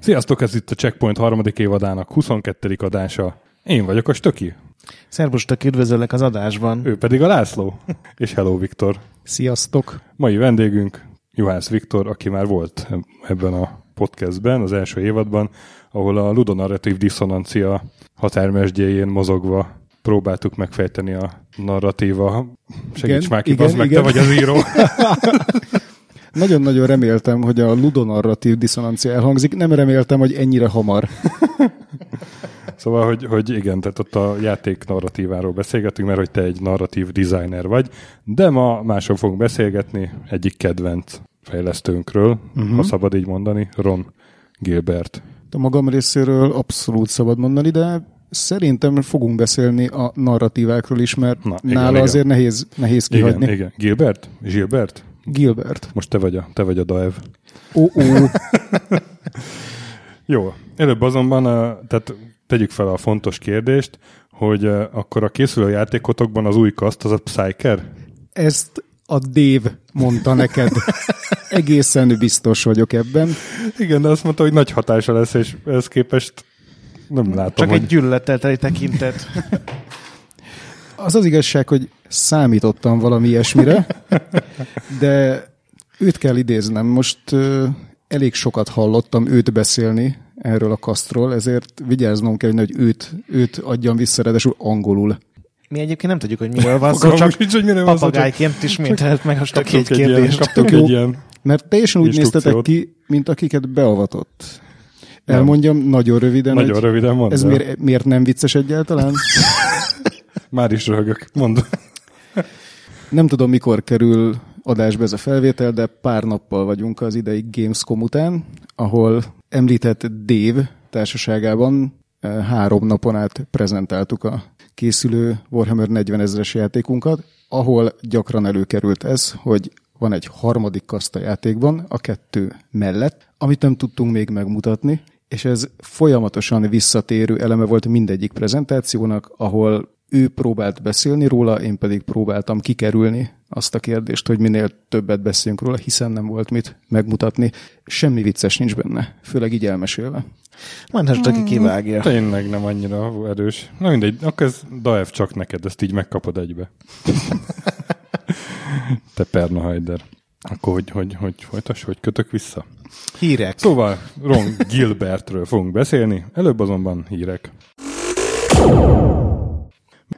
Sziasztok, ez itt a Checkpoint harmadik évadának 22. adása. Én vagyok a Stöki. Szervus Stöki, üdvözöllek az adásban. Ő pedig a László. És hello Viktor. Sziasztok. Mai vendégünk Juhász Viktor, aki már volt ebben a podcastben, az első évadban, ahol a ludonarratív diszonancia határmesdjéjén mozogva próbáltuk megfejteni a narratíva. Segíts már ki, bazd meg, te vagy az író. Nagyon-nagyon reméltem, hogy a ludonarratív diszonancia elhangzik, nem reméltem, hogy ennyire hamar. Szóval, hogy igen, tehát ott a játék narratíváról beszélgetünk, mert hogy te egy narratív designer vagy, de ma másról fogunk beszélgetni egyik kedvenc fejlesztőnkről, ha szabad így mondani, Ron Gilbert. A magam részéről abszolút szabad mondani, de szerintem fogunk beszélni a narratívákról is, mert nála azért nehéz kihagyni. Igen. Gilbert. Most te vagy a Daev. Jó, előbb azonban tehát tegyük fel a fontos kérdést, hogy akkor a készülő játékotokban az új kaszt, az a Psyker? Ezt a Dév mondta neked. Egészen biztos vagyok ebben. Igen, de azt mondta, hogy nagy hatása lesz, és ehhez képest nem látom. Csak egy gyűlölettel tekintet. Az igazság, hogy számítottam valami ilyesmire, de őt kell idéznem. Most elég sokat hallottam őt beszélni erről a kasztról, ezért vigyáznom kell, hogy őt adjam vissza, ráadásul angolul. Mi egyébként nem tudjuk, hogy miről van szó, csak papagájként is mindent meg a stöki egy kérdést. Mert teljesen úgy néztetek ki, mint akiket beavatott. Elmondjam nagyon röviden, mondd el. Ez miért nem vicces egyáltalán? Már is röhögök, mondom. Nem tudom, mikor kerül adásba ez a felvétel, de pár nappal vagyunk az idei Gamescom után, ahol említett Dave társaságában 3 napon át prezentáltuk a készülő Warhammer 40.000-es játékunkat, ahol gyakran előkerült ez, hogy van egy harmadik kaszt a játékban, a 2 mellett, amit nem tudtunk még megmutatni, és ez folyamatosan visszatérő eleme volt mindegyik prezentációnak, ahol ő próbált beszélni róla, én pedig próbáltam kikerülni azt a kérdést, hogy minél többet beszéljünk róla, hiszen nem volt mit megmutatni. Semmi vicces nincs benne, főleg így elmesélve. Majd aki kivágja. Tényleg nem annyira erős. Na mindegy, akkor ez Daev csak neked, ezt így megkapod egybe. Te Pernahajder. Akkor hogy folytass, hogy kötök vissza? Hírek. Szóval Ron Gilbertről fogunk beszélni, előbb azonban hírek.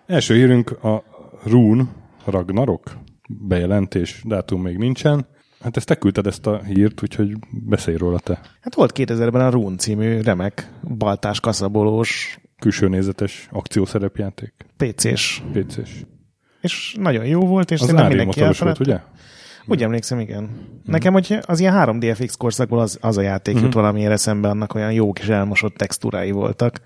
Első hírünk a Rune Ragnarok bejelentés, dátum még nincsen. Hát ezt te küldted ezt a hírt, úgyhogy beszélj róla te. Hát volt 2000-ben a Rune című remek, baltás, kaszabolós, külsőnézetes akciószerepjáték. PC-s. És nagyon jó volt, és szerintem mindenki elfelett. Volt, ugye? Úgy emlékszem, igen. Nekem, hogy az ilyen 3DFX korszakból az a játék jut valamiért eszembe, annak olyan jó kis elmosott textúrái voltak.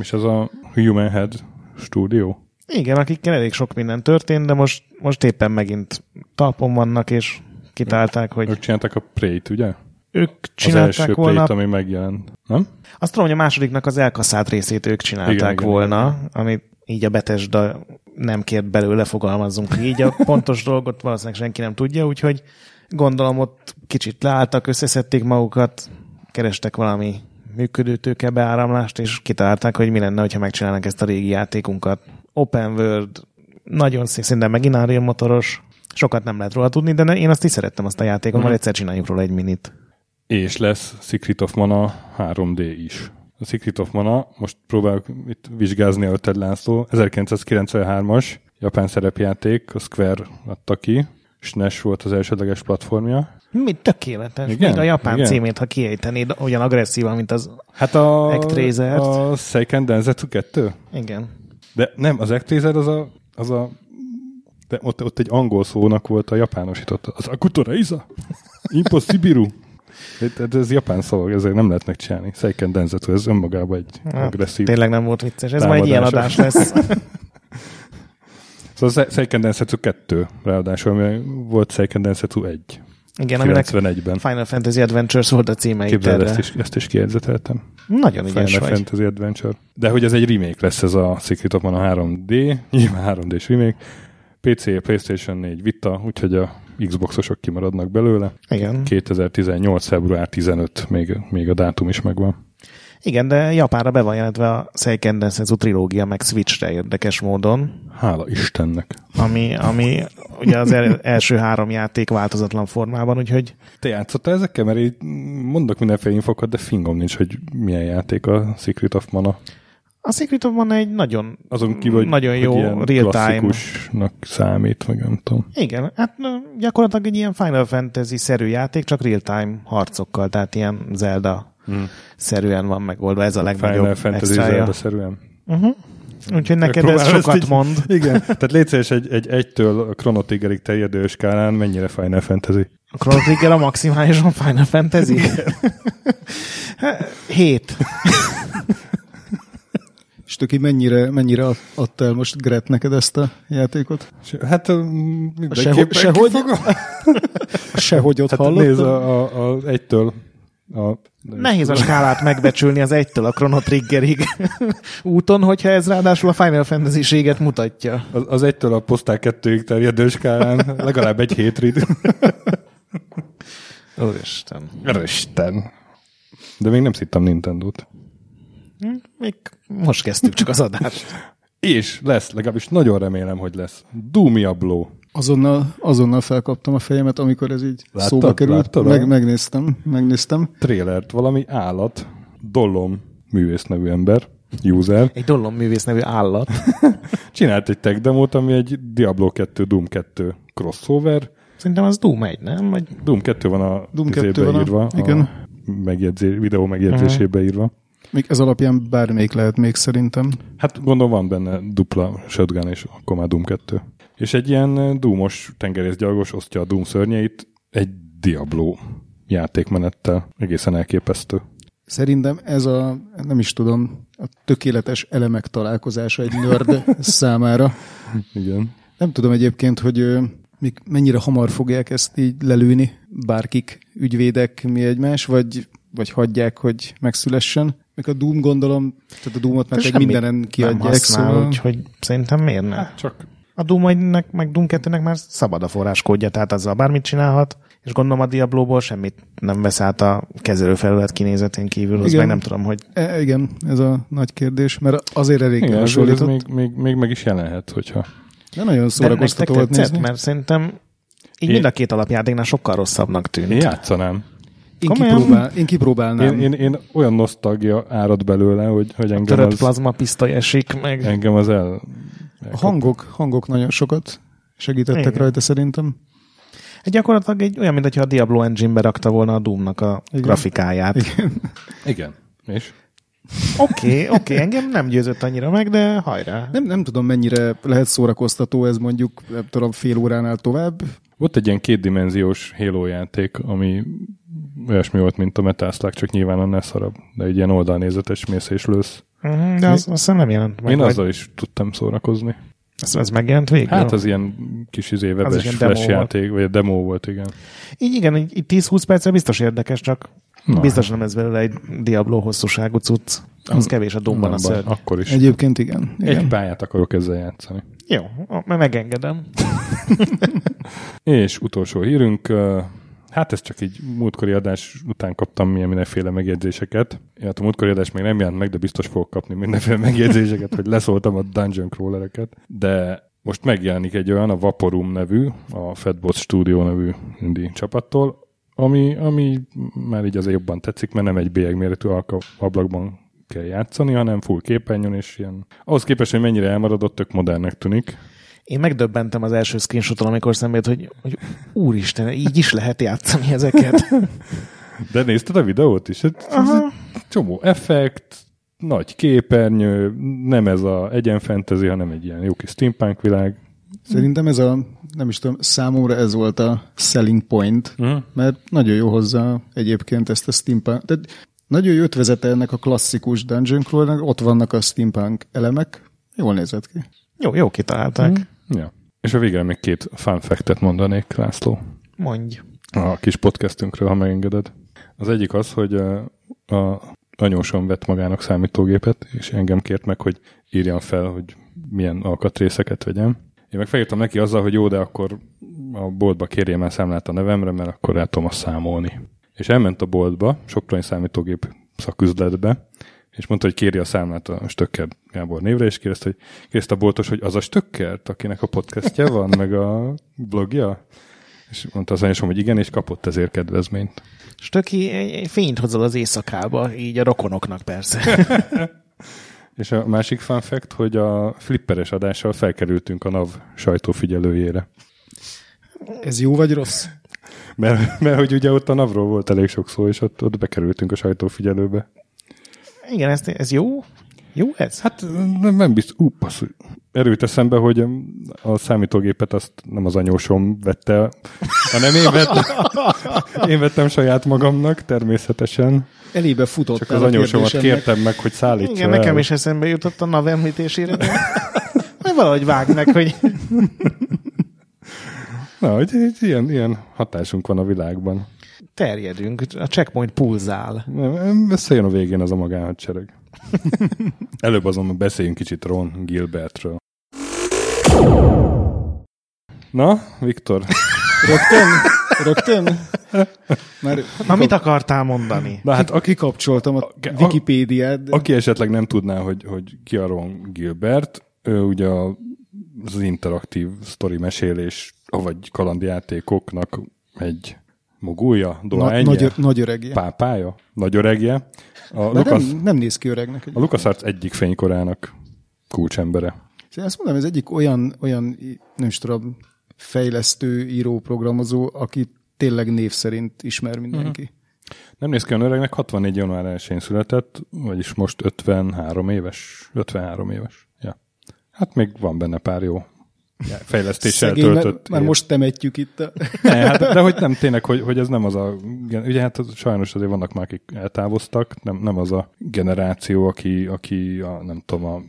És az a Human Head Studio? Igen, akikkel elég sok minden történt, de most éppen megint talpon vannak, és kitálták, hogy... Ők csinálták a Prey-t, ugye? Ők csinálták volna... Az első Prey-t, ami megjelent, nem? Azt tudom, hogy a másodiknak az elkaszált részét ők csinálták volna. Amit így a Bethesda nem kért belőle, fogalmazzunk így. A pontos dolgot valószínűleg senki nem tudja, úgyhogy gondolom ott kicsit leálltak, összeszedték magukat, kerestek valami működőtőke beáramlást, és kitalálták, hogy mi lenne, hogyha megcsinálnak ezt a régi játékunkat. Open World, nagyon szép, szerintem megint Unreal motoros, sokat nem lehet róla tudni, de én azt is szerettem, azt a játékot, majd egyszer csináljuk róla egy minit. És lesz Secret of Mana 3D is. A Secret of Mana, most próbálok itt vizsgázni előtted, László, 1993-as japán szerepjáték, a Square adta ki, SNES volt az elsődleges platformja. Mit tökéletes. Igen? Még a japán címét, ha kiejtenéd, olyan agresszívan, mint az Actraiser-t. A Seiken Densetsu 2? Igen. De nem, az Actraiser az a de ott egy angol szónak volt a japánosított. Az Akutoraiza? Impossibiru? De ez japán szavak, ezért nem lehet megcsinálni. Seiken Densetsu, ez önmagában egy agresszív. Tényleg nem volt vicces, ez már egy ilyen adás lesz. Szóval Seiken Densetsu 2 ráadásul, volt Seiken Densetsu 1. Igen, aminek Final Fantasy Adventures volt a címe. Képzeld, ezt is kiegyzeteltem. Nagyon ügyes Final Fantasy Adventure. De hogy ez egy remake lesz, ez a Secret of Mana 3D, nyilván 3D-s remake, PC, PlayStation 4, Vita, úgyhogy a Xboxosok kimaradnak belőle. Igen. 2018. február 15, még a dátum is megvan. Igen, de Japánra be van jelentve a Seiken Densetsu trilógia, meg Switchre érdekes módon. Hála Istennek. Ami ugye az első három játék változatlan formában, úgyhogy... Te játszottál ezekkel? Mert így mondok mindenféle infokat, de fingom nincs, hogy milyen játék a Secret of Mana. A Secret of Mana egy nagyon, azon kívül, nagyon jó real-time. Klasszikusnak számít, meg nem tudom. Igen, hát gyakorlatilag egy ilyen Final Fantasy-szerű játék, csak real-time harcokkal, tehát ilyen Zelda szerűen van megoldva, ez a legnagyobb Final Fantasy Zelda szerűen. Uh-huh. Úgyhogy neked ez sokat így, mond. Igen, tehát légy szíves egy egytől a Chrono Triggerig terjedő skálán mennyire Final Fantasy? A Chrono Trigger a maximálisan Final Fantasy? 7. És tök így mennyire adta el most Gret neked ezt a játékot? Hát mindenképpen sehogy. Sehogy ott hát hallottam. Nézd az egytől. Nehéz a skálát megbecsülni az egytől a Chrono Triggerig úton, hogyha ez ráadásul a Final Fantasy-séget mutatja. Az egytől a posztál 2-ig terjedő skálán legalább egy hétrid. Úristen. De még nem szittem Nintendót. Még most kezdtük csak az adást. És lesz, legalábbis nagyon remélem, hogy lesz. Doom Diablo. Azonnal felkaptam a fejemet, amikor ez így szóba került. Megnéztem. Trélert, valami állat. Dollom művész nevű ember. User. Egy Dollom művész nevű állat. Csinált egy tech demót, ami egy Diablo 2, Doom 2 crossover. Szerintem az Doom 1, nem? Vagy... Doom 2 van a izébe írva. Igen. Videó megjegyzésébe írva. Még ez alapján bármelyik lehet még szerintem. Hát gondolom van benne dupla shotgun, és akkor már Doom 2. És egy ilyen Doom-os tengerészgyalogos osztja a Doom szörnyeit egy Diablo játékmenettel. Egészen elképesztő. Szerintem ez a, nem is tudom, a tökéletes elemek találkozása egy nerd számára. Igen. Nem tudom egyébként, hogy még mennyire hamar fogják ezt így lelőni, bárkik, ügyvédek, mi egymás, vagy hagyják, hogy megszülessen. Meg a Doom gondolom, tehát a Doom-ot már egy mindenen kiadják. Nem használ, szóval... úgyhogy szerintem miért ne? Csak... A Doom 1-nek, meg Doom 2-nek már szabad a forráskódja, tehát azzal bármit csinálhat, és gondolom a Diablo-ból semmit nem vesz át a kezelőfelület kinézetén kívül, az meg nem tudom, hogy... Igen, ez a nagy kérdés, mert azért elég hasonlított. Még meg is jelenhet, hogyha... De nagyon szórakoztató volt nézni. Mert szerintem így mind a két alapjátéknál sokkal rosszabbnak tűnt. Én játszanám. Én kipróbálnám. Én olyan nosztalgia árad belőle, hogy engem az... Törött plazma pisztoly esik meg. Engem az A hangok nagyon sokat segítettek rajta szerintem. Gyakorlatilag olyan, mintha a Diablo Engine-be rakta volna a Doom-nak a grafikáját. Igen. És? Oké, engem nem győzött annyira meg, de hajrá. Nem tudom, mennyire lehet szórakoztató ez mondjuk fél óránál tovább. Volt egy ilyen kétdimenziós Halo játék, ami olyasmi volt, mint a Metal Slug, csak nyilván annál szarabb, de egy ilyen oldalnézetes mész és lősz. De azt nem jelent meg. Én azzal is tudtam szórakozni. Ez megjelent végül? Hát az ilyen kis webes flash játék, vagy a demo volt, igen. Igen, 10-20 percre biztos érdekes, csak biztos nem ez belőle egy Diablo hosszúságú cucc. Az kevés a Doom-ban a szörny. Akkor is. Egyébként igen. Egy pályát akarok ezzel játszani. Jó, mert megengedem. És utolsó hírünk... Hát ez csak így múltkori adás után kaptam mindenféle megjegyzéseket. Hát a múltkori adás még nem jelent meg, de biztos fogok kapni mindenféle megjegyzéseket, hogy leszóltam a Dungeon Crawlereket. De most megjelenik egy olyan, a Vaporum nevű, a Fatbots Studio nevű indie csapattól, ami már így azért jobban tetszik, mert nem egy bélyegméretű ablakban kell játszani, hanem full képernyőn, és ilyen... Ahhoz képest, hogy mennyire elmaradott, tök modernnek tűnik. Én megdöbbentem az első screenshoton, amikor személyt, hogy úristen, így is lehet játszani ezeket. De nézted a videót is? Ez csomó effekt, nagy képernyő, nem ez a egyen fantasy, hanem egy ilyen jó kis steampunk világ. Szerintem ez a, nem is tudom, számomra ez volt a selling point, mert nagyon jó hozzá egyébként ezt a steampunk. Tehát nagyon jó ötvezete ennek a klasszikus dungeon crawlernek, ott vannak a steampunk elemek, jól nézett ki. Jó kitalálták. Ja. És a végén még 2 fun fact-et mondanék, László. Mondj. A kis podcastünkről, ha megengeded. Az egyik az, hogy a anyósom vett magának számítógépet, és engem kért meg, hogy írjam fel, hogy milyen alkatrészeket vegyem. Én meg felírtam neki azzal, hogy jó, de akkor a boltba kérjem el számlát a nevemre, mert akkor el tudom azt számolni. És elment a boltba, Soproni számítógép szaküzletbe, és mondta, hogy kéri a számlát a Stöcker Gábor névre, és kérdezte a boltos, hogy az a Stöckert, akinek a podcastja van, meg a blogja? És mondta az anyósom, hogy igen, és kapott ezért kedvezményt. Stöki fényt hozzal az éjszakába, így a rokonoknak persze. És a másik fun fact, hogy a flipperes adással felkerültünk a NAV sajtófigyelőjére. Ez jó vagy rossz? Mert hogy ugye ott a NAV-ról volt elég sok szó, és ott bekerültünk a sajtófigyelőbe. Igen, ez jó? Jó ez? Hát nem biztos. Erőt eszembe, hogy a számítógépet azt nem az anyósom vette, hanem én vettem saját magamnak, természetesen. Elébe futott. Csak az anyósomat kértem meg, hogy szállítsa. Igen, el. Nekem is eszembe jutott a NAV említésére. De valahogy vágnak, hogy... Na, hogy ilyen hatásunk van a világban. Terjedünk, a checkpoint pulzál. Összejön a végén az a magánhadsereg. Előbb azonban beszéljünk kicsit Ron Gilbertről. Na, Viktor? Rögtön? Na, mit akartál mondani? Na, hát kikapcsoltam a Wikipédiát. De... Aki esetleg nem tudná, hogy ki a Ron Gilbert, ő ugye az interaktív sztori mesélés, vagy kalandjátékoknak egy mogulja, dohányja, pápája, nagyöregje. Nem néz ki öregnek. A LucasArts egyik fénykorának kulcsembere. Azt mondom, ez egyik olyan nem is tudom, fejlesztő, író, programozó, aki tényleg név szerint ismer mindenki. Nem néz ki olyan öregnek, 64. január 1-én született, vagyis most 53 éves. Ja. Hát még van benne pár jó fejlesztéssel szegény, töltött. Már most temetjük itt. De hogy nem, tényleg, hogy ez nem az a... Ugye hát sajnos azért vannak már, akik eltávoztak, nem az a generáció, aki a, nem tudom, a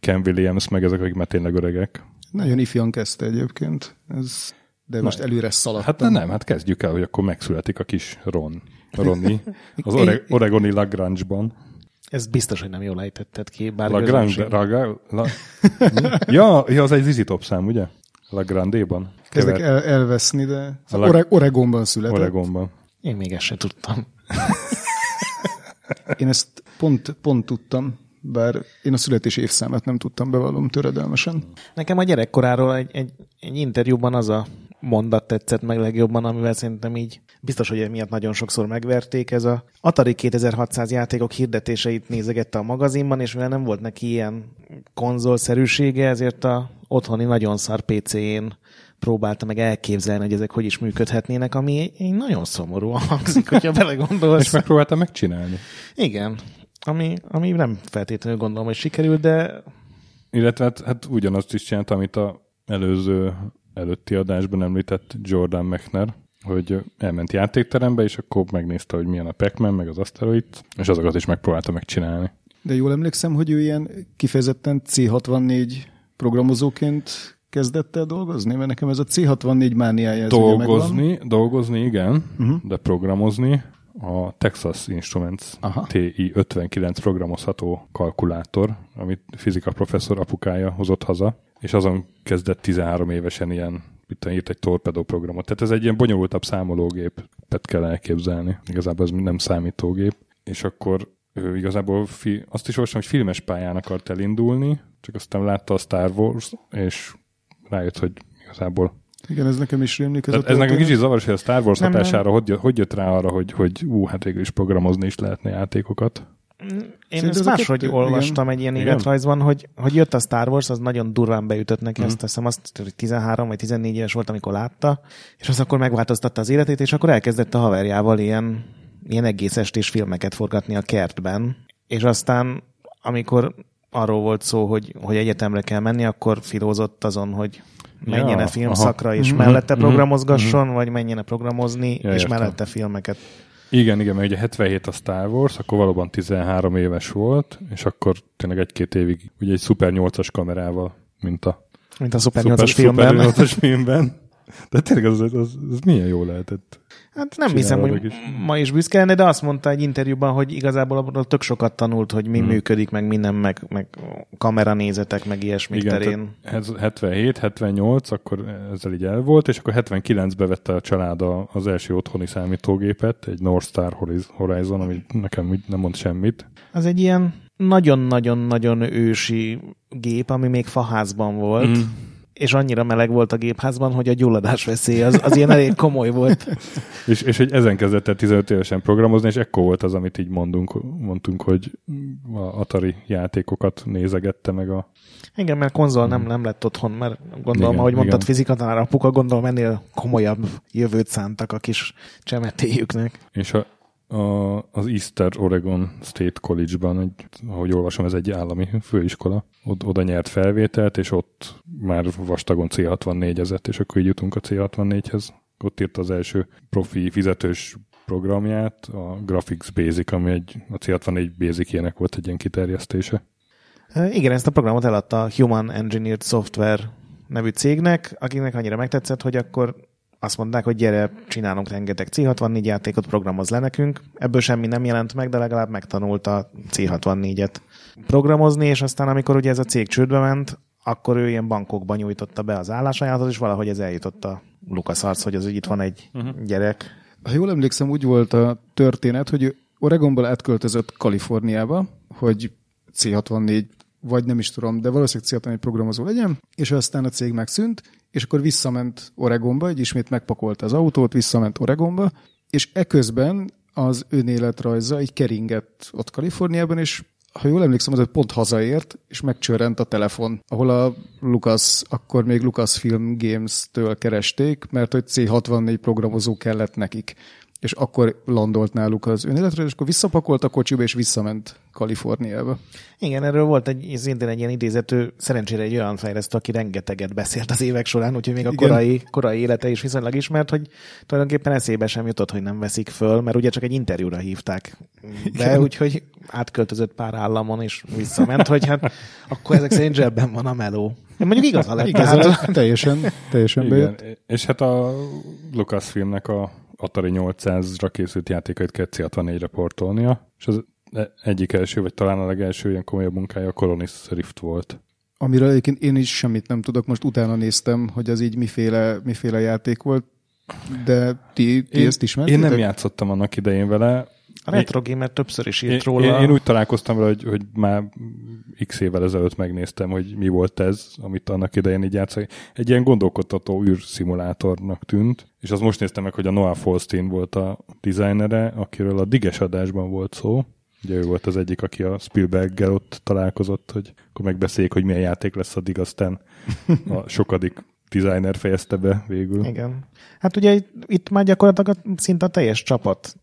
Ken Williams, meg ezek, akik már tényleg öregek. Nagyon ifjan kezdte egyébként. Ez, de most előre szaladtam. Hát nem, kezdjük el, hogy akkor megszületik a kis Ronnie az oregoni Lagrange-ban. Ez biztos, hogy nem jól ejtetted ki, bár Lagrange, Ja, az egy zizitop szám, ugye? Lagrange-ban. Kezdek elveszni, de Oregonban született. Oregonban. Én még ezt sem tudtam. Én ezt pont tudtam, bár én a születési évszámát nem tudtam, bevallom töredelmesen. Nekem a gyerekkoráról egy interjúban az a mondat tetszett meg legjobban, amivel szerintem így biztos, hogy emiatt nagyon sokszor megverték. Ez a Atari 2600 játékok hirdetéseit nézegette a magazinban, és mivel nem volt neki ilyen konzolszerűsége, ezért a otthoni nagyon szar PC-én próbálta meg elképzelni, hogy ezek hogy is működhetnének, ami nagyon szomorúan hangzik, hogyha belegondolsz. És megpróbálta megcsinálni. Igen, ami nem feltétlenül gondolom, hogy sikerült, de... Illetve hát ugyanazt is csinálta, amit az előtti adásban említett Jordan Mechner, hogy elment játékterembe, és akkor megnézte, hogy milyen a Pac-Man, meg az Asteroid, és azokat is megpróbálta megcsinálni. De jól emlékszem, hogy ő ilyen kifejezetten C64 programozóként kezdett el dolgozni, mert nekem ez a C64 mániája. Dolgozni, igen, de programozni. A Texas Instruments TI-59 programozható kalkulátor, amit fizika professzor apukája hozott haza, és azon kezdett 13 évesen írt egy torpedóprogramot. Tehát ez egy ilyen bonyolultabb számológépet kell elképzelni. Igazából ez nem számítógép. És akkor ő igazából azt is olvastam, hogy filmes pályán akart elindulni, csak aztán látta a Star Wars, és rájött, hogy igazából... Igen, ez nekem is rémlik. Ez nekem kicsit zavaros, hogy a Star Wars hatására hogy jött rá arra, hogy hát végül is programozni is lehetne játékokat. Én ezt máshogy olvastam egy ilyen életrajzban, hogy jött a Star Wars, az nagyon durván beütött neki, azt hiszem, hogy 13 vagy 14 éves volt, amikor látta, és az akkor megváltoztatta az életét, és akkor elkezdett a haverjával ilyen egész estés filmeket forgatni a kertben, és aztán, amikor arról volt szó, hogy egyetemre kell menni, akkor filózott azon, hogy menjen a filmszakra, aha. és mellette programozgasson, vagy menjen programozni, ja, és értem. Mellette filmeket. Igen, mert ugye 77 a Star Wars, akkor valóban 13 éves volt, és akkor tényleg egy-két évig ugye egy szuper 8-as kamerával, mint a szuper 8-as filmben. Szuper 8-as filmben. De tényleg az milyen jó lehetett. Hát nem hiszem, hogy ma is büszke lenne, de azt mondta egy interjúban, hogy igazából abból tök sokat tanult, hogy mi működik, meg minden, meg kameranézetek, meg ilyesmi terén. Ez 77-78, akkor ezzel így el volt, és akkor 79-ben vette a család az első otthoni számítógépet, egy North Star Horizon, ami nekem nem mond semmit. Az egy ilyen nagyon-nagyon-nagyon ősi gép, ami még faházban volt. És annyira meleg volt a gépházban, hogy a gyulladás veszély az ilyen elég komoly volt. és hogy ezen kezdett el 15 évesen programozni, és ekkor volt az, amit így mondtunk, hogy a Atari játékokat nézegette meg a... Igen, mert konzol nem lett otthon, mert gondolom, ahogy mondtad, fizikatanár apuka, gondolom ennél komolyabb jövőt szántak a kis csemetéjüknek. És az Eastern Oregon State College-ban, ahogy olvasom, ez egy állami főiskola, oda nyert felvételt, és ott már vastagon C64-ezett, és akkor így jutunk a C64-hez. Ott írt az első profi fizetős programját, a Graphics Basic, ami a C64 Basic-jének volt egy ilyen kiterjesztése. Igen, ezt a programot eladta a Human Engineered Software nevű cégnek, akinek annyira megtetszett, hogy akkor azt mondták, hogy gyere, csinálunk rengeteg C64 játékot, programoz le nekünk. Ebből semmi nem jelent meg, de legalább megtanult a C64-et programozni, és aztán amikor ugye ez a cég csődbe ment, akkor ő ilyen bankokban nyújtotta be az állásajánlatot, és valahogy ez eljutott a LucasArts, hogy az itt van egy gyerek. Ha jól emlékszem, úgy volt a történet, hogy Oregonból átköltözött Kaliforniába, hogy C64 vagy nem is tudom, de valószínűleg C64 programozó legyen, és aztán a cég megszűnt, és akkor visszament Oregonba, így ismét megpakolta az autót, visszament Oregonba, és eközben az önéletrajza így keringett ott Kaliforniában, és ha jól emlékszem, az pont hazaért, és megcsörrent a telefon, ahol a akkor még Lucasfilm Games-től keresték, mert hogy C64 programozó kellett nekik. És akkor landolt náluk az önéletre, és akkor visszapakolt a kocsiba, és visszament Kaliforniába. Igen, erről volt szintén egy ilyen idézető, szerencsére egy olyan fejlesztő, aki rengeteget beszélt az évek során, úgyhogy még a korai élete is viszonylag ismert, hogy tulajdonképpen eszébe sem jutott, hogy nem veszik föl, mert ugye csak egy interjúra hívták be, úgyhogy átköltözött pár államon, és visszament, hogy hát akkor ezek szerint zsebben van a meló. Mondjuk igaza lett. Teljesen bejött. És hát a Lucasfilmnek a Atari 800-ra készült játékait kell C64-re portolnia, és az egyik első, vagy talán a legelső ilyen komolyabb munkája a Colonist Rift volt. Amiről egyébként én is semmit nem tudok, most utána néztem, hogy az így miféle játék volt, de ti ezt ismeritek? Én nem játszottam annak idején vele. A Retrogamer többször is írt róla. Én úgy találkoztam vele, hogy már x évvel ezelőtt megnéztem, hogy mi volt ez, amit annak idején így játszak. Egy ilyen gondolkodtató űrszimulátornak tűnt, és azt most néztem meg, hogy a Noah Falstein volt a designere, akiről a Diges adásban volt szó. Ugye ő volt az egyik, aki a Spielberggel ott találkozott, hogy akkor megbeszéljék, hogy milyen játék lesz a Dig, aztán a sokadik designer fejezte be végül. Igen. Hát ugye itt már gyakorlatilag szinte a teljes csapat,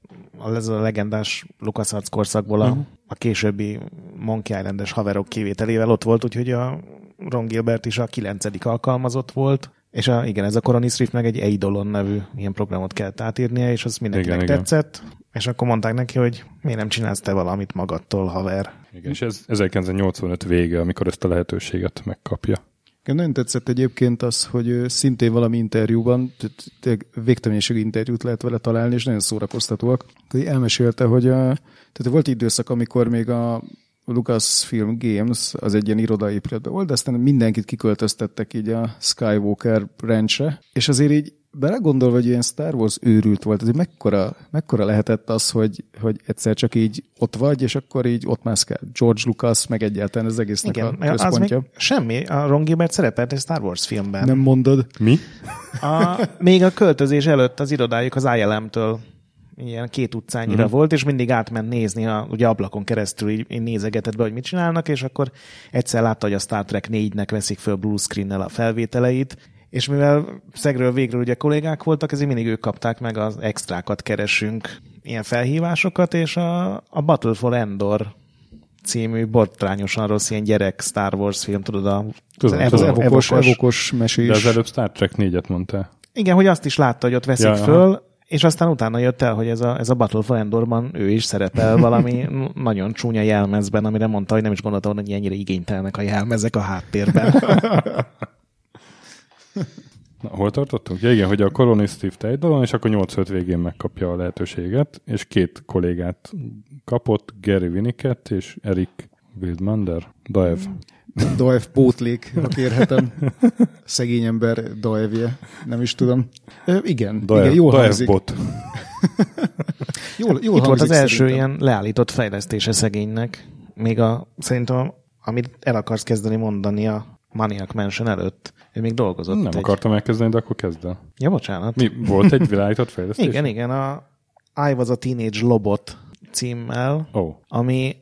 ez a legendás LucasArts korszakból a későbbi Monkey Island-es haverok kivételével ott volt, úgyhogy a Ron Gilbert is a 9. alkalmazott volt, és ez a Colonist Rift meg egy Eidolon nevű ilyen programot kellett átírnia, és az mindenkinek tetszett, és akkor mondták neki, hogy miért nem csinálsz te valamit magadtól, haver. Igen, és ez 1985 vége, amikor ezt a lehetőséget megkapja. Nagyon tetszett egyébként az, hogy szintén valami interjúban, végtelenségű interjút lehet vele találni, és nagyon szórakoztatóak. Elmesélte, hogy volt időszak, amikor még a Lucasfilm Games az egy ilyen irodai épületben volt, de aztán mindenkit kiköltöztettek így a Skywalker Ranch-re, és azért így belegondolva, hogy ilyen Star Wars őrült volt, azért mekkora lehetett az, hogy egyszer csak így ott vagy, és akkor így ott mászkál George Lucas, meg egyáltalán az egésznek a központja. Az még semmi, a Ron Gilbert szerepelt egy Star Wars filmben. Nem mondod. Mi? Még a költözés előtt az irodájuk az ILM-től ilyen 2 utcányira volt, és mindig átment nézni, ugye ablakon keresztül így nézegetett be, hogy mit csinálnak, és akkor egyszer látta, hogy a Star Trek 4-nek veszik föl blue screen-nel a felvételeit, és mivel szegről végre ugye kollégák voltak, ezért mindig ők kapták meg az extrákat, keresünk ilyen felhívásokat, és a Battle for Endor című botrányosan rossz ilyen gyerek Star Wars film, tudod, az evokos mesés. De az előbb Star Trek 4-et mondtál. Igen, hogy azt is látta, hogy ott veszik föl, és aztán utána jött el, hogy ez a Battle for Endorban ő is szerepel valami nagyon csúnya jelmezben, amire mondta, hogy nem is gondolta, hogy ennyire igénytelenek a jelmezek a háttérben. Na, hol tartottunk? Ja, igen, hogy a Coronel Steve tejdolan, és akkor 85 végén megkapja a lehetőséget, és két kollégát kapott, Gary Winnicket és Eric Wildmander. Daev pótlék, ha kérhetem. Szegény ember Daevje, nem is tudom. Igen, Daev, jól hangzik. Daev-bot. Jól itt volt az első ilyen leállított fejlesztése szegénynek, még szerintem, amit el akarsz kezdeni mondani a Maniac Mansion előtt. Ő még dolgozott. Akartam elkezdeni, de akkor kezd el. Ja, bocsánat. Volt egy világított fejlesztés? Igen, a I Was a Teenage Lobot címmel, ami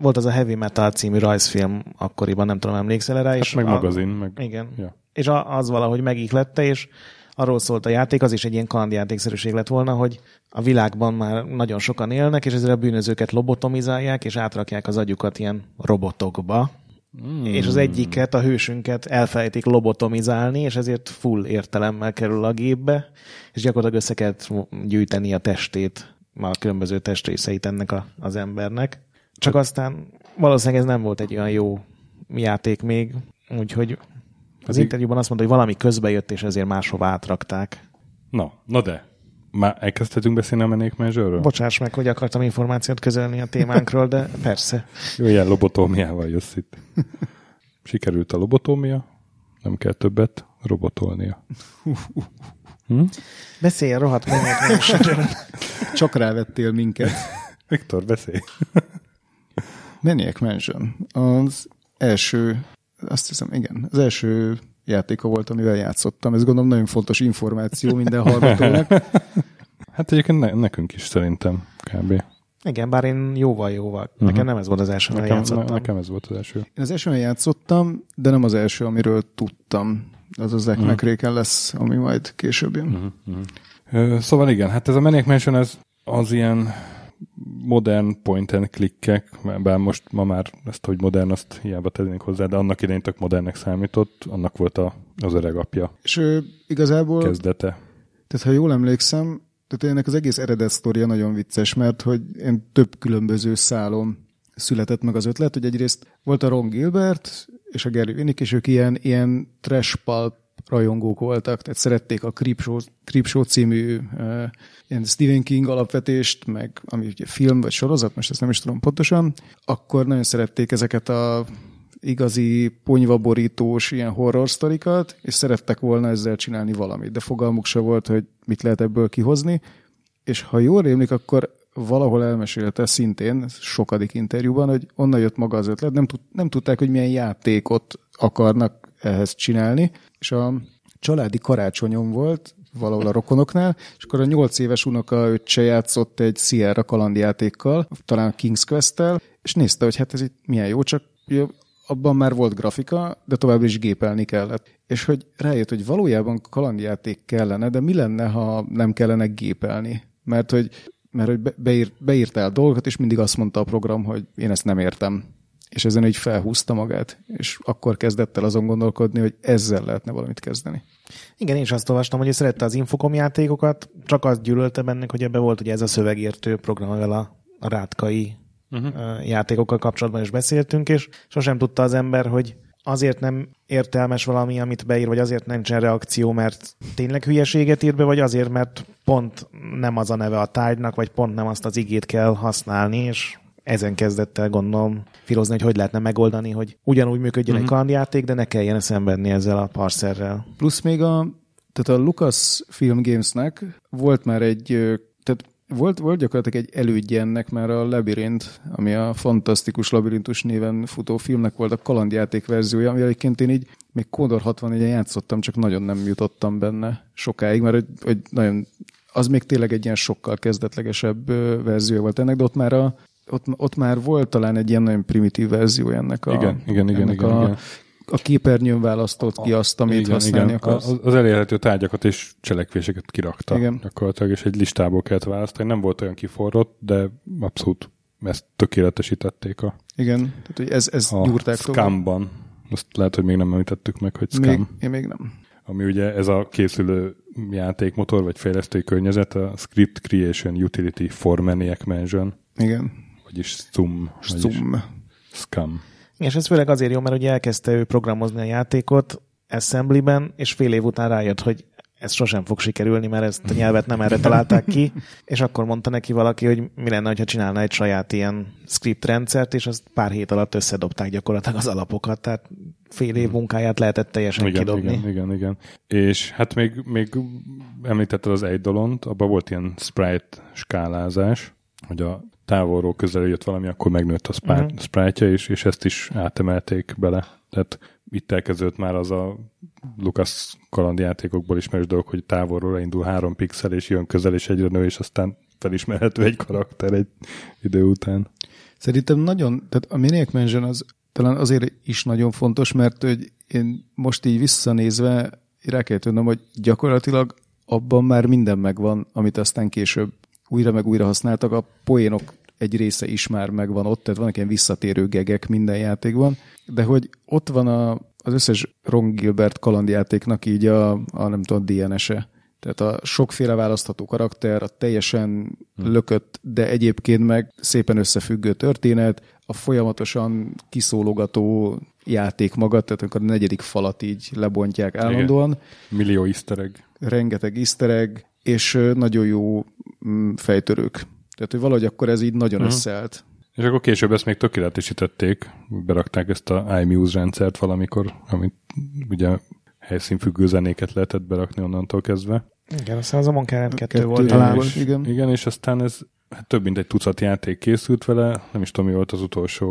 volt az a Heavy Metal című rajzfilm akkoriban, nem tudom, emlékszel rá. Hát és meg magazin. Igen. Ja. És az valahogy megihlette, és arról szólt a játék, az is egy ilyen kalandjátékszerűség lett volna, hogy a világban már nagyon sokan élnek, és ezért a bűnözőket lobotomizálják, és átrakják az agyukat ilyen robotokba. És az egyiket, a hősünket elfelejtik lobotomizálni, és ezért full értelemmel kerül a gépbe, és gyakorlatilag össze kellett gyűjteni a testét, a különböző testrészeit ennek az embernek. Csak aztán valószínűleg ez nem volt egy olyan jó játék még, úgyhogy az interjúban azt mondta, hogy valami közbe jött, és ezért máshova átrakták. Na de, már elkezdhetünk beszélni a Maniac Mansionről? Bocsáss meg, hogy akartam információt közölni a témánkról, de persze. Jó, ilyen lobotómiával jössz itt. Sikerült a lobotómia, nem kell többet robotolnia. Beszélj a rohadt Maniac Mansionről. Csak rávettél minket. Viktor, beszélj. Maniac Mansion. Az első, azt hiszem, igen, az első játéka volt, amivel játszottam. Ez gondolom nagyon fontos információ minden hallgatónak. Hát egyébként nekünk is szerintem kb. Igen, bár én jóval. Nekem nem ez volt az első, amivel játszottam. Nekem ez volt az első. Én az elsővel játszottam, de nem az első, amiről tudtam. Az a Zack McCracken lesz, ami majd később jön. Szóval igen, hát ez a Maniac Mansion az ilyen modern point and click-ek, bár most ma már ezt, hogy modern, azt hiába tennénk hozzá, de annak idején tök modernnek számított, annak volt az öreg apja. És igazából kezdete. Tehát ha jól emlékszem, tehát ennek az egész eredet sztoria nagyon vicces, mert hogy én több különböző szálon született meg az ötlet, hogy egyrészt volt a Ron Gilbert és a Gary Winnick, és ők ilyen trash pulp rajongók voltak, tehát szerették a Creepshow című ilyen Stephen King alapvetést, meg ami ugye film vagy sorozat, most ezt nem is tudom pontosan, akkor nagyon szerették ezeket a igazi ponyvaborítós ilyen horror sztorikat, és szerettek volna ezzel csinálni valamit, de fogalmuk se volt, hogy mit lehet ebből kihozni, és ha jól rémlik, akkor valahol elmesélte szintén, sokadik interjúban, hogy onnan jött maga az ötlet, nem tudták, hogy milyen játékot akarnak ehhez csinálni, és a családi karácsonyon volt, valahol a rokonoknál, és akkor a 8 éves unokaöccse játszott egy Sierra kalandjátékkal, talán a King's Quest-tel, és nézte, hogy hát ez itt milyen jó, csak abban már volt grafika, de továbbra is gépelni kellett. És hogy rájött, hogy valójában kalandjáték kellene, de mi lenne, ha nem kellene gépelni? Mert hogy beírtál dolgokat, és mindig azt mondta a program, hogy én ezt nem értem. És ezen így felhúzta magát, és akkor kezdett el azon gondolkodni, hogy ezzel lehetne valamit kezdeni. Igen, én is azt olvastam, hogy ő szerette az Infocom játékokat, csak azt gyűlölte bennük, hogy ebbe volt ugye ez a szövegértő program, amivel a rátkai játékokkal kapcsolatban is beszéltünk, és sosem tudta az ember, hogy azért nem értelmes valami, amit beír, vagy azért nincsen reakció, mert tényleg hülyeséget ír be, vagy azért, mert pont nem az a neve a tárgynak, vagy pont nem azt az igét kell használni, és ezen kezdett el, gondolom, filozni, hogy lehetne megoldani, hogy ugyanúgy működjön egy kalandjáték, de ne kelljen szenvedni ezzel a parszerrel. Plusz még tehát a Lucasfilm Gamesnek volt már volt gyakorlatilag egy elődje ennek, már a Labirint, ami a Fantasztikus Labirintus néven futó filmnek volt a kalandjáték verziója, ami egyébként én így még Commodore 64-en játszottam, csak nagyon nem jutottam benne sokáig, mert hogy nagyon, az még tényleg egy ilyen sokkal kezdetlegesebb verzió volt ennek, de ott már volt talán egy ilyen nagyon primitív verzió ennek igen. A képernyőn választott ki azt, amit használni akarsz. Az elérhető tárgyakat és cselekvéseket kirakta gyakorlatilag, és egy listából kellett választani. Nem volt olyan kiforrott, de abszolút ezt tökéletesítették a Igen, tehát hogy ez gyúrták tovább. Scamban. Azt lehet, hogy még nem említettük meg, hogy Scam. Én még nem. Ami ugye ez a készülő játékmotor, vagy fejlesztői környezet, a Script Creation Utility for Maniac Mansion. Igen. Vagyis SCUM. Scam. És ez főleg azért jó, mert ugye elkezdte ő programozni a játékot Assembly-ben, és fél év után rájött, hogy ez sosem fog sikerülni, mert ezt a nyelvet nem erre találták ki, és akkor mondta neki valaki, hogy mi lenne, ha csinálna egy saját ilyen scriptrendszert, és azt pár hét alatt összedobták gyakorlatilag az alapokat, tehát fél év munkáját lehetett teljesen kidobni. Igen. És hát még említetted az Eidolont, abban volt ilyen sprite skálázás, hogy a távolról közel jött valami, akkor megnőtt a sprite-ja, és ezt is átemelték bele. Tehát itt elkezdődött már az a Lucas kalandjátékokból ismerős dolog, hogy távolról indul 3 pixel, és jön közel, és egyre nő, és aztán felismerhető egy karakter egy idő után. Szerintem nagyon, tehát a Maniac Mansion az talán azért is nagyon fontos, mert hogy én most így visszanézve rá kell tudnom, hogy gyakorlatilag abban már minden megvan, amit aztán később újra meg újra használtak, a poénok egy része is már megvan ott, tehát vannak ilyen visszatérő gegek minden játékban, de hogy ott van az összes Ron Gilbert kalandjátéknak így a nem tudom, DNS-e. Tehát a sokféle választható karakter, a teljesen lökött, de egyébként meg szépen összefüggő történet, a folyamatosan kiszólogató játék maga, tehát amikor a negyedik falat így lebontják állandóan. Igen. Millió easter egg. Rengeteg easter egg, és nagyon jó fejtörők. Tehát, hogy valahogy akkor ez így nagyon összeállt. És akkor később ezt még tökéletesítették, berakták ezt a iMuse rendszert valamikor, amit ugye helyszínfüggő zenéket lehetett berakni onnantól kezdve. Igen, aztán az a Monkey 2 volt talán. Igen, és aztán ez hát több mint egy tucat játék készült vele, nem is tudom, mi volt az utolsó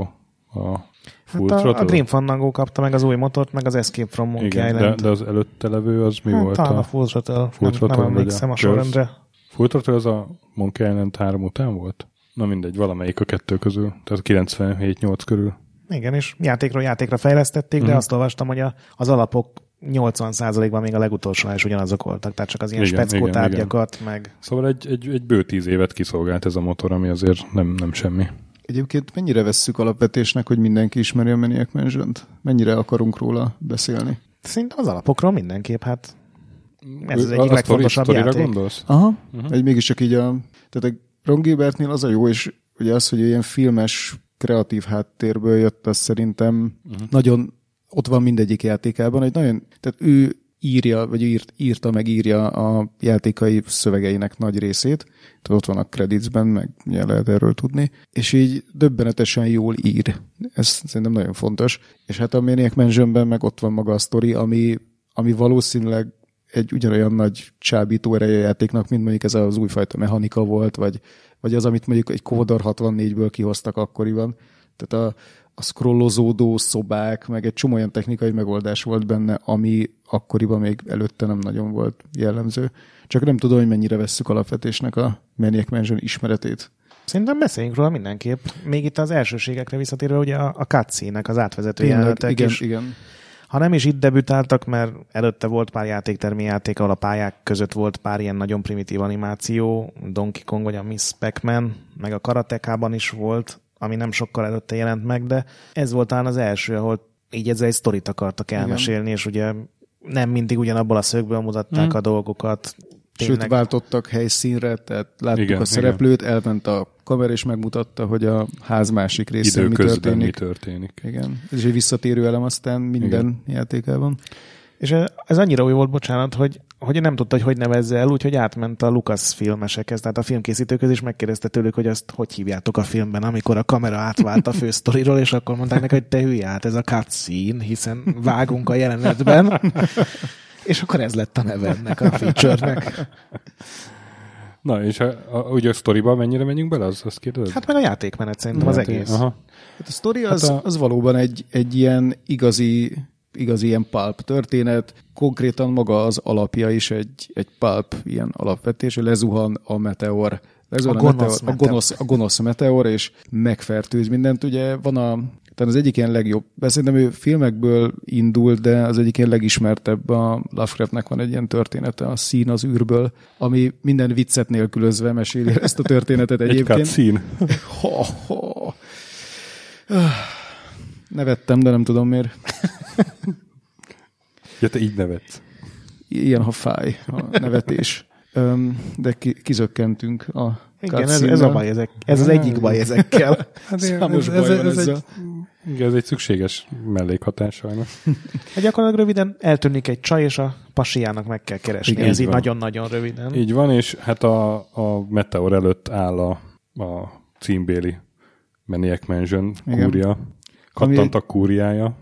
a Full Throttle. Hát a Grim Fandango kapta meg az új motort, meg az Escape from Monkey Island. De az előtte levő az mi volt? Talán a Full Throttle, nem emlékszem a sorrendre. Full Throttle az a Monkey Island 3 után volt? Na mindegy, valamelyik a kettő közül. Tehát 97-8 körül. Igen, és játékról játékra fejlesztették, de azt olvastam, hogy az alapok 80%-ban még a legutolsóan is ugyanazok voltak. Tehát csak az ilyen speckó tárgyakat meg... Szóval egy bő 10 évet kiszolgált ez a motor, ami azért nem semmi. Egyébként mennyire vesszük alapvetésnek, hogy mindenki ismeri a Maniac Mansion-t? Mennyire akarunk róla beszélni? Szinte az alapokról mindenképp, hát... Ez az egyik legfontosabb játék. Gondolsz? Aha, mégiscsak így tehát a Ron Gilbertnél az a jó, és ugye az, hogy ilyen filmes, kreatív háttérből jött, az szerintem nagyon ott van mindegyik játékában, hogy nagyon, tehát ő írja, vagy írta, a játékai szövegeinek nagy részét, tehát ott van a creditsben, meg lehet erről tudni, és így döbbenetesen jól ír. Ez szerintem nagyon fontos. És hát a Maniac Mansionben meg ott van maga a sztori, ami valószínűleg egy ugyanolyan nagy csábító ereje játéknak, mint mondjuk ez az újfajta mechanika volt, vagy az, amit mondjuk egy Commodore 64-ből kihoztak akkoriban. Tehát a scrollozódó szobák, meg egy csomó olyan technikai megoldás volt benne, ami akkoriban még előtte nem nagyon volt jellemző. Csak nem tudom, hogy mennyire vesszük alapvetésnek a Maniac Mansion ismeretét. Szerintem beszéljünk róla mindenképp. Még itt az elsőségekre visszatérve, ugye a cutscene-nek az átvezető jelenetek. Igen. Ha nem is itt debütáltak, mert előtte volt pár játéktermi játék, ahol a pályák között volt pár ilyen nagyon primitív animáció, Donkey Kong vagy a Miss Pac-Man, meg a Karatekában is volt, ami nem sokkal előtte jelent meg, de ez volt talán az első, ahol így ezzel egy sztorit akartak elmesélni, és ugye nem mindig ugyanabból a szögből mutatták a dolgokat. Tényleg. Sőt, váltottak helyszínre, tehát láttuk a szereplőt, elment a kamera és megmutatta, hogy a ház másik részén mi történik. Igen. Ez egy visszatérő elem aztán minden játékában. És ez annyira új volt, bocsánat, hogy nem tudta, hogy nevezze el, úgyhogy átment a Lucas filmesekhez, tehát a filmkészítőköz is megkérdezte tőlük, hogy azt hogy hívjátok a filmben, amikor a kamera átvált a fősztoriról, és akkor mondták neki, hogy te hülye, hát ez a cutscene, hiszen vágunk a jelenetben. És akkor ez lett a neve ennek a feature-nek. Na, és ugye a sztoriban mennyire menjünk bele, azt kérdezed? Hát meg a játékmenet szerintem az egész. Aha. Hát a sztori az valóban egy ilyen igazi ilyen pulp történet. Konkrétan maga az alapja is egy pulp ilyen alapvetés, hogy lezuhan a meteor. A gonosz meteor, és megfertőz mindent. Ugye van tehát az egyik ilyen legjobb, szerintem ő filmekből indul, de az egyik ilyen legismertebb a Lovecraftnek van egy ilyen története, a Szín az űrből, ami minden viccet nélkülözve meséli ezt a történetet egyébként. Egy cutscene. Nevettem, de nem tudom miért. Ja, te így nevetsz. Ilyen, ha fáj a nevetés. De kizökkentünk a cutscene-ben. Ez a baj ezek. Ez az egyik baj ezekkel. Számos baj van ezzel. Igen, ez egy szükséges mellékhatás sajnos. Hát gyakorlatilag röviden eltűnik egy csaj, és a pasiának meg kell keresni. Igen, ez így nagyon-nagyon röviden. Így van, és hát a Meteor előtt áll a címbéli Maniac Mansion kúria. Kattantak kúriája,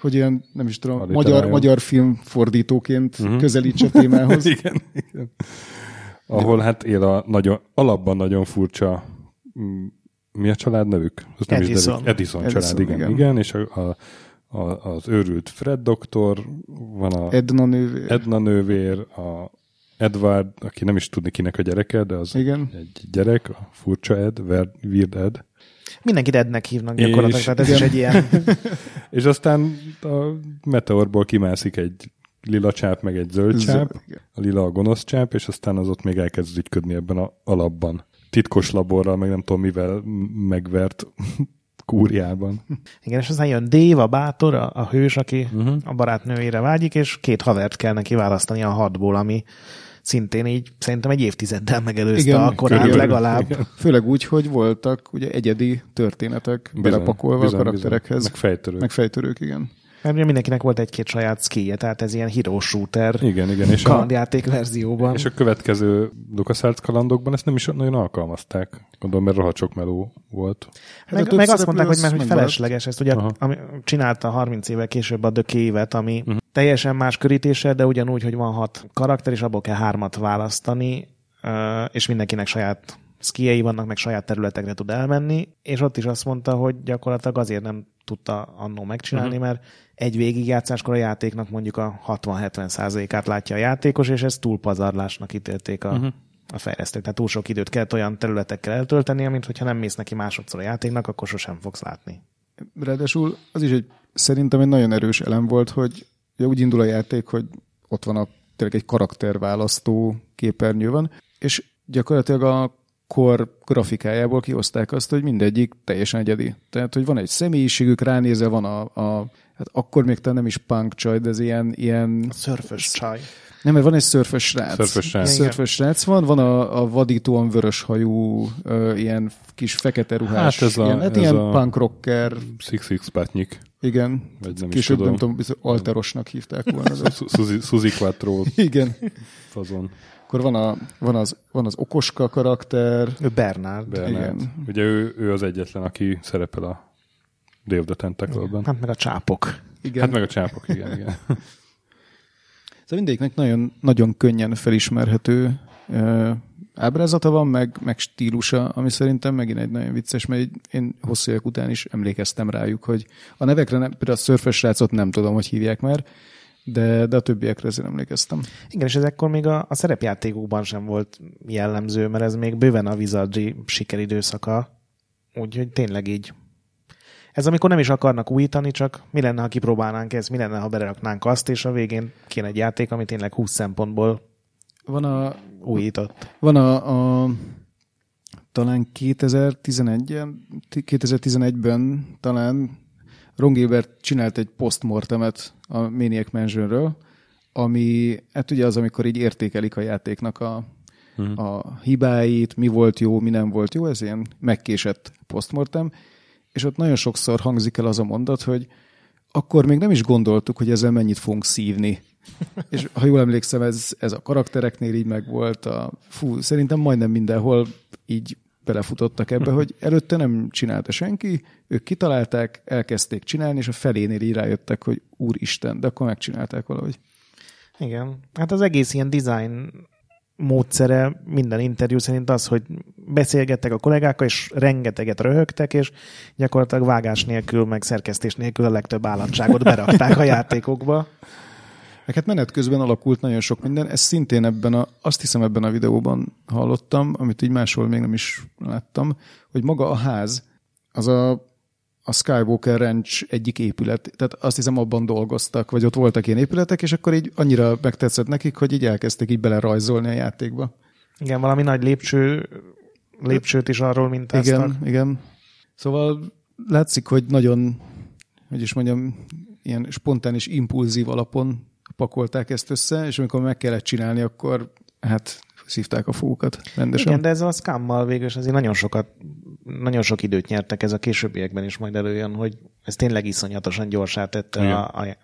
hogy ilyen, nem is tudom, magyar filmfordítóként közelíts a témához. Igen, igen. Ahol hát él a nagyon, alapban nagyon furcsa, mi a család nevük? Edison család, igen. És az őrült Fred doktor, van a Edna nővér, a Edward, aki nem is tudni kinek a gyereke, de az igen. Egy gyerek, a furcsa Ed, Weird Ed. Mindenkit Ednek hívnak gyakorlatilag, tehát ez igen. Is egy ilyen. És aztán a Meteorból kimászik egy lila csáp, meg egy zöld csáp, a lila a gonosz csáp, és aztán az ott még elkezd ügyködni ebben a alapban. Titkos laborral, meg nem tudom mivel megvert kúriában. Igen, és aztán jön Dave, a bátor, a hős, aki a barátnőjére vágyik, és 2 havert kell neki választani a 6-ból, ami szintén így szerintem egy évtizeddel megelőzte igen, a korát legalább. Igen. Főleg úgy, hogy voltak ugye egyedi történetek belepakolva a karakterekhez. Bizony. Meg fejtörők, igen. Mert mindenkinek volt 1-2 saját skije, tehát ez ilyen hero shooter kalandjáték verzióban. És a következő LucasArts kalandokban ezt nem is nagyon alkalmazták. Gondolom, mert rohadt sok meló volt. Meg azt mondták, hogy már felesleges. Ezt ugye csinálta 30 évvel később a The Cave-et, ami teljesen más körítéssel, de ugyanúgy, hogy van 6 karakter, és abból kell 3-at választani, és mindenkinek saját skijei vannak, meg saját területekre tud elmenni, és ott is azt mondta, hogy gyakorlatilag azért nem tudta annó megcsinálni, mert egy végigjátszáskor a játéknak mondjuk a 60-70%-át látja a játékos, és ezt túlpazarlásnak ítélték a fejlesztők. Tehát túl sok időt kellett olyan területekkel eltölteni, mint hogyha nem mész neki másodszor a játéknak, akkor sosem fogsz látni. Ráadásul az is szerintem egy nagyon erős elem volt, hogy úgy indul a játék, hogy ott van tényleg egy karakterválasztó képernyő van, és gyakorlatilag a kor grafikájából kioszták azt, hogy mindegyik teljesen egyedi. Tehát, hogy van egy személyiségük, ránézel, van hát akkor még talán nem is punk csaj, de ez ilyen... A szörfös csaj. Nem, mert van egy szörfös srác. Szörfös srác van a vadítóan vöröshajú, ilyen kis fekete ruhás. Hát ez ilyen punk rocker. Six-pack-nyik. Igen. Később nem tudom, alterosnak hívták volna. Suzy Quattro. Igen. Fazon. Akkor van az okoska karakter. Bernard. Igen. Ugye ő az egyetlen, aki szerepel a Dave the Tentacle-ben. Hát meg a csápok. Igen. Igen. Szóval mindegyiknek nagyon, nagyon könnyen felismerhető ábrázata van, meg stílusa, ami szerintem megint egy nagyon vicces, mert én hosszú évek után is emlékeztem rájuk, hogy a nevekre, például a szörfös srácot nem tudom, hogy hívják már, de a többiekre azért emlékeztem. Igen, és ezekkor még a szerepjátékokban sem volt jellemző, mert ez még bőven a Wizardry sikeridőszaka, úgyhogy tényleg így. Ez amikor nem is akarnak újítani, csak mi lenne, ha kipróbálnánk ezt, mi lenne, ha beraknánk azt, és a végén kéne egy játék, ami tényleg 20 szempontból újított. Van a talán 2011-ben talán Ron Gilbert csinált egy postmortemet a Maniac Mansionről, ami, hát ugye az, amikor így értékelik a játéknak a hibáit, mi volt jó, mi nem volt jó, ez ilyen megkésett postmortem, és ott nagyon sokszor hangzik el az a mondat, hogy akkor még nem is gondoltuk, hogy ezzel mennyit fogunk szívni. És ha jól emlékszem, ez a karaktereknél így megvolt, szerintem majdnem mindenhol így belefutottak ebbe, hogy előtte nem csinálta senki, ők kitalálták, elkezdték csinálni, és a felénél így rájöttek, hogy úristen, de akkor megcsinálták valahogy. Igen. Hát az egész ilyen design módszere minden interjú szerint az, hogy beszélgettek a kollégákkal, és rengeteget röhögtek, és gyakorlatilag vágás nélkül, meg szerkesztés nélkül a legtöbb állatságot berakták a játékokba. Hát menet közben alakult nagyon sok minden, ez szintén azt hiszem ebben a videóban hallottam, amit így máshol még nem is láttam, hogy maga a ház, az a Skywalker Ranch egyik épület, tehát azt hiszem abban dolgoztak, vagy ott voltak ilyen épületek, és akkor így annyira megtetszett nekik, hogy így elkezdtek így belerajzolni a játékba. Igen, valami nagy lépcsőt is arról mintáztak. Igen. Szóval látszik, hogy nagyon, hogy is mondjam, ilyen spontán és impulzív alapon pakolták ezt össze, és amikor meg kellett csinálni, akkor hát szívták a fogukat rendesen. Igen, de ez a Scammal végül is azért nagyon sok időt nyertek, ez a későbbiekben is majd előjön, hogy ez tényleg iszonyatosan gyorsá tette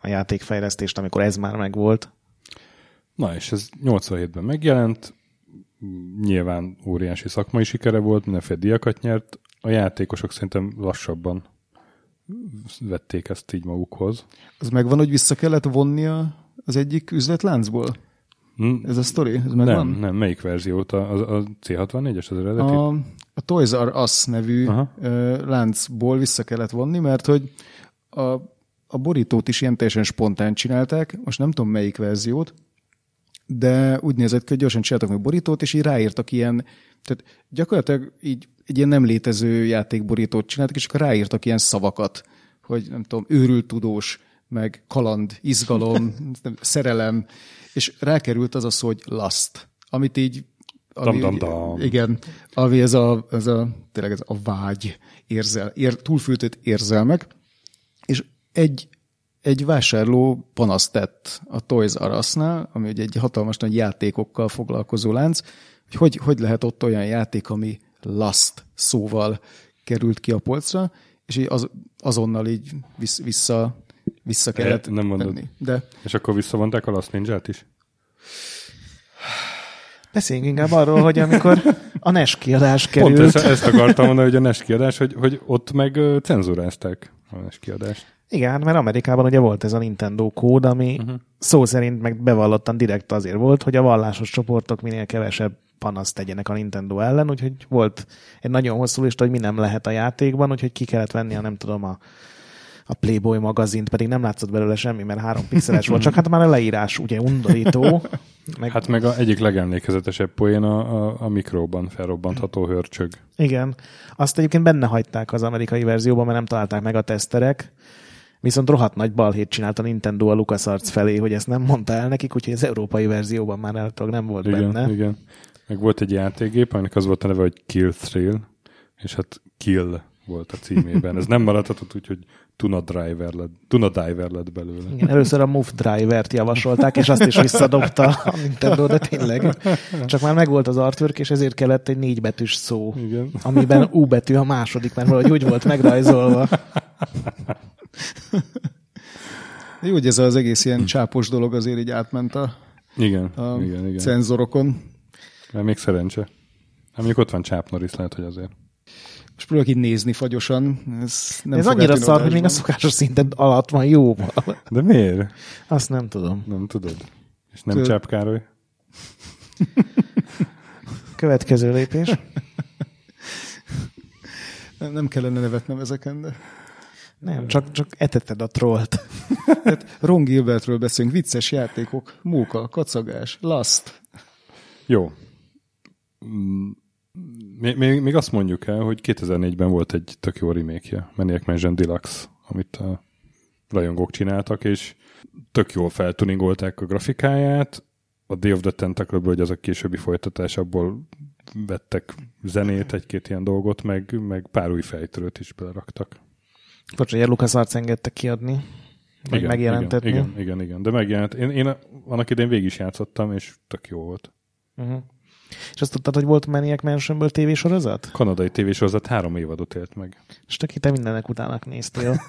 a játékfejlesztést, amikor ez már megvolt. Na, és ez 87-ben megjelent, nyilván óriási szakmai sikere volt, mindenféle díjakat nyert, a játékosok szerintem lassabban vették ezt így magukhoz. Az megvan, hogy vissza kellett vonnia az egyik üzletláncból? Ez a sztori? Ez megvan? Nem, melyik verziót? A C64-es az eredeti? A Toys R Us nevű láncból vissza kellett vonni, mert hogy a borítót is ilyen teljesen spontán csinálták, most nem tudom melyik verziót, de úgy nézett ki, hogy gyorsan csináltak meg borítót, és így ráírtak ilyen, tehát gyakorlatilag így egy ilyen nem létező játékborítót csináltak, és akkor ráírtak ilyen szavakat, hogy nem tudom, őrültudós, meg kaland, izgalom, szerelem, és rákerült az a szó, hogy lust, amit így, ami, igen, ami ez a tényleg ez a vágy, túlfűtött érzelmek, és egy vásárló panaszt tett a Toys R Us-nál, ami ugye egy hatalmas nagy játékokkal foglalkozó lánc, hogy lehet ott olyan játék, ami lust szóval került ki a polcra, és így azonnal így vissza kellett nem mondod. Menni. De. És akkor visszavonták a Last Ninja-t is? Beszéljünk inkább arról, hogy amikor a NES kiadás került. Pont ezt akartam mondani, hogy a NES kiadás, hogy ott meg cenzurázták a NES kiadást. Igen, mert Amerikában ugye volt ez a Nintendo kód, ami szó szerint meg bevallottan direkt azért volt, hogy a vallásos csoportok minél kevesebb panaszt tegyenek a Nintendo ellen, úgyhogy volt egy nagyon hosszú lista, hogy mi nem lehet a játékban, úgyhogy ki kellett venni a nem tudom a Playboy magazint, pedig nem látszott belőle semmi, mert 3 pixeles volt, csak hát már a leírás ugye undorító. Hát meg a egyik legemlékezetesebb poén a mikróban felrobbantható hörcsög. Igen. Azt egyébként benne hagyták az amerikai verzióban, mert nem találták meg a teszterek, viszont rohadt nagy balhét csinált a Nintendo a LucasArts felé, hogy ezt nem mondta el nekik, úgyhogy az európai verzióban már eltog nem volt igen, benne. Igen. Meg volt egy játékgép, aminek az volt a neve, hogy Kill Thrill, és hát Kill volt a címében. Ez nem maradhatott, úgyhogy Tuna Diver lett belőle. Igen, először a Move Driver-t javasolták, és azt is visszadobta a Nintendo, de tényleg. Csak már megvolt az artwork, és ezért kellett egy 4 betűs szó, igen. Amiben U betű a második, mert valahogy úgy volt megrajzolva. Jó, hogy ez az egész ilyen csápos dolog azért így átment a cenzorokon. De még szerencse. Hát mondjuk ott van Csáp Norris, lehet, hogy azért. Most próbálok így nézni fagyosan. Ez annyira szar, hogy még a szokásos szinten alatt van jóval. De miért? Azt nem tudom. Nem tudod. És nem Csáp Károly. Következő lépés. Nem kellene nevetnem ezeken, de... Nem, csak eteted a trollt. Ron Gilbertről beszélünk. Vicces játékok, móka, kacagás, lust. Jó. Még azt mondjuk el, hogy 2004-ben volt egy tök jó remake-je, Maniac Mansion Deluxe, amit a rajongók csináltak, és tök jól feltuningolták a grafikáját. A Day of the Tentacle-ből, hogy az a későbbi folytatás, abból vettek zenét, egy-két ilyen dolgot, meg pár új fejtörőt is beleraktak. Bocsánat, LucasArts engedte kiadni, meg megjelentetni. Igen, de megjelent. Én annak idején végig is játszottam, és tök jó volt. Uh-huh. És azt tudtad, hogy volt Maniac Mansionből tévésorozat? Kanadai tévésorozat 3 évadot élt meg. És tök te mindenek utának néztél.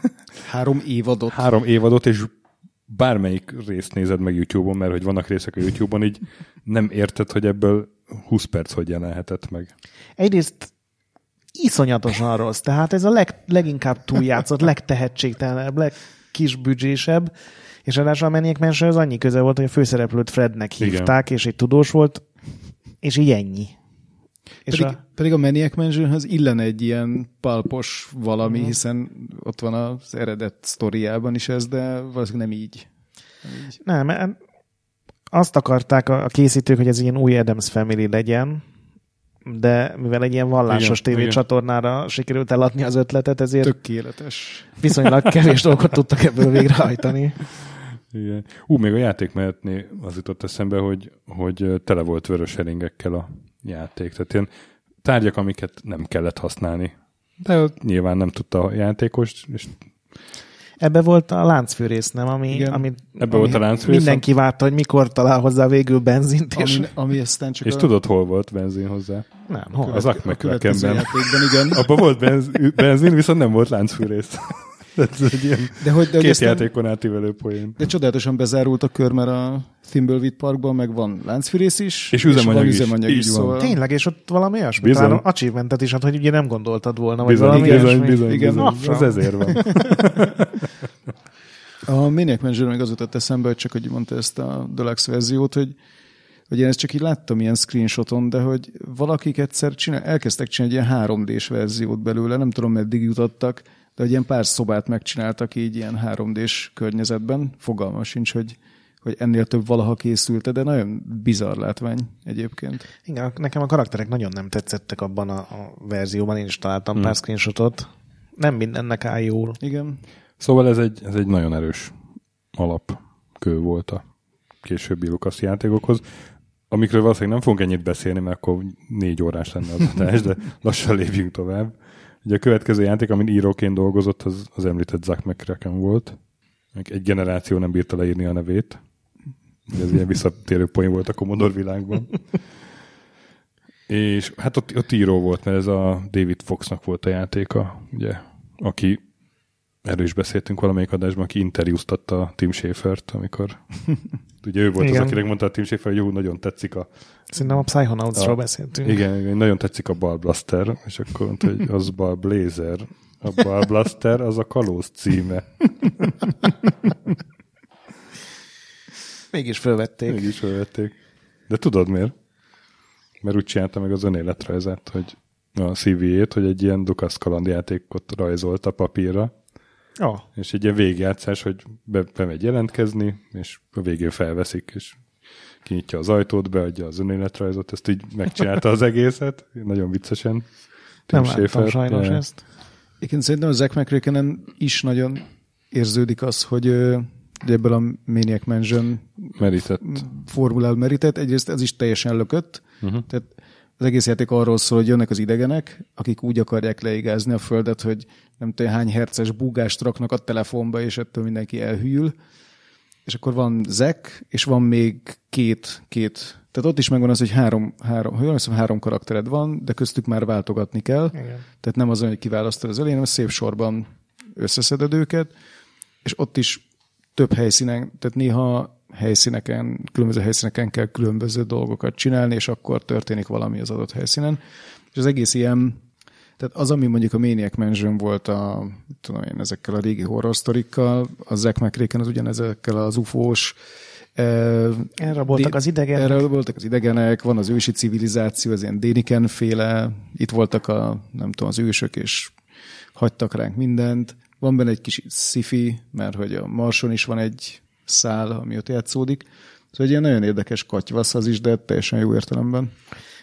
3 évadot? 3 évadot, és bármelyik részt nézed meg YouTube-on, mert hogy vannak részek a YouTube-on, így nem érted, hogy ebből 20 perc hogy jelenhetett meg. Egyrészt iszonyatosan rossz, tehát ez a leginkább túljátszott, legtehetségtelenebb, legkisbüdzsésebb, és ráadásul a Maniac Mansion az annyi közel volt, hogy a főszereplőt Frednek hívták, igen. És egy tudós volt, és így ennyi. Pedig a Maniac Mansionhez illen egy ilyen pálpos valami, hiszen ott van az eredet sztoriában is ez, de valószínűleg nem így. Nem, azt akarták a készítők, hogy ez ilyen új Addams Family legyen, de mivel egy ilyen vallásos tévécsatornára sikerült eladni az ötletet, ezért tökéletes. Viszonylag kevés dolgot tudtak ebből végrehajtani. Igen. Még a játékmenetnél az jutott eszembe, hogy tele volt vörös heringekkel a játék. Tehát ilyen tárgyak, amiket nem kellett használni. De nyilván nem tudta a játékos. És... Ebbe volt a láncfűrész, nem? Mindenki várta, hogy mikor talál hozzá végül benzint. És, ami aztán csak és tudod, hol volt benzin hozzá? Nem, hol? Az Akmekkelkenben. Abban volt benzin, viszont nem volt láncfűrész. De két játékon átívelő poén. De csodálatosan bezárult a kör, mert a Thimbleweed Parkban meg van láncfűrész is, és üzemanyag is. Szóval. Tényleg, és ott valami olyasmi. Talán achievementet is, hogy ugye nem gondoltad volna. Bizony. Ez ezért van. A Maniac Manager meg az jutott eszembe, hogy csak, hogy mondta ezt a Deluxe verziót, hogy én ezt csak így láttam ilyen screenshoton, de hogy valakik egyszer elkezdtek csinálni egy ilyen 3D-s verziót belőle, nem tudom, meddig jutottak, de hogy ilyen pár szobát megcsináltak így ilyen 3D-s környezetben. Fogalma sincs, hogy ennél több valaha készült, de nagyon bizarr látvány egyébként. Igen, nekem a karakterek nagyon nem tetszettek abban a verzióban, én is találtam pár screenshotot. Nem mindennek áll jól. Igen. Szóval ez egy nagyon erős alapkő volt a későbbi Lucas játékokhoz, amikről valószínűleg nem fogunk ennyit beszélni, mert akkor 4 órás lenne az adás, de lassan lépjünk tovább. Ugye a következő játék, amin íróként dolgozott, az említett Zack McCracken volt. Egy generáció nem bírta leírni a nevét. Ez ilyen visszatérő poén volt a Commodore világban. És hát ott író volt, mert ez a David Foxnak volt a játéka, ugye, aki erről is beszéltünk valamelyik adásban, aki interjúztatta a Tim Schafer-t, amikor ugye ő volt igen. Az, akinek mondta a Tim Schafer, hogy jó, nagyon tetszik a... Szerintem a Psychonautsról beszéltünk. Igen, nagyon tetszik a Ball Blaster, és akkor mondta, hogy az Ball Blazer. A Ball Blaster az a kalóz címe. Mégis felvették. De tudod miért? Mert úgy csinálta meg az önéletrajzát, hogy a CV-jét, hogy egy ilyen Dukas kalandjátékot rajzolt a papírra. Oh. És egy ilyen végjátszás, hogy bemegy jelentkezni, és a végén felveszik, és kinyitja az ajtót, beadja az önéletrajzot, ezt így megcsinálta az egészet, nagyon viccesen. Tim Schafer. Láttam sajnos ezt. Én szerintem a Zack McCrackenen is nagyon érződik az, hogy ebből a Maniac Mansion formulál merített, egyrészt ez is teljesen lökött, tehát az egész játék arról szól, hogy jönnek az idegenek, akik úgy akarják leigázni a földet, hogy nem tudom, hány herces búgást raknak a telefonba, és ettől mindenki elhűl. És akkor van Zack, és van még két. Tehát ott is megvan az, hogy három karaktered van, de köztük már váltogatni kell. Igen. Tehát nem az, hogy kiválasztod az elején, hanem szép sorban összeszeded őket. És ott is több helyszínen, tehát néha különböző helyszíneken kell különböző dolgokat csinálni, és akkor történik valami az adott helyszínen. És az egész ilyen, tehát az, ami mondjuk a Maniac Mansion volt ezekkel a régi horror sztorikkal, a Zack McCracken az ugyanezekkel az UFO-s. Erre voltak az idegenek, van az ősi civilizáció, az ilyen Däniken féle, itt voltak az ősök, és hagytak ránk mindent. Van benne egy kis sci-fi, mert hogy a Marson is van egy szál, ami ott játszódik. Szóval egy ilyen nagyon érdekes katyvasz az is, de teljesen jó értelemben.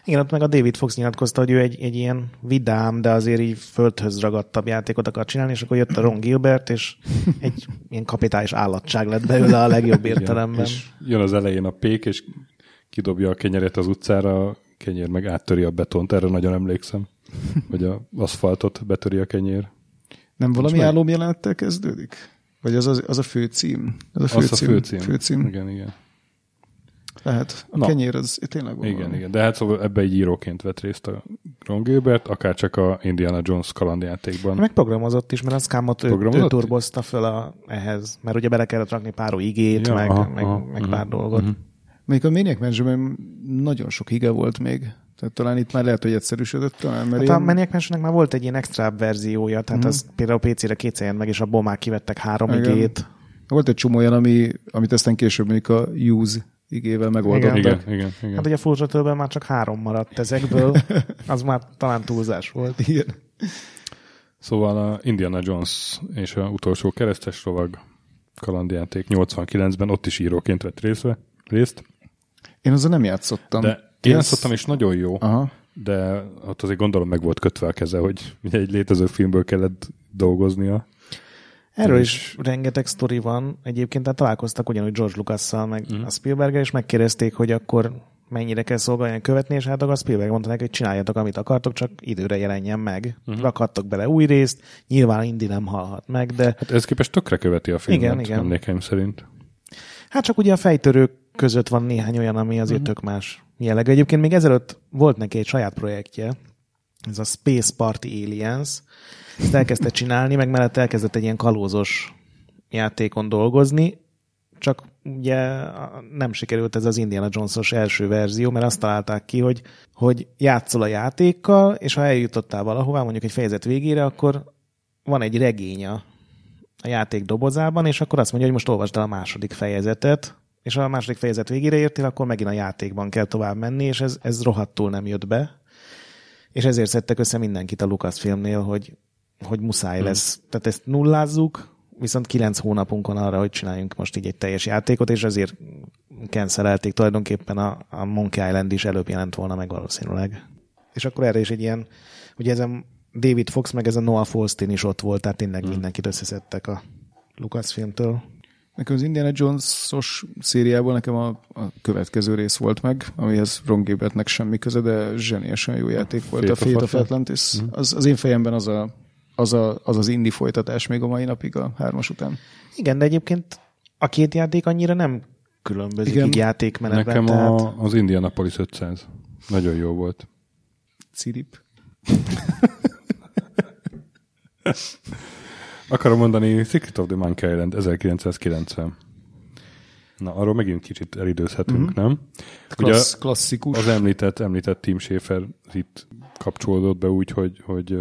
Igen, ott meg a David Fox nyilatkozta, hogy ő egy ilyen vidám, de azért így földhöz ragadtabb játékot akar csinálni, és akkor jött a Ron Gilbert, és egy ilyen kapitális állatság lett belőle a legjobb értelemben. És jön az elején a pék, és kidobja a kenyeret az utcára, a kenyér meg áttöri a betont, erre nagyon emlékszem, hogy az aszfaltot betöri a kenyér. Nem valami álomjelenettel kezdődik? Vagy az a főcím? Az a főcím. Igen. Tehát a kenyér az tényleg van. Igen. De hát szóval ebbe egy íróként vett részt a Ron Gilbert, akárcsak a Indiana Jones kalandjátékban. Meg programozott is, mert az Scamot ő turbozta fel ehhez. Mert ugye bele kellett rakni pár igét, meg pár dolgot. Még a Maniac Mansionben nagyon sok ige volt még. Tehát talán itt már lehet, hogy egyszerűsödött. A Maniac Mansionnek már volt egy ilyen extra verziója, tehát az például PC-re kétszer meg, és abból már kivettek 3 igét. Volt egy csomó olyan, amit aztán később mondjuk a Use igével megoldottak. Igen. Hát ugye a Full már csak 3 maradt ezekből, az már talán túlzás volt. Igen. Szóval a Indiana Jones és a utolsó keresztes lovag kalandjáték 89-ben ott is íróként vett részt. Én azzal nem játszottam. Játszottam, és nagyon jó, de ott azért gondolom meg volt kötve a keze, hogy egy létező filmből kellett dolgoznia. Erről is rengeteg sztori van. Egyébként találkoztak ugyanúgy George Lucasszal, meg a Spielberggel, és megkérdezték, hogy akkor mennyire kell szolgálják követni, és hát a Spielberg mondta neki, hogy csináljatok, amit akartok, csak időre jelenjen meg. Rakhattok bele új részt, nyilván Indi nem halhat meg, de... Hát ez képest tökre követi a filmet, igen. Emlékeim szerint. Hát csak ugye a fejtörők között van néhány olyan, ami azért tök más jellegű. Egyébként még ezelőtt volt neki egy saját projektje, ez a Space Party Aliens. Ezt elkezdte csinálni, meg mellett elkezdett egy ilyen kalózos játékon dolgozni, csak ugye nem sikerült ez az Indiana Jones-os első verzió, mert azt találták ki, hogy játszol a játékkal, és ha eljutottál valahová, mondjuk egy fejezet végére, akkor van egy regény a játék dobozában, és akkor azt mondja, hogy most olvasd el a második fejezetet, és ha a második fejezet végére értél, akkor megint a játékban kell tovább menni, és ez rohadtul nem jött be. És ezért szedtek össze mindenkit a Lucasfilmnél, hogy muszáj lesz. Tehát ezt nullázzuk, viszont 9 hónapunk van arra, hogy csináljunk most így egy teljes játékot, és ezért cancelelték tulajdonképpen a Monkey Island is előbb jelent volna meg valószínűleg. És akkor erre is egy ilyen, ugye ez a David Fox meg ez a Noah Falstein is ott volt, tehát tényleg mindenkit összeszedtek a Lucasfilmtől. Nekem az Indiana Jones-os szériából nekem a következő rész volt meg, amihez Ron Gilbertnek semmi köze, de zseniálisan jó játék volt a Fate of Atlantis. Az én fejemben az indie folytatás még a mai napig a 3-as után. Igen, de egyébként a két játék annyira nem különbözik így játékmenetben. Nekem tehát... az Indianapolis 500. Nagyon jó volt. Cirip. Akarom mondani, Secret of the Monkey Island 1990. Na, arról megint kicsit elidőzhetünk, nem? Klasszikus. Az említett Tim Schafer itt kapcsolódott be úgy, hogy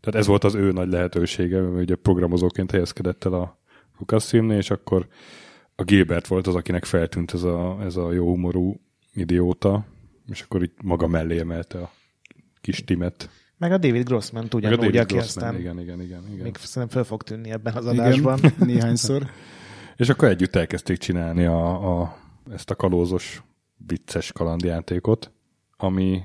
tehát ez volt az ő nagy lehetősége, mert ugye programozóként helyezkedett el a Lucasfilmnél, és akkor a Gilbert volt az, akinek feltűnt ez a jó humorú idióta, és akkor itt maga mellé emelte a kis Timet. Meg a David Grossman ugyanúgy, aki aztán igen. Még szerintem föl fog tűnni ebben az adásban néhányszor. És akkor együtt elkezdték csinálni ezt a kalózos, vicces kalandjátékot, ami...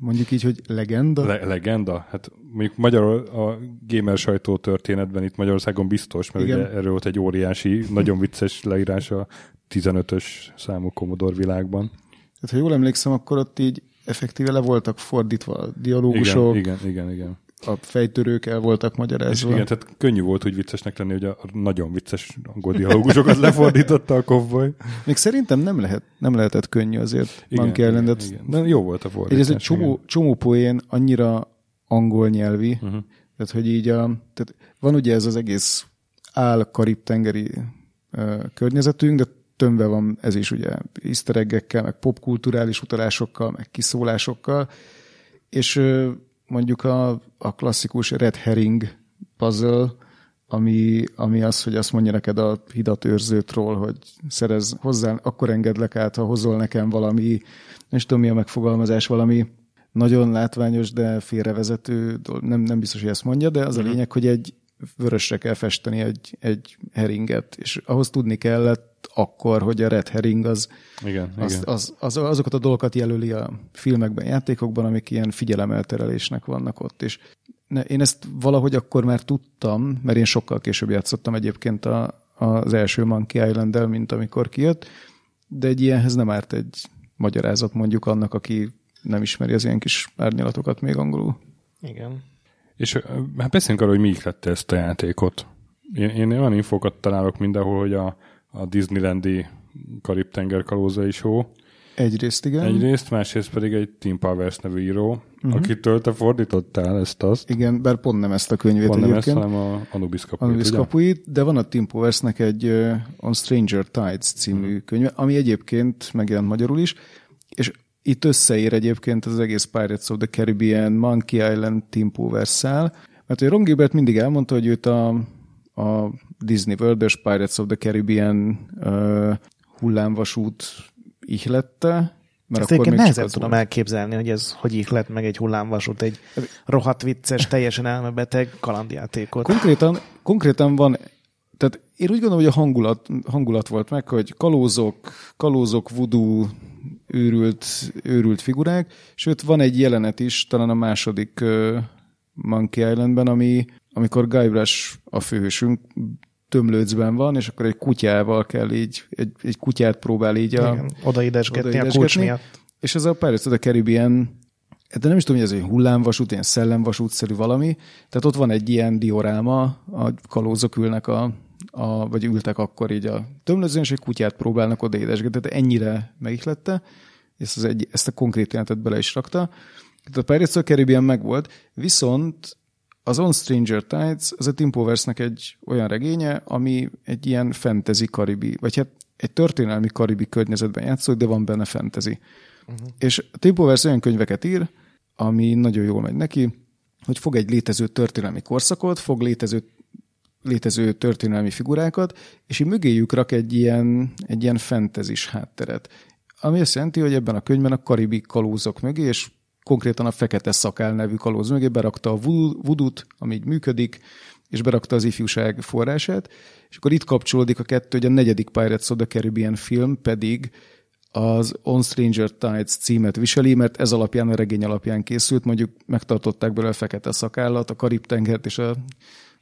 Mondjuk így, hogy legenda? Legenda? Hát mondjuk a gamer sajtó történetben itt Magyarországon biztos, mert ugye erről volt egy óriási, nagyon vicces leírás a 15-ös számú Commodore világban. Hát, ha jól emlékszem, akkor ott így effektíve le voltak fordítva a dialógusok. Igen. A fejtörők el voltak magyarázva. És igen, tehát könnyű volt úgy viccesnek lenni, hogy a nagyon vicces angol dialógusokat lefordította a kovboly. Még szerintem nem lehetett könnyű azért. Igen. Jó volt a fordítás. Ez egy csomó poén annyira angol nyelvi, tehát hogy így tehát van ugye ez az egész karib-tengeri környezetünk, de tömve van ez is ugye easter egg-ekkel, meg popkulturális utalásokkal, meg kiszólásokkal, és mondjuk a klasszikus red herring puzzle, ami az, hogy azt mondja neked a hidat őrzőtról, hogy szerez hozzá, akkor engedlek át, ha hozol nekem valami, nem tudom mi a megfogalmazás, valami nagyon látványos, de félrevezető, nem biztos, hogy ezt mondja, de az a lényeg, hogy egy vörösre kell festeni egy heringet, és ahhoz tudni kellett akkor, hogy a red herring az, azokat a dolgokat jelöli a filmekben, játékokban, amik ilyen figyelemelterelésnek vannak ott. És én ezt valahogy akkor már tudtam, mert én sokkal később játszottam egyébként az első Monkey Island-del, mint amikor kijött, de egy ilyenhez nem árt egy magyarázat mondjuk annak, aki nem ismeri az ilyen kis árnyalatokat még angolul. Igen. És hát beszéljünk arról, hogy mi ihlette ezt a játékot. Én olyan infókat találok mindenhol, hogy a Disneylandi Karib-tenger kalózai show. Egyrészt igen. Másrészt pedig egy Tim Powers nevű író, akitől te fordítottál ezt-azt. Igen, bár pont nem ezt a könyvét egyébként. Pont nem ezt, hanem a Anubis kapuit, de van a Tim Powersnek egy On Stranger Tides című könyve, ami egyébként megjelent magyarul is, és itt összeér egyébként az egész Pirates of the Caribbean, Monkey Island, Tim Powers-szel, mert Ron Gilbert mindig elmondta, hogy őt a Disney World-ös Pirates of the Caribbean hullámvasút ihlette. Ezt egyébként nehezen tudom elképzelni, hogy ez hogy ihlet meg egy hullámvasút, egy rohadt vicces, teljesen elmebeteg kalandjátékot. Konkrétan van... Tehát én úgy gondolom, hogy a hangulat volt meg, hogy kalózok, voodoo, őrült figurák, sőt van egy jelenet is, talán a második Monkey Islandben, amikor Guybrush a főhősünk tömlőcben van, és akkor egy kutyával kell így, egy kutyát próbál így odaidesgetni a kulcs miatt. És ez a Pirates of the Caribbean, de nem is tudom, hogy ez egy hullámvasút, ilyen szellemvasútszerű valami, tehát ott van egy ilyen dioráma, a kalózok ülnek vagy ültek akkor így a tömlözőn, és egy kutyát próbálnak oda édesgetni, tehát ennyire megihlette, ezt a konkrét jelenetet bele is rakta. Tehát a Pirates of the Caribbean megvolt, viszont az On Stranger Tides, az a Tim Powersnek egy olyan regénye, ami egy ilyen fantasy karibi, vagy hát egy történelmi karibi környezetben játszódik, de van benne fantasy. Uh-huh. És Tim Powers olyan könyveket ír, ami nagyon jól megy neki, hogy fog egy létező történelmi korszakot, fog létező történelmi figurákat, és így mögéjük rak egy ilyen fantasy-s hátteret. Ami azt jelenti, hogy ebben a könyvben a karibi kalózok mögé, és konkrétan a Fekete Szakál nevű kalóz mögé berakta a vudut, ami így működik, és berakta az ifjúság forrását, és akkor itt kapcsolódik a kettő, hogy a negyedik Pirates of the Caribbean film pedig az On Stranger Tides címet viseli, mert ez alapján, a regény alapján készült, mondjuk megtartották belőle a Fekete Szakállat, a Karib-tengert és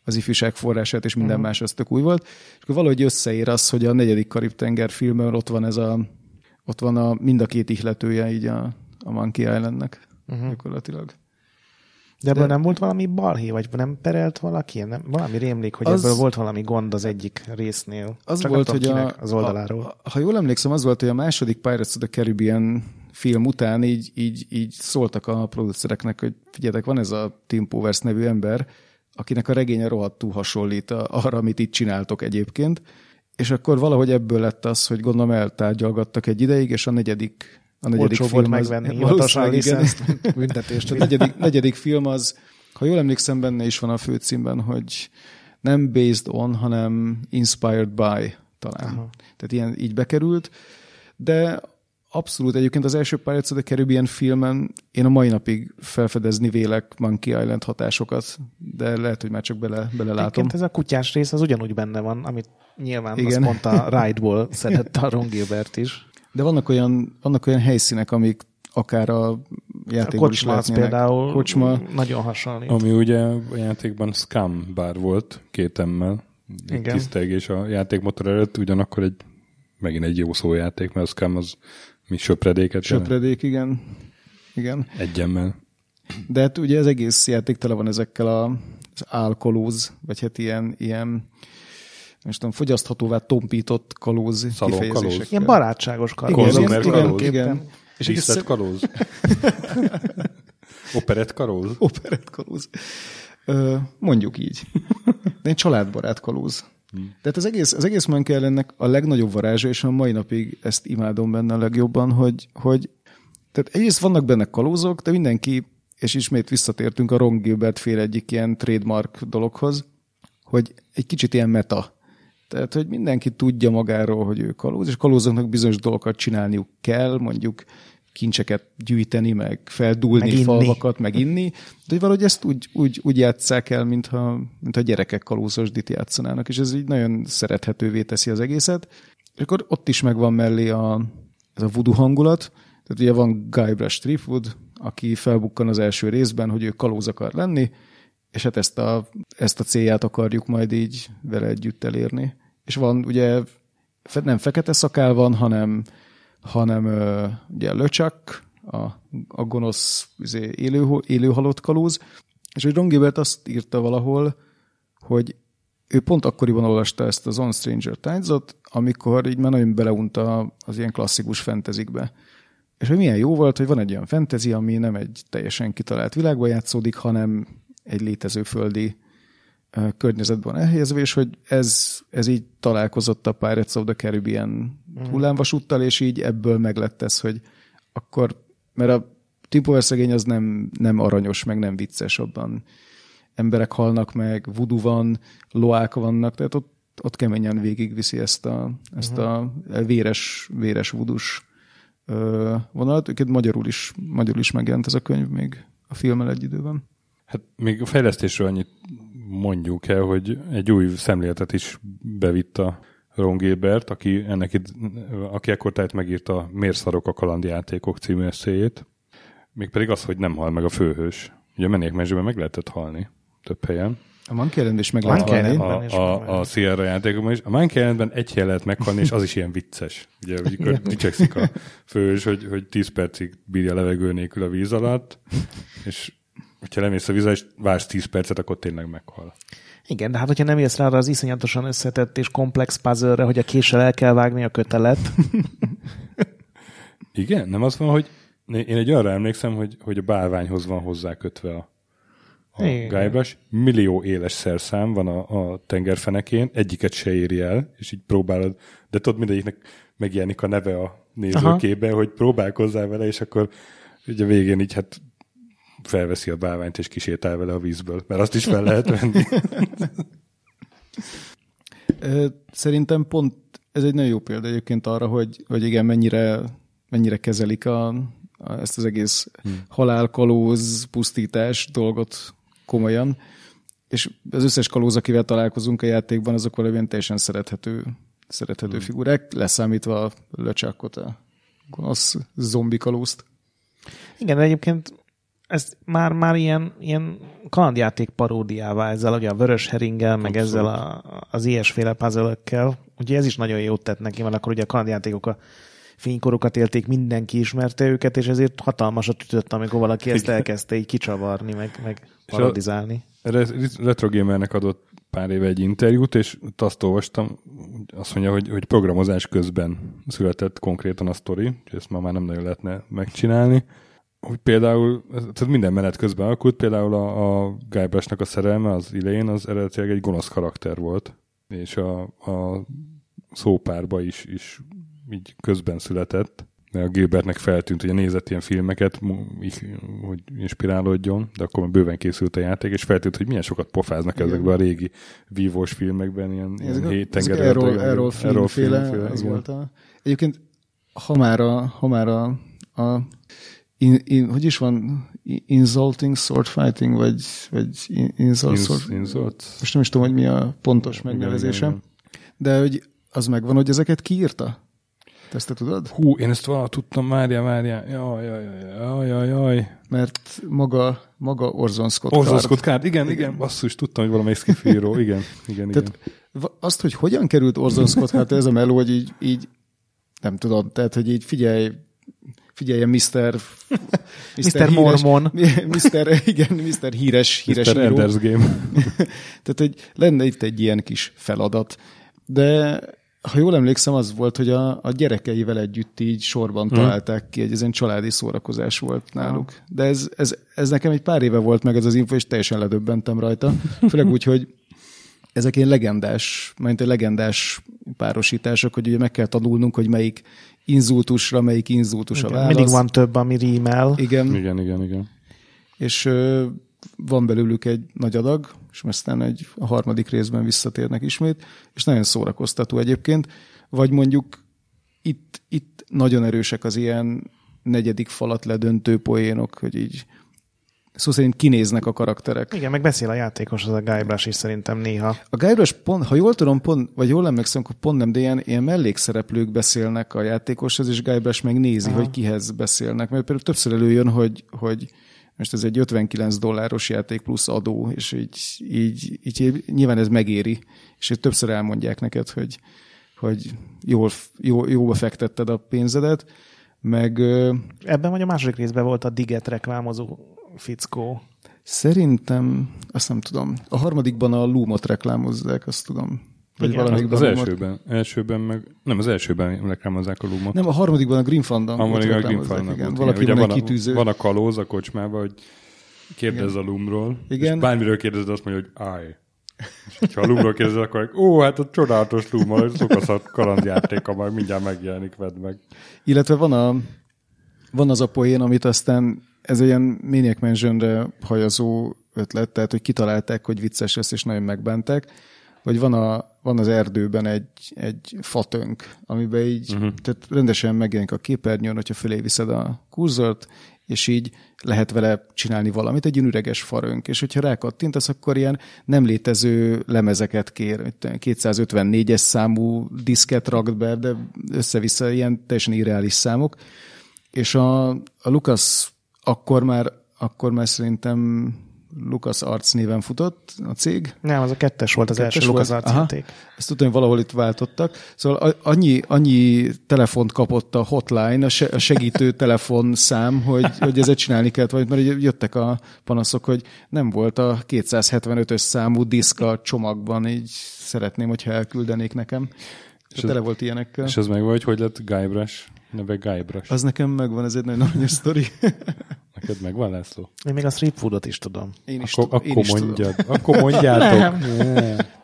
az ifjúság forrását, és minden más, az tök új volt. És akkor valahogy összeér az, hogy a negyedik Karib-tenger filmben ott van mind a két ihletője így a Monkey Islandnek gyakorlatilag. De ebből nem volt valami balhé, vagy nem perelt valaki? Nem, valami rémlik, hogy ebből volt valami gond az egyik résznél. Az csak volt, hogy az oldaláról. Ha jól emlékszem, az volt, hogy a második Pirates of the Caribbean film után így szóltak a producereknek, hogy figyeljetek, van ez a Tim Powers nevű ember, akinek a regénye rohadtul hasonlít arra, amit itt csináltok egyébként. És akkor valahogy ebből lett az, hogy gondolom eltárgyalgattak egy ideig, és a negyedik film volt megvenni hivatalsági szenszt büntetést. A negyedik film az, ha jól emlékszem, benne is van a főcímben, hogy nem based on, hanem inspired by talán. Aha. Tehát ilyen így bekerült. De abszolút egyébként az első Pirates of the Caribbean filmen én a mai napig felfedezni vélek Monkey Island hatásokat, de lehet, hogy már csak belelátom. Egyébként ez a kutyás rész az ugyanúgy benne van, amit nyilván igen, azt mondta Ride-ból szedett a Ron Gilbert is. De vannak olyan helyszínek, amik akár a játékból is látnének. Például Kocsma nagyon hasonlít. Ami ugye a játékban Scum Bar volt, 2M-mel. Tisztelgés a játékmotor előtt, ugyanakkor megint egy jó szójáték, mert a Scum az mi söpredéket. Söpredék, igen. 1M-mel. De hát ugye az egész játék tele van ezekkel az álkolóz, vagy hát ilyen most tudom, fogyaszthatóvá tompított kalóz kifejezések. Ilyen barátságos kalóz. Igen. Díszlet kalóz. Operett kalóz. Operett kalóz. Mondjuk így. De egy családbarát kalóz. Tehát az egész Monkey Islandnek a legnagyobb varázsa, és a mai napig ezt imádom benne a legjobban, hogy tehát egyrészt vannak benne kalózok, de mindenki, és ismét visszatértünk a Ron Gilbert féle egyik ilyen trademark dologhoz, hogy egy kicsit ilyen meta. Tehát, hogy mindenki tudja magáról, hogy ő kalóz, és kalózoknak bizonyos dolgokat csinálniuk kell, mondjuk kincseket gyűjteni, meg feldúlni falvakat, meg inni, de hogy valahogy ezt úgy játsszák el, mintha gyerekek kalózosdit játszanának, és ez így nagyon szerethetővé teszi az egészet. És akkor ott is megvan mellé ez a voodoo hangulat, tehát ugye van Guybrush Threepwood, aki felbukkan az első részben, hogy ő kalóz akar lenni, és hát ezt a célját akarjuk majd így vele együtt elérni. És van ugye, nem Fekete Szakál van, hanem ugye Löcsak, a gonosz élő halott kalóz. És hogy Ron Gilbert azt írta valahol, hogy ő pont akkoriban olvasta ezt az On Stranger Tides-ot, amikor így már nagyon beleunta az ilyen klasszikus fantasybe. És hogy milyen jó volt, hogy van egy olyan fantasy, ami nem egy teljesen kitalált világban játszódik, hanem egy létező földi környezetben elhelyezve, és hogy ez így találkozott a Pirates of the Caribbean hullámvasúttal, és így ebből meglett ez, hogy akkor, mert a Tim Powers regény az nem aranyos, meg nem vicces, abban emberek halnak meg, voodoo van, loák vannak, tehát ott keményen végigviszi ezt a véres voodoo-s vonalat. Őket magyarul is megjelent ez a könyv még a filmmel egy időben. Hát még a fejlesztésről annyit mondjuk el, hogy egy új szemléletet is bevitt a Ron Gilbert, aki ekkor tehát megírta Miért szarok a kalandjátékok című esszéjét. Mégpedig az, hogy nem hal meg a főhős. Ugye a Menékmezsőben meg lehetett halni több helyen. A Monkey Island is meg lehet halni. A Sierra játékokban is. A Monkey Islandben egy helyen lehet meghalni, és az is ilyen vicces. Ugye, amikor dicsekszik a fős, hogy 10 percig bírja levegő nélkül a víz alatt, és hogyha lemész a vízre, és vársz 10 percet, akkor tényleg meghal. Igen, de hát hogyha nem jössz rá arra az iszonyatosan összetett és komplex puzzle-re, hogy a késsel el kell vágni a kötelet. Igen, nem az van, hogy én egy arra emlékszem, hogy a bálványhoz van hozzá kötve a Guybrush. Millió éles szerszám van a tengerfenekén, egyiket se éri el, és így próbálod, de tudod, mindegyiknek megjelenik a neve a nézőkében, hogy próbálkozzál vele, és akkor ugye a végén így hát felveszi a bálványt, és kisétál vele a vízből, mert azt is fel lehet venni. Szerintem pont ez egy nagyon jó példa egyébként arra, hogy igen, mennyire kezelik ezt az egész halálkalóz, pusztítás dolgot komolyan, és az összes kalóz, akivel találkozunk a játékban, azok valójában teljesen szerethető figurák, leszámítva a löcsákot, a gonosz zombi kalózt. Igen, de egyébként ez már ilyen kalandjáték paródiává, ezzel ugye a vörös heringgel, meg ezzel az ilyesféle puzzle-ökkel. Ugye ez is nagyon jót tett neki, mert akkor ugye a kalandjátékok a fénykorukat élték, mindenki ismerte őket, és ezért hatalmasat ütött, amikor valaki ezt elkezdte így kicsavarni, meg parodizálni. Retrogamernek adott pár éve egy interjút, és azt olvastam, azt mondja, hogy programozás közben született konkrétan a sztori, és ezt már nem nagyon lehetne megcsinálni. Hogy például, tehát minden menet közben alakult, például a Guybrush-nak a szerelme, az Elaine, az eredetileg egy gonosz karakter volt, és a szópárba is így közben született. A Gilbertnek feltűnt, hogy nézett ilyen filmeket, hogy inspirálódjon, de akkor bőven készült a játék, és feltűnt, hogy milyen sokat pofáznak ezekben a régi vívós filmekben, ilyen héttengerőt. Errol filmféle az volt. Egyébként ha már a hogy is van? Insulting sword fighting, vagy insult? Most nem is tudom, hogy mi a pontos megnevezése. De hogy az megvan, hogy ezeket kiírta? Ezt te tudod? Hú, én ezt valahogy tudtam, várjál. Jaj. Mert maga Orson Scott Card. Orson Scott Card, igen, basszus, tudtam, hogy valamelyik skifíró, igen. Tehát azt, hogy hogyan került Orson Scott Card, ez a meló, hogy így nem tudom, tehát, hogy így figyeljen Mr. Mormon. Mr. híres Mr. Ender's Game. Tehát, hogy lenne itt egy ilyen kis feladat. De ha jól emlékszem, az volt, hogy a gyerekeivel együtt így sorban találták ki, hogy ez egy családi szórakozás volt náluk. De ez nekem egy pár éve volt meg ez az info, és teljesen ledöbbentem rajta. Főleg úgy, hogy ezek ilyen legendás párosítások, hogy ugye meg kell tanulnunk, hogy melyik inzultusra, a válasz. Mindig van több, ami rímel. Igen. És van belőlük egy nagy adag, és aztán a harmadik részben visszatérnek ismét, és nagyon szórakoztató egyébként. Vagy mondjuk itt nagyon erősek az ilyen negyedik falat ledöntő poénok, hogy így szó szerint kinéznek a karakterek. Igen, meg beszél a játékos, az a Guybrush is szerintem néha. A Guybrush pont, ha jól tudom, vagy jól emlékszem, akkor pont nem, de ilyen mellékszereplők beszélnek a játékoshoz, és Guybrush meg nézi, hogy kihez beszélnek. Mert például többször előjön, hogy most ez egy $59 játék plusz adó, és így nyilván ez megéri, és így többször elmondják neked, hogy jóba fektetted a pénzedet, meg... Ebben vagy a második részben volt a Diget reklámozó fickó. Szerintem, azt nem tudom, a harmadikban a Loom-ot reklámozzák, azt tudom. Az elsőben reklámozzák a Loom-ot. Nem, a harmadikban a Grim Fandangot reklámozzák. Igen. Van a kalóz a kocsmában, hogy kérdezz a Loom-ról, és bármiről kérdezed, azt mondja, hogy állj. És ha a Loom-ról kérdezed, akkor hát a csodálatos Loom-mal, szokaszat kalandjátéka, majd mindjárt megjelenik, vedd meg. Illetve van az a poén, amit aztán ez egy ilyen Maniac Mansion-re hajazó ötlet, tehát hogy kitalálták, hogy vicces lesz, és nagyon megbánták. Vagy van az erdőben egy fatönk, amiben így tehát rendesen megjelenik a képernyőn, hogyha fölé viszed a kurzort, és így lehet vele csinálni valamit, egy üreges farönk. És hogyha rákattintasz, akkor ilyen nem létező lemezeket kér, 254-es számú diszket rakd be, de össze-vissza ilyen teljesen irreális számok. És a Lucas akkor már szerintem LucasArts néven futott a cég. Nem, az a kettes volt az első LucasArts játék. Ezt tudom, hogy valahol itt váltottak. Szóval annyi telefont kapott a hotline, a segítő telefonszám, hogy ezzel csinálni kellett valamit, mert jöttek a panaszok, hogy nem volt a 275-ös számú diszk a csomagban, így szeretném, hogyha elküldenék nekem. És tele volt ilyenekkel. És az megvan, hogy lett Guybrush, neve Guybrush. Az nekem megvan, ez egy nagyon nagy sztori. Neked megvan, László? Én még a Threepwoodot is tudom. Akkor mondjátok.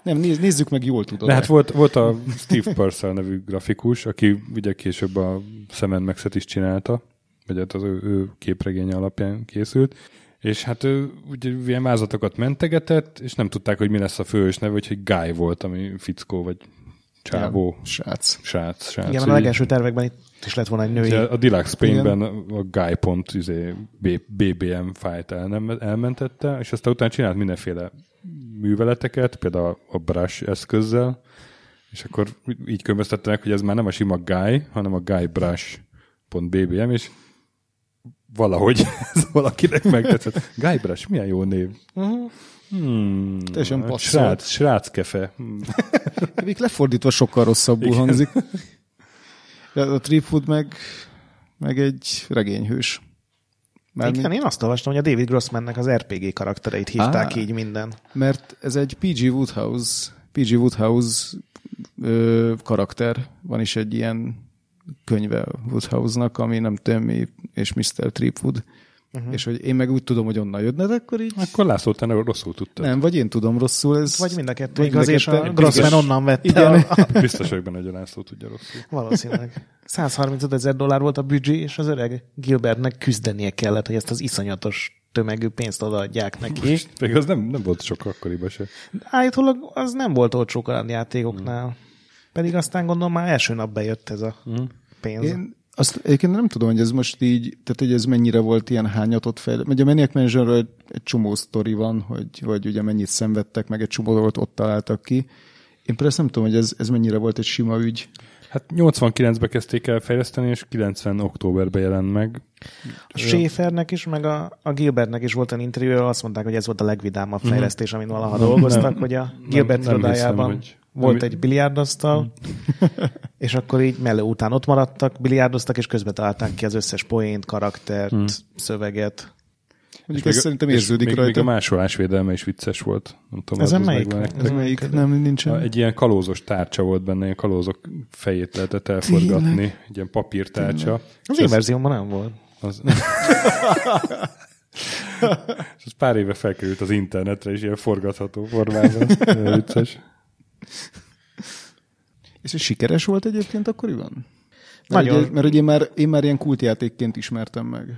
Nem, nézzük meg, jól tudod. De hát volt a Steve Purcell nevű grafikus, aki ugye később a Sam & Max-et is csinálta, vagy hát az ő képregénye alapján készült, és hát ő ugye ilyen vázlatokat mentegetett, és nem tudták, hogy mi lesz a fős neve, úgyhogy Guy volt, ami fickó, vagy csávó. Igen, srác. Igen, a legelső tervekben itt is lett volna egy női. A Deluxe Paint-ben a Guy pont BBM fájt elmentette, és aztán utána csinált mindenféle műveleteket, például a brush eszközzel, és akkor így különböztette meg, hogy ez már nem a sima Guy, hanem a guybrush.bbm, és valahogy ez valakinek megtetszett. Guybrush, milyen jó név. Teljesen passzolt. Sráckefe. Még lefordítva sokkal rosszabbul hangzik. A Threepwood meg egy regényhős. Igen, én azt olvastam, hogy a David Grossmannek az RPG karaktereit hívták így minden. Mert ez egy P.G. Woodhouse karakter. Van is egy ilyen könyve Woodhouse-nak, ami nem Tommy és Mr. Threepwood. És hogy én meg úgy tudom, hogy onnan jönnek, akkor így... Akkor László, te rosszul tudtad. Nem, vagy én tudom rosszul. Ez... Vagy mind a kettő igaz, és a Grossman onnan vette. Igen. Biztos vagyok benne, hogy a László tudja rosszul. Valószínűleg. $135,000 volt a büdzsé, és az öreg Gilbertnek küzdenie kellett, hogy ezt az iszonyatos tömegű pénzt odaadják neki. Most, pedig az nem volt sok akkoriban se. Állítólag az nem volt olcsó kalandjátékoknál. Pedig aztán gondolom már első nap bejött ez a pénz. Azt egyébként nem tudom, hogy ez most így, tehát hogy ez mennyire volt ilyen hányatott fejlődés. A Maniac Mansionről egy csomó sztori van, hogy ugye mennyit szenvedtek, meg egy csomó dolgot ott találtak ki. Én persze nem tudom, hogy ez mennyire volt egy sima ügy. Hát 89-ben kezdték el fejleszteni, és 90. októberben jelent meg. A Schaefernek is, meg a Gilbertnek is volt egy interjúja, azt mondták, hogy ez volt a legvidámabb fejlesztés, amin valaha dolgoztak, hogy a Gilbert irodájában volt egy biliárdasztal, és akkor így mellő után ott maradtak, biliárdoztak, és közben találták ki az összes poént, karaktert, szöveget. Mondjuk ez szerintem érződik rajta. Még a másolás védelme is vicces volt. Nem tudom, ez melyik? Nem, nincsen. Egy ilyen kalózos tárcsa volt benne, ilyen kalózok fejét lehetett elforgatni. Egy ilyen papírtárcsa. Az én verziómban nem volt. És az pár éve felkerült az internetre, és ilyen forgatható formában. Vicces. És sikeres volt egyébként akkoriban? Mert ugye én már ilyen kultjátékként ismertem meg.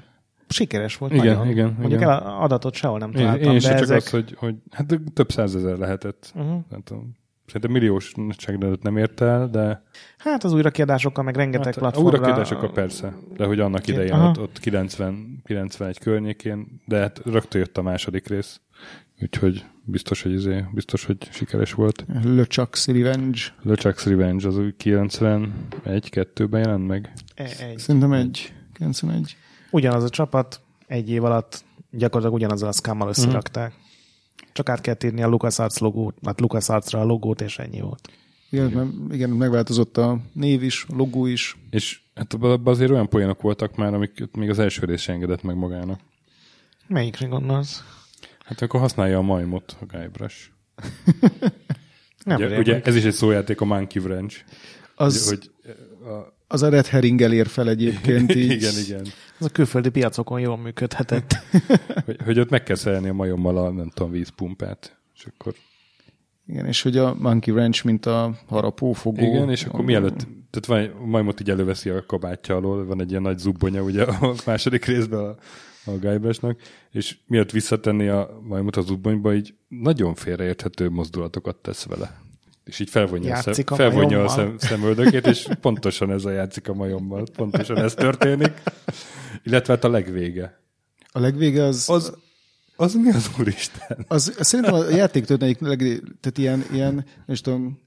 Sikeres volt. Igen. Mondjuk el adatot sehol nem találtam. Én is csak ezek... az, hogy hát több 100,000 lehetett. Szerintem milliós nagyságrendet nem ért el, de... Hát az újrakiadásokkal, meg rengeteg platformra... Újrakiadásokkal persze, de hogy annak idején ott 90-91 környékén, de hát rögtön jött a második rész. Úgyhogy biztos, hogy sikeres volt. LeChuck's Revenge, az 91-92-ben jelent meg. Szerintem 91. Ugyanaz a csapat, egy év alatt gyakorlatilag ugyanazzal a Scammal összerakták. Csak át kellett írni a LucasArts logót, hát LucasArtsra a logót, és ennyi volt. Igen, megváltozott a név is, a logó is. És hát azért olyan poénok voltak már, amik még az első rész sem engedett meg magának. Melyikre gondolsz? Hát akkor használja a majmot, a Guybrush. ugye ez is egy szójáték, a Monkey Wrench. Az... Ugye, hogy az a red herringgel ér fel egyébként így. Igen. Az a külföldi piacokon jól működhetett. hogy ott meg kell szerelni a majommal a, nem tudom, vízpumpát. És akkor... Igen, és hogy a Monkey Wrench, mint a harapófogó. Igen, és akkor mielőtt, tehát van, majmot így előveszi a kabátja alól, van egy ilyen nagy zubbonya ugye a második részben a Guybrushnak, és mielőtt visszatenni a majmot a zubbonyba, így nagyon félreérthető mozdulatokat tesz vele. És így felvonja a szemöldökét, és pontosan ez a játszik a majommal. Pontosan ez történik. Illetve hát a legvége. A legvége az... Az mi az úristen? Az szerintem a játék történik, tehát ilyen nem is tudom,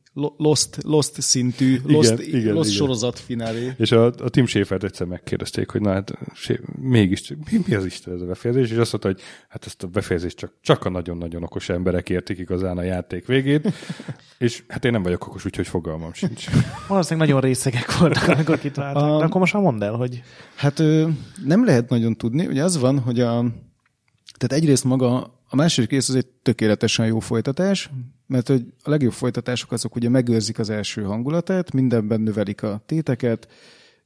Lost szintű, Lost sorozat finálé. És a Tim Schafer-t egyszer megkérdezték, hogy na hát mégis, mi az Isten ez a befejezés? És azt mondta, hogy hát ezt a befejezést csak a nagyon-nagyon okos emberek értik igazán a játék végét, és hát én nem vagyok okos, úgyhogy fogalmam sincs. Valószínűleg nagyon részegek voltak, amikor kitalálták. De akkor most már mondd el, hogy... Hát nem lehet nagyon tudni, ugye az van, hogy tehát egyrészt maga a második rész az egy tökéletesen jó folytatás, mert hogy a legjobb folytatások azok ugye megőrzik az első hangulatát, mindenben növelik a téteket,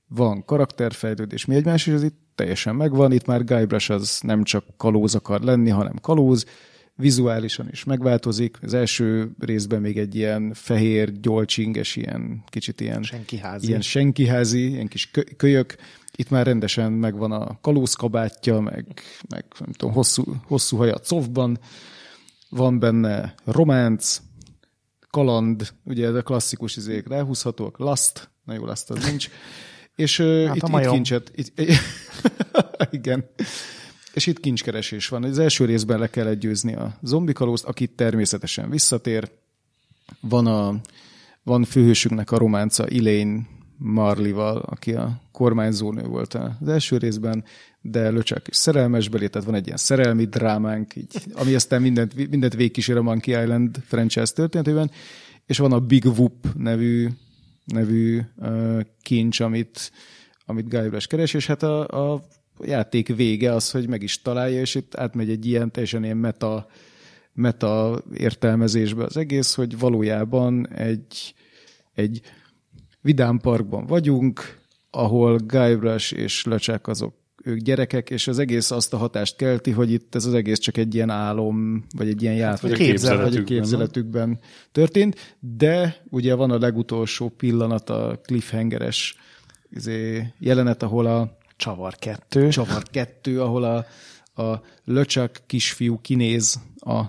van karakterfejlődés, mi egymás, és ez itt teljesen megvan. Itt már Guybrush az nem csak kalóz akar lenni, hanem kalóz, vizuálisan is megváltozik. Az első részben még egy ilyen fehér, gyolcsinges, ilyen kicsit ilyen senkiházi, ilyen kis kölyök. Itt már rendesen megvan a kalózkabátja, meg nem tudom, hosszú haja a cofban. Van benne románc, kaland, ugye ez a klasszikus izék ráhúzhatóak, lust, na jó, lust az nincs. És igen. És itt kincskeresés van. Az első részben le kell győzni a zombikalózt, akit természetesen visszatér. Van főhősünknek a románca Elaine Marley-val, aki a kormányzónő volt az első részben, de löcsök is szerelmesbeli, tehát van egy ilyen szerelmi drámánk, így, ami aztán mindent végigkísér a Monkey Island franchise történetében, és van a Big Whoop nevű kincs, amit Guybrush keres, és hát a játék vége az, hogy meg is találja, és itt átmegy egy ilyen teljesen ilyen meta értelmezésbe az egész, hogy valójában egy vidám parkban vagyunk, ahol Guybrush és Löcsek ők gyerekek, és az egész azt a hatást kelti, hogy itt ez az egész csak egy ilyen álom, vagy egy ilyen játék, vagy a képzeletükben történt, de ugye van a legutolsó pillanat, a cliffhangeres jelenet, ahol a Csavar 2, ahol a Löcsek kisfiú kinéz a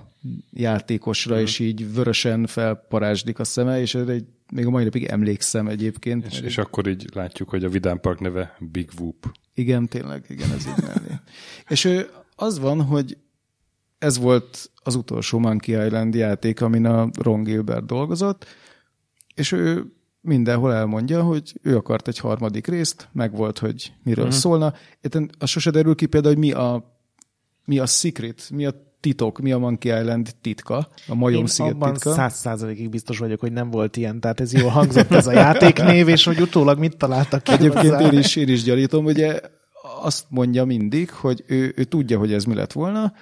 játékosra, és így vörösen felparázsdik a szeme, és ez egy még a mai napig emlékszem egyébként. És akkor így látjuk, hogy a Vidám Park neve Big Whoop. Igen, tényleg, igen, ez így mellé. És az van, hogy ez volt az utolsó Monkey Island játék, amin a Ron Gilbert dolgozott, és ő mindenhol elmondja, hogy ő akart egy harmadik részt, meg volt, hogy miről szólna. Az sose derül ki például, hogy mi a secret, mi a titok, mi a Monkey Island titka, a majomsziget titka. Én abban 100%-ig biztos vagyok, hogy nem volt ilyen, tehát ez jól hangzott ez a játéknév, és hogy utólag mit találtak ki. Egyébként én is gyanítom, ugye azt mondja mindig, hogy ő tudja, hogy ez mi lett volna,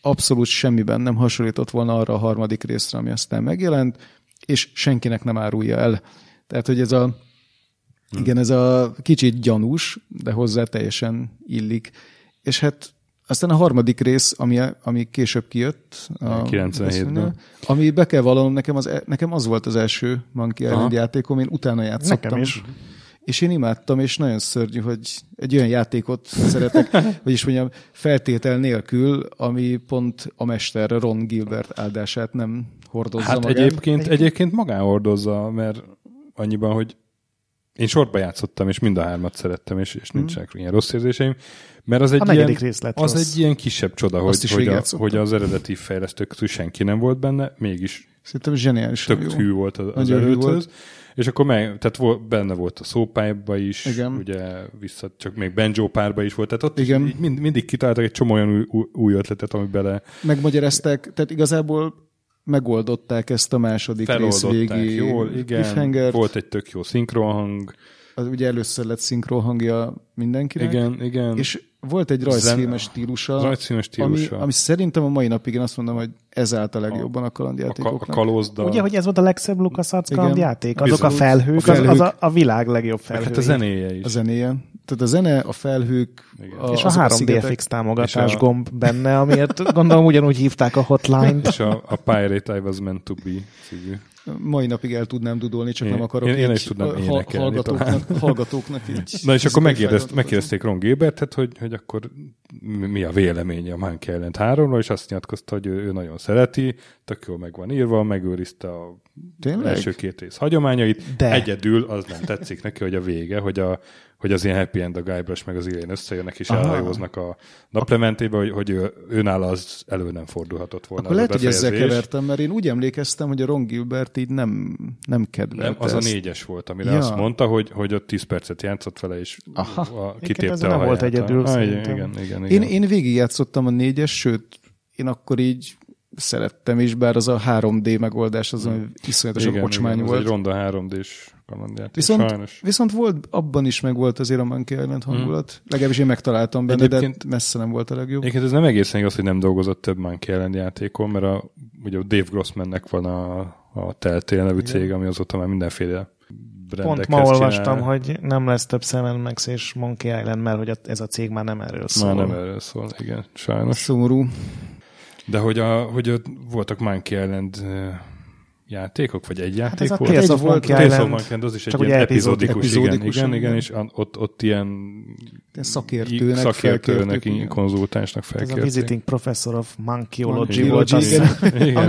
abszolút semmiben nem hasonlított volna arra a harmadik részre, ami aztán megjelent, és senkinek nem árulja el. Tehát, hogy ez a igen, ez a kicsit gyanús, de hozzá teljesen illik. És hát aztán a harmadik rész, ami később kijött. A 97-ben. Ami be kell vallanom, nekem az volt az első Monkey Island játékom, én utána játszottam. Nekem is. És én imádtam, és nagyon szörnyű, hogy egy olyan játékot szeretek, vagyis mondjam, feltétel nélkül, ami pont a mester Ron Gilbert áldását nem hordozza magán. Hát egyébként magán hordozza, mert annyiban, hogy én sorba játszottam, és mind a hármat szerettem, és nincsenek ilyen rossz érzéseim, mert az egy ilyen kisebb csoda, hogy az eredeti fejlesztők senki nem volt benne, mégis szerintem zseniális, tök hű volt az előtthöz. És akkor tehát benne volt a szópályba is, igen. Ugye vissza, csak még Banjo párba is volt, tehát ott igen. Mindig kitaláltak egy csomó olyan új ötletet, ami bele... Megmagyarázták, tehát igazából megoldották ezt a második rész végi jól, igen, volt egy tök jó szinkronhang. Az ugye először lett szinkronhangja mindenkinek. Igen. És volt egy rajzfilmes stílusa, ami szerintem a mai napig én azt mondom, hogy ez állt a legjobban a kalandjátékoknak. A kalózda. Ugye, hogy ez volt a legszebb LucasArts kalandjáték? Azok bizony. A felhők, az a világ legjobb felhők. Hát a zenéje is. Tehát a zene, a felhők... A, és a 3DFX támogatás gomb benne, amiért gondolom ugyanúgy hívták a hotline-t. És a Pirate I Was Meant to Be című. Mai napig el tudnám dudolni, csak nem akarok én is tudnám hallgatóknak így. Na és akkor megkérdezték Ron Gilbertet, hogy akkor mi a véleménye a Monkey Island 3-ról, és azt nyilatkozta, hogy ő nagyon szereti, tök jól meg van írva, megőrizte a első két rész hagyományait, de egyedül az nem tetszik neki, hogy a vége, hogy a hogy az ilyen happy end a Guybrush meg az Elaine összejönnek és elhajóznak a naplementébe, hogy ő nála az elő nem fordulhatott volna. Akkor lehet, hogy ezzel kevertem, mert én úgy emlékeztem, hogy a Ron Gilbert így nem kedvelte. Nem, az a négyes volt, amire azt mondta, hogy ott 10 percet játszott vele, és kitépte a haját. Volt egyedül szerintem. Igen. Én végigjátszottam a négyes, sőt, én akkor így szerettem is, bár az a 3D megoldás az, ami iszonyatosan kocsmány volt. Ez egy ronda 3D-s kalandjáték, viszont volt, abban is megvolt azért a Monkey Island hangulat. Legalábbis én megtaláltam benne, egyébként, de messze nem volt a legjobb. Egyébként ez nem egészen igaz, hogy nem dolgozott több Monkey Island játékon, mert ugye a Dave Grossmannek van a Telltale nevű cég, ami azóta már mindenféle rendekhez csinál. Pont ma olvastam, hogy nem lesz több Sam & Max és Monkey Island, mert hogy ez a cég már nem erről szól. Igen, sajnos. Szomorú. De hogy voltak Monkey Island játékok, vagy egy játék volt? Hát ez a Monkey Island, az is egy ilyen epizódikus igen, és ott ilyen szakértőnek konzultánsnak felkérték. Ez a Visiting Professor of Monkeyology volt. Ami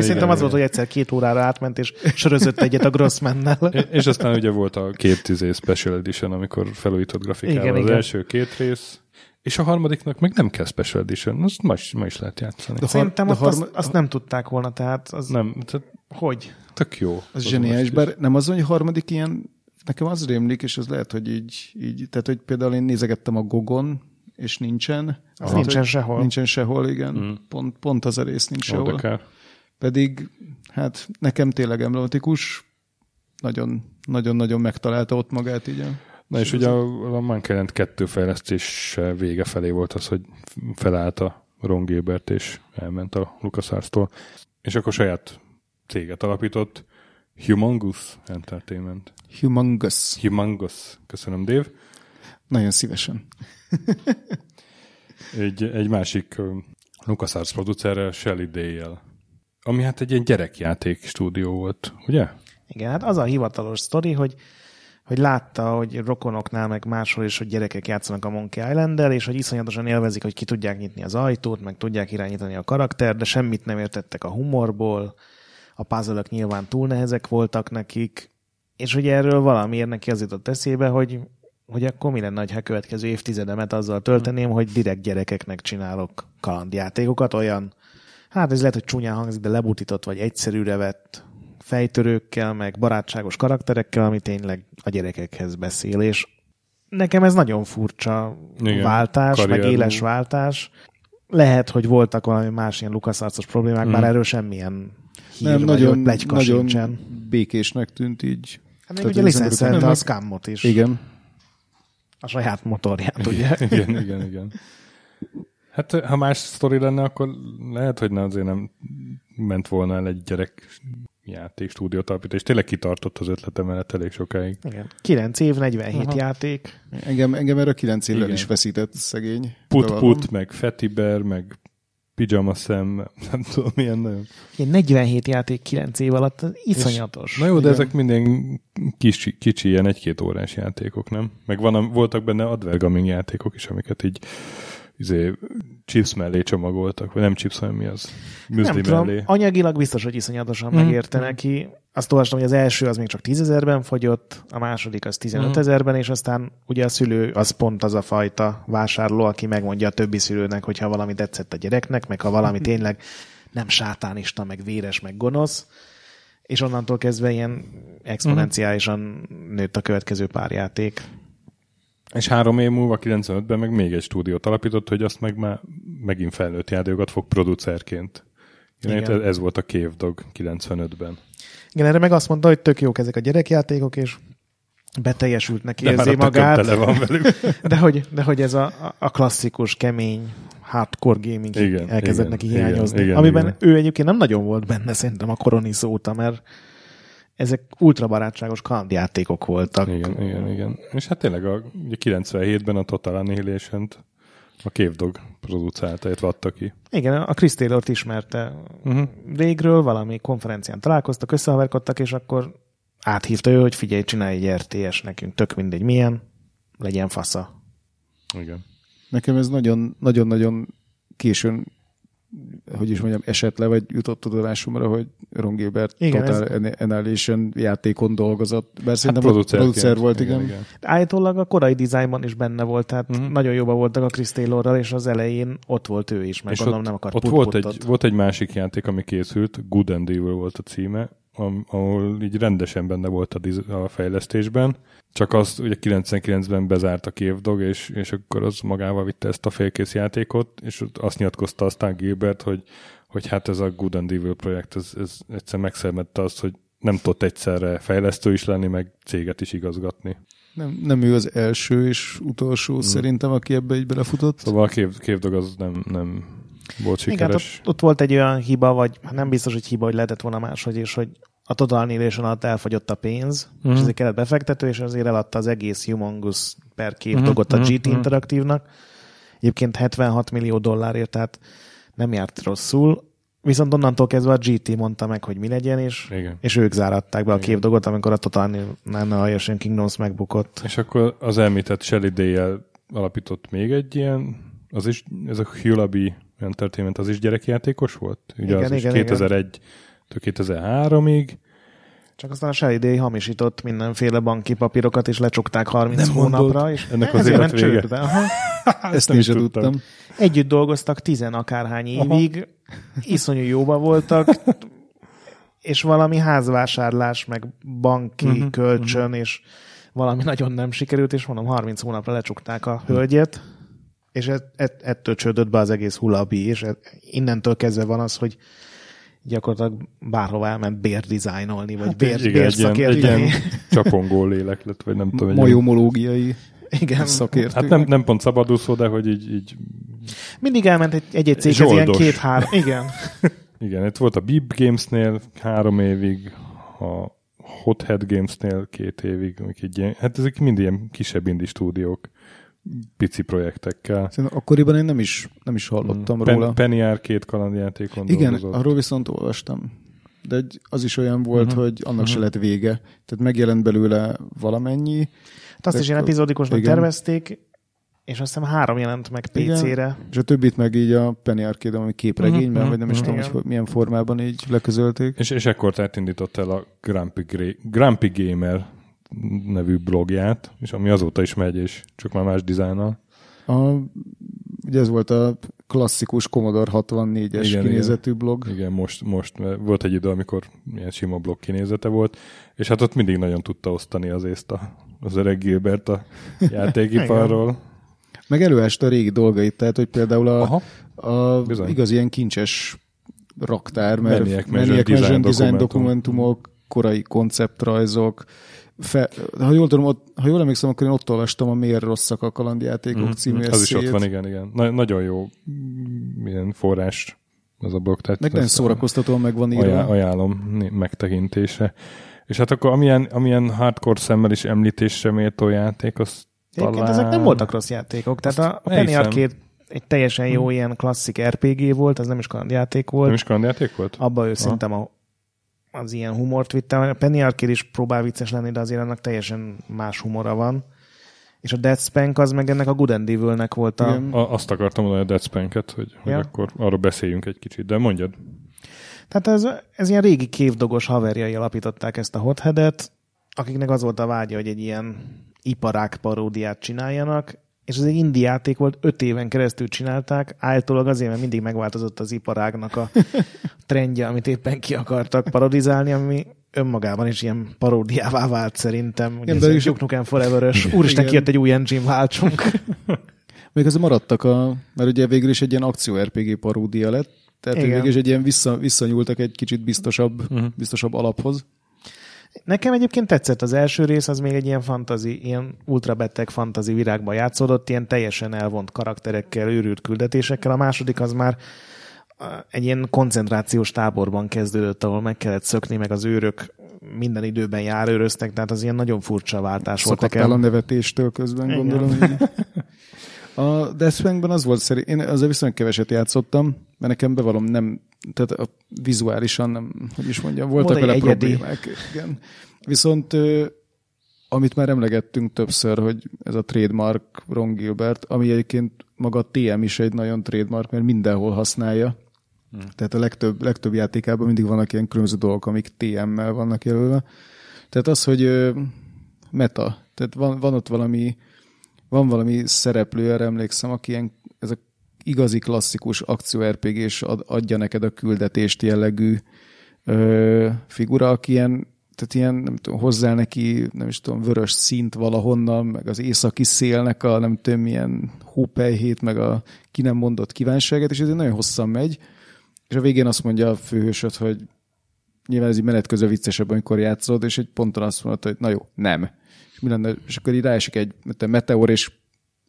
szerintem az volt, hogy egyszer 2 órára átment, és sörözött egyet a Grossmannel. És aztán ugye volt a 2 Special Edition, amikor felújított grafikával az első 2 rész. És a harmadiknak meg nem kell Special Edition, azt ma is lehet játszani. Szerintem azt nem tudták volna, tehát az... Nem, tehát hogy? Tök jó. Az zseniális, bár nem az, hogy a harmadik ilyen, nekem az rémlik, és az lehet, hogy így tehát, hogy például én nézegettem a Gogon, és nincsen. Az nincsen sehol. Nincsen sehol, igen. Pont az a rész nincs sehol. Pedig, hát nekem tényleg emblematikus, nagyon-nagyon megtalálta ott magát, így. Na és ugye a Monkey Island 2 fejlesztés vége felé volt az, hogy felállt a Ron Gilbert és elment a LucasArts-tól. És akkor saját céget alapított, Humongous Entertainment. Humongous. Köszönöm, Dave. Nagyon szívesen. Egy másik LucasArts producerrel, Shelley Day-jel. Ami hát egy ilyen gyerekjáték stúdió volt, ugye? Igen, hát az a hivatalos sztori, hogy látta, hogy rokonoknál meg máshol is, hogy gyerekek játszanak a Monkey Island-del, és hogy iszonyatosan élvezik, hogy ki tudják nyitni az ajtót, meg tudják irányítani a karaktert, de semmit nem értettek a humorból, a puzzle-ök nyilván túl nehezek voltak nekik, és ugye erről valamiért neki az jutott eszébe, hogy akkor mi lenne, ha következő évtizedemet azzal tölteném, hogy direkt gyerekeknek csinálok kalandjátékokat, olyan, hát ez lehet, hogy csúnyán hangzik, de lebutított vagy egyszerűre vett fejtörőkkel, meg barátságos karakterekkel, ami tényleg a gyerekekhez beszél, és nekem ez nagyon furcsa váltás, meg éles váltás. Lehet, hogy voltak valami más ilyen LucasArts-os problémák, bár erről semmilyen hír nagyon pletyka sincsen. Békésnek tűnt így. Hát még ugye licenszelte a Scummot is. Igen. A saját motorját, ugye? Igen. Hát ha más sztori lenne, akkor lehet, hogy azért nem ment volna el egy gyerek játék, stúdiótalapítás. Tényleg kitartott az ötlete mellett elég sokáig. Igen. 9 év, 47 játék. Engem erre 9 évvel is veszített szegény. Put-put, meg Fatty Bear, meg Pyjama Sam, nem tudom milyen nagyon. Ilyen 47 játék 9 év alatt, iszonyatos. És, na jó, de ezek minden kicsi ilyen 1-2 órás játékok, nem? Meg voltak benne advergaming játékok is, amiket így chips mellé csomagoltak, vagy nem chips, hanem mi az? Müzli nem mellé. Tudom, anyagilag biztos, hogy iszonyatosan megérte neki. Azt olvastam, hogy az első az még csak 10 000-ben fogyott, a második az 15 000-ben, és aztán ugye a szülő az pont az a fajta vásárló, aki megmondja a többi szülőnek, hogyha valami tetszett a gyereknek, meg ha valami tényleg nem sátánista, meg véres, meg gonosz, és onnantól kezdve ilyen exponenciálisan nőtt a következő pár játék. És 3 év múlva, 95-ben meg még egy stúdiót alapított, hogy azt meg már megint felnőtt játékokat fog producerként. Ez volt a Cave Dog 95-ben. Igen, erre meg azt mondta, hogy tök jók ezek a gyerekjátékok, és beteljesült neki, érzi magát. De már a tököm tele van velük. De hogy ez a klasszikus, kemény, hardcore gaming elkezdett neki hiányozni. Ő egyébként nem nagyon volt benne, szerintem a Koronis óta, mert ezek ultrabarátságos kalandjátékok voltak. Igen. És hát tényleg a 97-ben a Total Annihilation-t a Cave Dog producáltáját adta ki. Igen, a Chris Taylort ismerte régről, valami konferencián találkoztak, összehaverkodtak, és akkor áthívta ő, hogy figyelj, csinálj egy RTS nekünk, tök mindegy milyen, legyen fasza. Igen. Nekem ez nagyon-nagyon későn hogy is mondjam, esett le, vagy jutott tudomásomra, hogy Ron Gilbert igen, Total Annihilation játékon dolgozott, bár szerintem producer volt, igen. Állítólag a korai dizájnban is benne volt, tehát nagyon jóban voltak a Chris Taylorral, és az elején ott volt ő is, meg gondolom nem akart puttot. Ott volt egy másik játék, ami készült, Good and Evil volt a címe, ahol így rendesen benne volt a fejlesztésben, csak azt ugye 99-ben bezárt a Cave Dog, és akkor az magával vitte ezt a félkész játékot, és azt nyilatkozta aztán Gilbert, hogy hát ez a Good and Evil projekt, ez egyszer megszelmette azt, hogy nem tudott egyszerre fejlesztő is lenni, meg céget is igazgatni. Nem ő az első és utolsó szerintem, aki ebbe így belefutott. Szóval a Cave Dog az nem volt sikeres. Igen, ott volt egy olyan hiba, vagy nem biztos, hogy hiba, hogy lehetett volna máshogy, és hogy a Total Annihilation alatt elfogyott a pénz, és ezért kellett befektető, és azért eladta az egész Humongous per Cave Dogot a GT Interaktívnak. Egyébként $76 millió, tehát nem járt rosszul. Viszont onnantól kezdve a GT mondta meg, hogy mi legyen, és ők záradták be a Cave Dogot, amikor a Total Annihilation Kingdoms megbukott. És akkor az említett Shelley Day-jel alapított még egy ilyen, az is, ez a Hulabi Entertainment, az is gyerekjátékos volt? Ugye igen, az is 2001-2003-ig. Csak aztán a Shelley hamisított mindenféle banki papírokat, és lecsukták 30 hónapra, és ennek az élet vége. Ezt nem is tudtam. Együtt dolgoztak 10 akárhány évig, iszonyú jóban voltak, és valami házvásárlás, meg banki kölcsön, és valami nagyon nem sikerült, és mondom, 30 hónapra lecsukták a hölgyet, és ettől csődött be az egész Hulabi, és innentől kezdve van az, hogy gyakorlatilag bárhova elment bérdizájnolni, vagy bérszakérteni. Csapongó lélek lett, vagy nem tudom. Majomológiai szakértő. Hát nem pont szabadúszó, de hogy így... Mindig elment egy-egy céghez, ilyen 2-3. Igen, itt volt a Bib Games-nél 3 évig, a Hothead Games-nél 2 évig. Hát ezek mind ilyen kisebb indie stúdiók, pici projektekkel. Szerintem akkoriban én nem is hallottam róla. Penny Arcade kalandjátékon dolgozott. Igen, arról viszont olvastam. De az is olyan volt, hogy annak se lett vége. Tehát megjelent belőle valamennyi. Hát azt is ilyen epizódikusnak tervezték, és azt hiszem 3 jelent meg PC-re. És a többit meg így a Penny Arcade-on, ami képregényben, vagy nem is tudom, hogy milyen formában így leközölték. És ekkor tehát indított el a Grumpy Gamer nevű blogját, és ami azóta is megy, és csak már más dizájnnal. Ugye ez volt a klasszikus Commodore 64-es kinézetű blog. Igen, most volt egy idő, amikor ilyen sima blog kinézete volt, és hát ott mindig nagyon tudta osztani az öreg Gilbert a játékiparról. Meg előeste a régi dolgait, tehát hogy például a igaz ilyen kincses raktár, mert Maniac Mansion Design dokumentumok, korai konceptrajzok. Ha jól emlékszem, akkor én ott olvastam a Miért rosszak a kalandjátékok című eszélyét. Az is ott van, igen. Nagyon jó ilyen forrás az a blog. Meg nem szórakoztatóan meg van írva. Ajánlom megtekintése. És hát akkor amilyen hardcore szemmel is említésre méltó játék, az talán... Ezek nem voltak rossz játékok. Tehát a Penny Arcade egy teljesen jó ilyen klasszik RPG volt, ez nem is kalandjáték volt. Nem is kalandjáték volt? Abba ő szerintem az ilyen humort vittem. A Penny Arcade is próbál vicces lenni, de azért annak teljesen más humora van. És a Death Spank az meg ennek a Good and Evil-nek volt a... Igen. Azt akartam mondani a Death Spanket, hogy akkor arról beszéljünk egy kicsit, de mondjad. Tehát ez ilyen régi Cave Dogos haverjai alapították ezt a Hotheadet, akiknek az volt a vágya, hogy egy ilyen iparák paródiát csináljanak, és ez egy indie játék volt, 5 éven keresztül csinálták, állítólag azért, mert mindig megváltozott az iparágnak a trendje, amit éppen ki akartak parodizálni, ami önmagában is ilyen paródiává vált szerintem. Ugye ez Duke Nukem Forever-ös. Úristen, kijött egy új engine, váltsunk. Még azért maradtak, mert ugye végül is egy ilyen akció-RPG paródia lett, tehát végül is egy ilyen visszanyúltak egy kicsit biztosabb alaphoz. Nekem egyébként tetszett az első rész, az még egy ilyen fantazi, ilyen ultrabeteg fantazi virágban játszódott, ilyen teljesen elvont karakterekkel, őrült küldetésekkel. A második az már egy ilyen koncentrációs táborban kezdődött, ahol meg kellett szökni, meg az őrök minden időben járőröztek, tehát az ilyen nagyon furcsa váltás volt. Szakadt el a nevetéstől közben, gondolom. A Death Spankben az volt én azért viszonylag keveset játszottam, mert nekem bevallom nem, tehát vizuálisan nem, hogy is mondjam, voltak vele problémák. Igen. Viszont amit már emlegettünk többször, hogy ez a trademark Ron Gilbert, ami egyébként maga a TM is egy nagyon trademark, mert mindenhol használja. Tehát a legtöbb játékában mindig vannak ilyen különböző dolgok, amik TM-mel vannak jelölve. Tehát az, hogy meta. Tehát van ott valami, van valami szereplő, erre emlékszem, aki ilyen, ez a igazi klasszikus akció RPG-s adja neked a küldetést jellegű figura, aki ilyen, tehát ilyen, nem tudom, hozzá neki, nem is tudom, vörös szint valahonnan, meg az északi szélnek a, nem tudom, ilyen hópelyhét, meg a ki nem mondott kívánságet, és ez nagyon hosszan megy, és a végén azt mondja a főhősöd, hogy nyilván ez így menet közben viccesebb, amikor játszod, és egy ponton azt mondod, hogy na jó, nem. És mi lenne, és akkor így ráesik egy meteor, és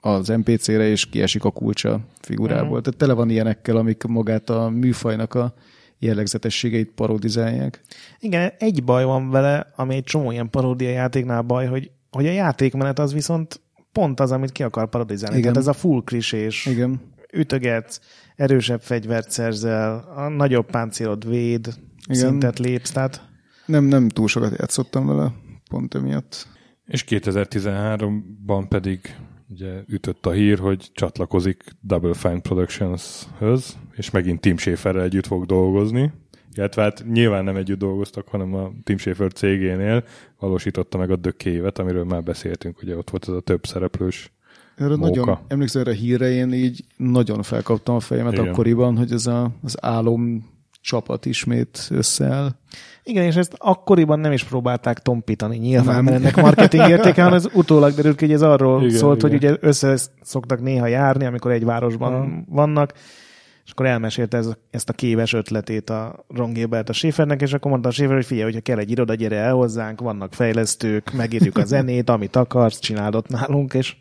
az NPC-re, és kiesik a kulcsa figurából. Tehát tele van ilyenekkel, amik magát a műfajnak a jellegzetességeit parodizálják. Igen, egy baj van vele, ami egy csomó ilyen paródia játéknál baj, hogy a játékmenet az viszont pont az, amit ki akar parodizálni. Igen. Tehát ez a full klisés. Igen. Ütögetsz, erősebb fegyvert szerzel, a nagyobb páncélod véd, igen, szintet lépsz, tehát... Nem túl sokat játszottam vele, pont emiatt. És 2013-ban pedig ugye ütött a hír, hogy csatlakozik Double Fine Productions-höz, és megint Tim Schaferrel együtt fog dolgozni. Illetve hát nyilván nem együtt dolgoztak, hanem a Tim Schafer cégénél valósította meg a The Cave-et, amiről már beszéltünk, ugye ott volt ez a több szereplős erre móka. Nagyon, emlékszem erre a hírre, én így nagyon felkaptam a fejemet, igen, akkoriban, hogy ez az álom csapat ismét összeáll. Igen, és ezt akkoriban nem is próbálták tompítani nyilván, mert ennek marketing értéke, hanem ez utólag derült ki, hogy ez arról szólt, igen, hogy ugye össze szoktak néha járni, amikor egy városban vannak, és akkor elmesélte ezt a kéves ötletét a Ron Gilbert a Schafernek, és akkor mondta a Schafer, hogy figyelj, hogyha kell egy iroda, gyere el hozzánk, vannak fejlesztők, megírjuk a zenét, amit akarsz, csináld ott nálunk, és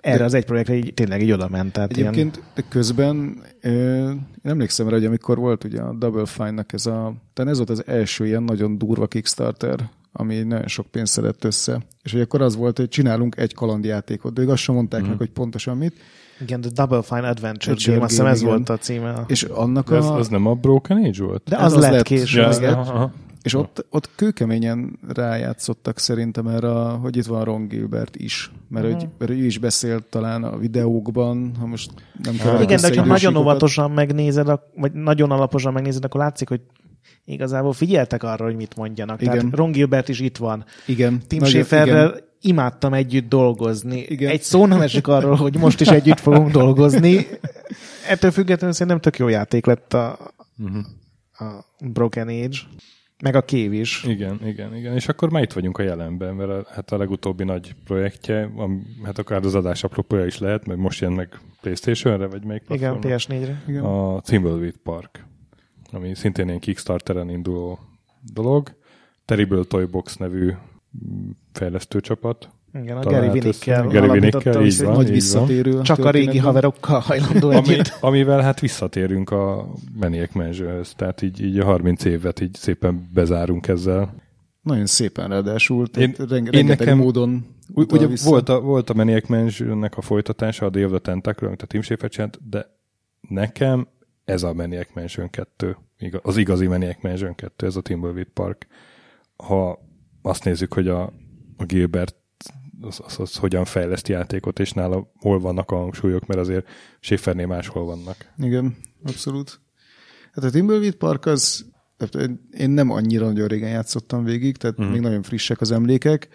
erre az egy projektre így, tényleg így oda ment. Egyébként ilyen... közben én emlékszem rá, hogy amikor volt ugye a Double Fine-nak ez a... Tehát ez volt az első ilyen nagyon durva Kickstarter, ami nagyon sok pénzt szedett össze. És hogy akkor az volt, hogy csinálunk egy kalandjátékot, de igaz, sem mondták meg, hogy pontosan mit. Igen, The Double Fine Adventure Game, azt hiszem ez volt a címe. És annak a... Az nem a Broken Age volt? De az lett később. És ott kőkeményen rájátszottak szerintem erre, hogy itt van Ron Gilbert is. Mert ő is beszélt talán a videókban, ha most nem kell. Igen, de ha nagyon óvatosan megnézed, vagy nagyon alaposan megnézed, akkor látszik, hogy igazából figyeltek arra, hogy mit mondjanak. Igen. Tehát Ron Gilbert is itt van. Igen. Tim Schaferrel imádtam együtt dolgozni. Igen. Egy szó nem esik arról, hogy most is együtt fogunk dolgozni. Ettől függetlenül szerintem tök jó játék lett a Broken Age. Meg a Kév is. Igen. És akkor már itt vagyunk a jelenben, mert hát a legutóbbi nagy projektje, hát akár az adás apropója is lehet, mert most jön meg PlayStation-re, vagy melyik platformra? Igen, PS4-re. Igen. A Thimbleweed Park, ami szintén ilyen Kickstarteren induló dolog. Terrible Toy Box nevű fejlesztőcsapat. Igen, a Gary Winnick-kel alapította, így van, nagy visszatérő. Csak a régi haverokkal hajlandó együtt. Amivel hát visszatérünk a Maniac Mansion-höz, tehát így 30 évet így szépen bezárunk ezzel. Nagyon szépen ráadásul, tehát rengeteg módon ugye volt a Maniac Mansion-nek a folytatása, a Day of the Tentacle, amit a Tim Schafer csinált, de nekem ez a Maniac Mansion 2, az igazi Maniac Mansion 2, ez a Thimbleweed Park. Ha azt nézzük, hogy a Gilbert az hogyan fejleszt játékot, és nála hol vannak a hangsúlyok, mert azért Schafernél máshol vannak. Igen, abszolút. Hát a Thimbleweed Park az, én nem annyira nagyon régen játszottam végig, tehát még nagyon frissek az emlékek.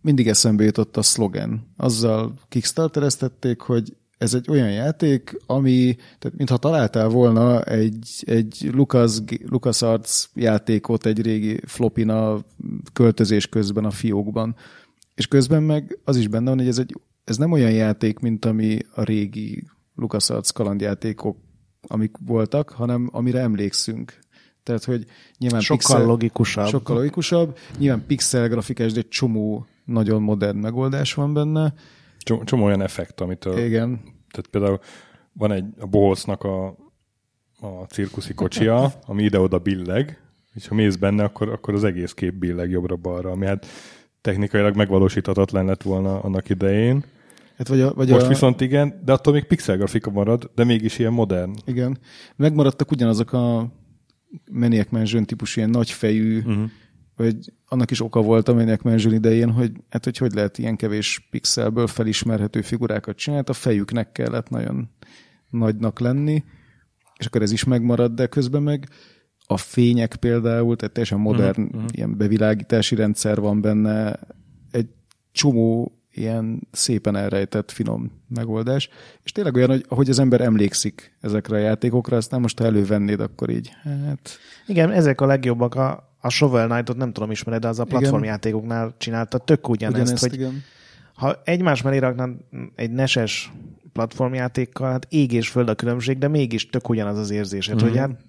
Mindig eszembe jutott a szlogen. Azzal kickstartereztették, hogy ez egy olyan játék, ami, tehát mintha találtál volna egy LucasArts játékot egy régi flopin a költözés közben a fiókban. És közben meg az is benne van, hogy ez nem olyan játék, mint ami a régi LucasArts kalandjátékok, amik voltak, hanem amire emlékszünk. Tehát, hogy nyilván sokkal logikusabb. Nyilván pixelgrafikás, de egy csomó nagyon modern megoldás van benne. Csomó olyan effekt, amitől... Igen. Tehát például van a Boholcnak a cirkuszi kocsia, ami ide-oda billeg, és ha mész benne, akkor az egész kép billeg jobbra-balra, ami hát technikailag megvalósíthatatlan lett volna annak idején. Hát vagy most viszont igen, de attól még pixelgrafika marad, de mégis ilyen modern. Igen. Megmaradtak ugyanazok a Maniac Mansion típusú ilyen nagyfejű, vagy annak is oka volt a Maniac Mansion idején, hogy hát hogy lehet ilyen kevés pixelből felismerhető figurákat csinálni, a fejüknek kellett nagyon nagynak lenni, és akkor ez is megmarad, de közben meg a fények például, tehát teljesen modern ilyen bevilágítási rendszer van benne, egy csomó ilyen szépen elrejtett, finom megoldás, és tényleg olyan, hogy ahogy az ember emlékszik ezekre a játékokra, aztán most ha elővennéd, akkor így, hát... Igen, ezek a legjobbak, a Shovel Knight-ot nem tudom ismered, de az a platformjátékoknál csinálta tök ugyanezt hogy igen. Ha egymás mellé raknád egy neses platformjátékkal, hát ég és föld a különbség, de mégis tök ugyanaz az érzésed, hogy hát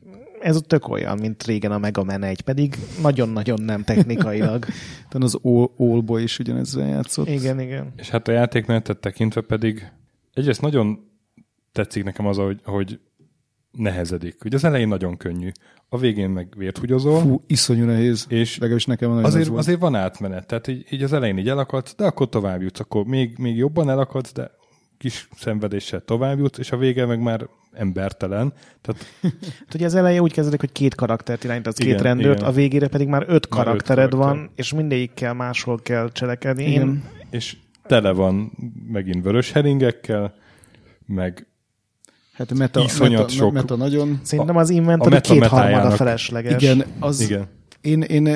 ez ott tök olyan, mint régen a Mega Man 1, pedig nagyon-nagyon nem technikailag. Tehát az All-ba is ugyanezzel játszott. Igen, igen. És hát a játékmenetet tekintve pedig egyrészt nagyon tetszik nekem az, hogy nehezedik. Ugye az elején nagyon könnyű. A végén meg vérthugyozol. Fú, iszonyú nehéz. És legalábbis nekem azért van átmenet. Tehát így az elején így elakadsz, de akkor tovább jutsz. Akkor még jobban elakadsz, de kis szenvedéssel tovább jutsz, és a vége meg már embertelen. Tehát... Hát ugye az eleje úgy kezdődik, hogy két karaktert irányítasz, két rendőrt, igen. A végére pedig már öt karaktered van, és mindegyikkel máshol kell cselekedni. Én... És tele van megint vörös heringekkel, meg hát meta nagyon. Szerintem az inventory kétharmada felesleges. Igen, Én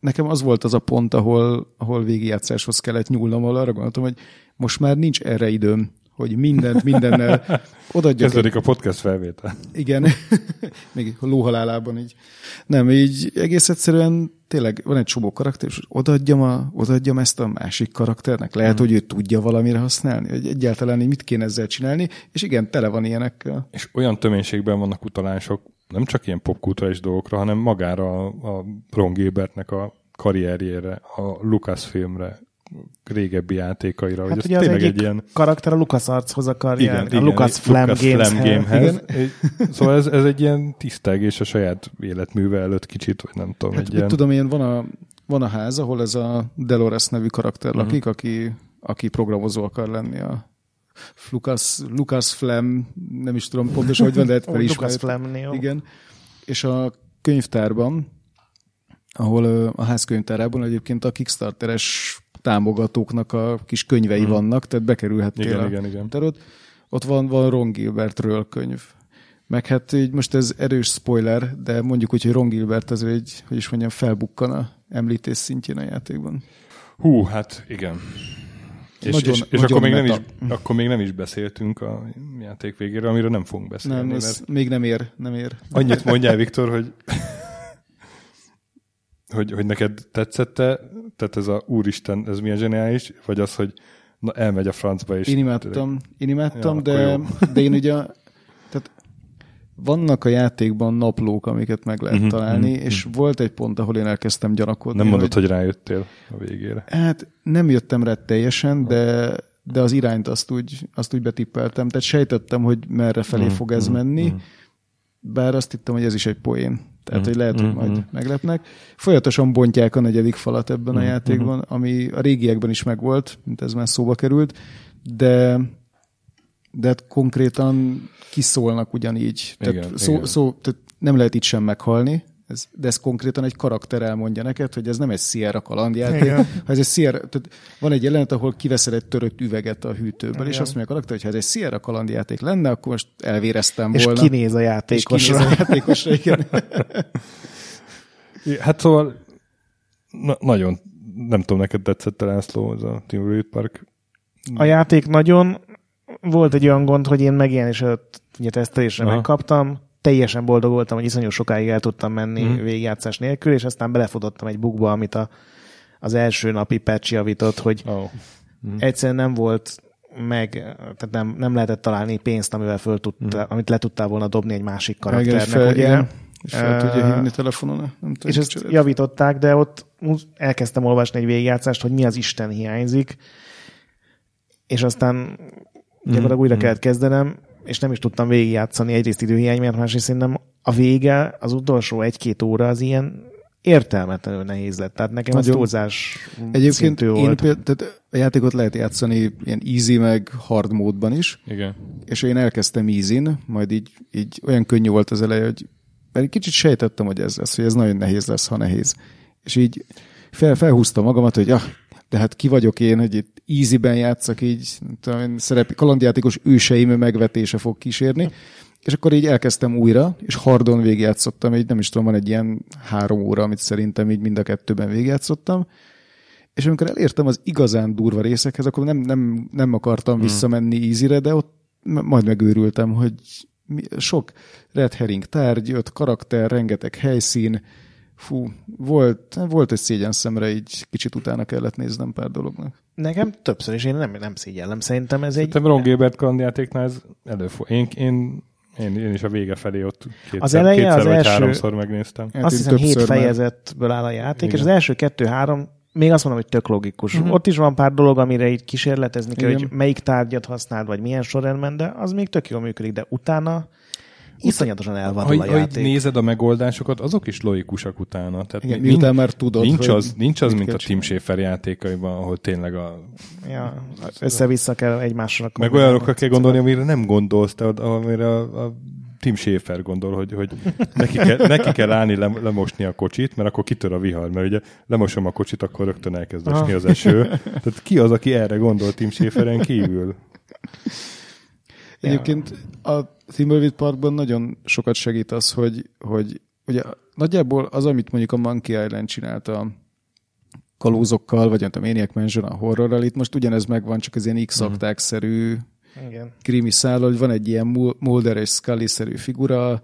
nekem az volt az a pont, ahol végigjátszáshoz kellett nyúlnom, ahol arra gondoltam, hogy most már nincs erre időm, hogy mindennel odaadjak. Kezdődik a podcast felvétel. Igen, még lóhalálában így. Nem, így egész egyszerűen tényleg van egy csomó karakter, és odaadjam ezt a másik karakternek. Lehet, hogy ő tudja valamire használni, hogy egyáltalán így mit kéne ezzel csinálni, és igen, tele van ilyenekkel. És olyan töménységben vannak utalások, nem csak ilyen popkulturális dolgokra, hanem magára a Ron Gilbertnek a karrierjére, a Lucasfilmre, régebbi játékaira. Hát ugye az egyik ilyen... karakter a LucasArtshoz akar járni, a Lucasfilm Games-hez. Szóval ez egy ilyen tisztelgés a saját életműve előtt kicsit, vagy nem tudom. Hát egy ilyen... tudom én, van a ház, ahol ez a Dolores nevű karakter lakik, aki programozó akar lenni a Lucasfilm, nem is tudom pontosan, hogy van, de fel ismert. Igen. És a könyvtárban, ahol a házkönyvtárában egyébként a Kickstarteres támogatóknak a kis könyvei vannak, tehát bekerülhettél igen. Ott van Ron Gilbertről könyv. Meg hát így most ez erős spoiler, de mondjuk úgy, hogy Ron Gilbert azért egy, hogy is mondjam, felbukkan a említés szintjén a játékban. Hú, hát igen. És akkor még nem is beszéltünk a játék végére, amiről nem fogunk beszélni. Nem, ez még nem ér. Annyit mondjál, Viktor, hogy... Hogy neked tetszett-e? Tehát ez a úristen, ez milyen zseniális? Vagy az, hogy na, elmegy a francba is? Én imádtam, ja, de én ugye... Tehát vannak a játékban naplók, amiket meg lehet találni, és volt egy pont, ahol én elkezdtem gyanakodni. Nem mondod, hogy rájöttél a végére. Hát nem jöttem rá teljesen, de az irányt azt úgy betippeltem. Tehát sejtettem, hogy merre felé fog ez menni, bár azt hittem, hogy ez is egy poén. Tehát, hogy lehet, hogy majd meglepnek. Folyamatosan bontják a negyedik falat ebben a játékban, ami a régiekben is megvolt, mint ez már szóba került, de konkrétan kiszólnak ugyanígy. Igen, tehát, tehát nem lehet itt sem meghalni, de ez konkrétan egy karakter elmondja neked, hogy ez nem egy Sierra kalandjáték. Ha ez egy Sierra, tehát van egy jelenet, ahol kiveszed egy törött üveget a hűtőből, és azt mondja a karakter, hogy ha ez egy Sierra kalandjáték lenne, akkor most elvéreztem volna. És kinéz a játékosra. Igen. Hát szóval nagyon, nem tudom, neked tetszett a László, ez a Team Rocket Park? A játék nagyon. Volt egy olyan gond, hogy én megjelenés előtt tesztelésre megkaptam, teljesen boldog voltam, hogy iszonyú sokáig el tudtam menni végigjátszás nélkül, és aztán belefutottam egy bugba, amit az első napi patch javított, hogy egyszerűen nem volt meg, tehát nem lehetett találni pénzt, amivel amit le tudtál volna dobni egy másik karakternek. Ugye? És fel tudja hívni telefonon. És ezt javították, de ott elkezdtem olvasni egy végigjátszást, hogy mi az Isten hiányzik, és aztán gyakorlatilag újra kellett kezdenem, és nem is tudtam végigjátszani, egyrészt időhiány, mert másrészt nem a vége, az utolsó 1-2 óra az ilyen értelmetlenül nehéz lett. Tehát nekem az túlzás szintű volt. Egyébként tehát a játékot lehet játszani ilyen easy meg hard módban is. Igen. És én elkezdtem easy-n, majd így olyan könnyű volt az eleje, hogy pedig kicsit sejtettem, hogy ez lesz, hogy ez nagyon nehéz lesz, ha nehéz. És így felhúztam magamat, hogy de hát ki vagyok én, hogy itt easy-ben játszak, így kalandjátékos őseim megvetése fog kísérni, És akkor így elkezdtem újra, és hardon végigjátszottam, így nem is tudom, van egy ilyen 3 óra, amit szerintem így mind a kettőben végigjátszottam. És amikor elértem az igazán durva részekhez, akkor nem akartam visszamenni easy-re, de ott majd megőrültem, hogy sok red herring tárgy, 5 karakter, rengeteg helyszín. Fú, volt egy szégyenszemre, így kicsit utána kellett néznem pár dolognak. Nekem többször is, én nem szégyellem, szerintem ez szerintem egy... Ron Gilbert kalandjátéknál ez előfordul. Én is a vége felé ott kétszer vagy háromszor megnéztem. Hát azt hiszem 7 fejezetből áll a játék, igen. És az első 2-3, még azt mondom, hogy tök logikus. Mm-hmm. Ott is van pár dolog, amire így kísérletezni kell, hogy melyik tárgyat használd, vagy milyen sorrendben, de az még tök jól működik, de utána iszonyatosan elvadul a játék. Hogy nézed a megoldásokat, azok is logikusak utána. Tehát igen, miután már tudod, nincs az mint a Tim Schafer játékaiban, ahol tényleg a... Ja, össze-vissza kell egymásra. Meg olyanokra kell gondolni, amire nem gondolsz, te, amire a Tim Schafer gondol, hogy neki kell állni, lemosni a kocsit, mert akkor kitör a vihar, mert ugye lemosom a kocsit, akkor rögtön elkezd esni az eső. Tehát ki az, aki erre gondol Tim Schafer-en kívül? Ja. Egyébként a Thimbleweed Parkban nagyon sokat segít az, hogy ugye nagyjából az, amit mondjuk a Monkey Island csinálta a kalózokkal, vagy a Maniac Mansion a horrorral, itt most ugyanez megvan, csak az ilyen X-akták-szerű krimi szállal, hogy van egy ilyen Mulder és Scully-szerű figura.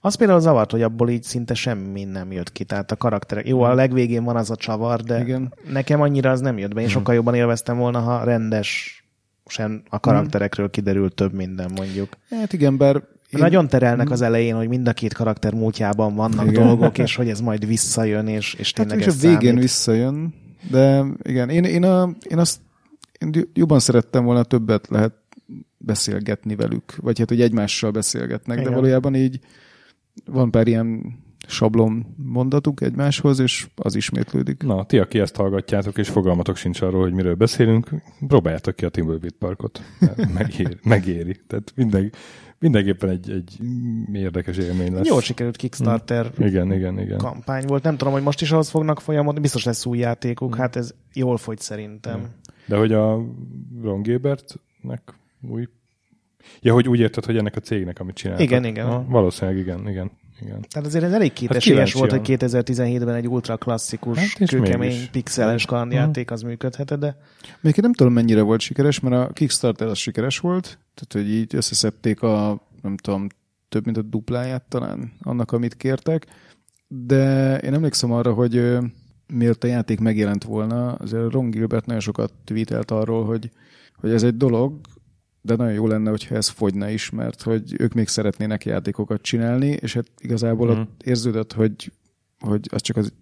Az például zavart, hogy abból így szinte semmi nem jött ki, tehát a karakterek. Jó, a legvégén van az a csavar, de igen. Nekem annyira az nem jött be. Én sokkal jobban élveztem volna, ha rendes sem a karakterekről kiderül több minden, mondjuk. Hát igen, bár... Nagyon terelnek az elején, hogy mind a 2 karakter múltjában vannak igen. dolgok, és hogy ez majd visszajön, és tényleg hát, ez számít. A végén visszajön, de igen, én jobban szerettem volna, többet lehet beszélgetni velük, vagy hát, hogy egymással beszélgetnek, igen. de valójában így van pár ilyen sablon mondatuk egymáshoz, és az ismétlődik. Na, ti, aki ezt hallgatjátok, és fogalmatok sincs arról, hogy miről beszélünk, próbáljátok ki a Thimbleweed Parkot. Megéri. Tehát mindenképpen egy érdekes élmény lesz. Jól sikerült Kickstarter igen. kampány volt. Nem tudom, hogy most is ahhoz fognak folyamodni, biztos lesz új játékuk, hát ez jól fogy szerintem. De hogy a Ron Gilbertnek új... Ja, hogy úgy érted, hogy ennek a cégnek, amit csináltak. Igen. Na, valószínűleg igen. Tehát azért ez elég kétesélyes volt, hogy 2017-ben egy ultra klasszikus, hát kőkemény, pixeles kalandjáték az működhetett, de... Még én nem tudom, mennyire volt sikeres, mert a Kickstarter az sikeres volt, tehát hogy így összeszedték a, nem tudom, több mint a dupláját talán annak, amit kértek, de én emlékszem arra, hogy miért a játék megjelent volna, azért Ron Gilbert nagyon sokat tweetelt arról, hogy ez egy dolog, de nagyon jó lenne, hogyha ez fogyna is, mert hogy ők még szeretnének játékokat csinálni, és hát igazából ott érződött, hogy az csak az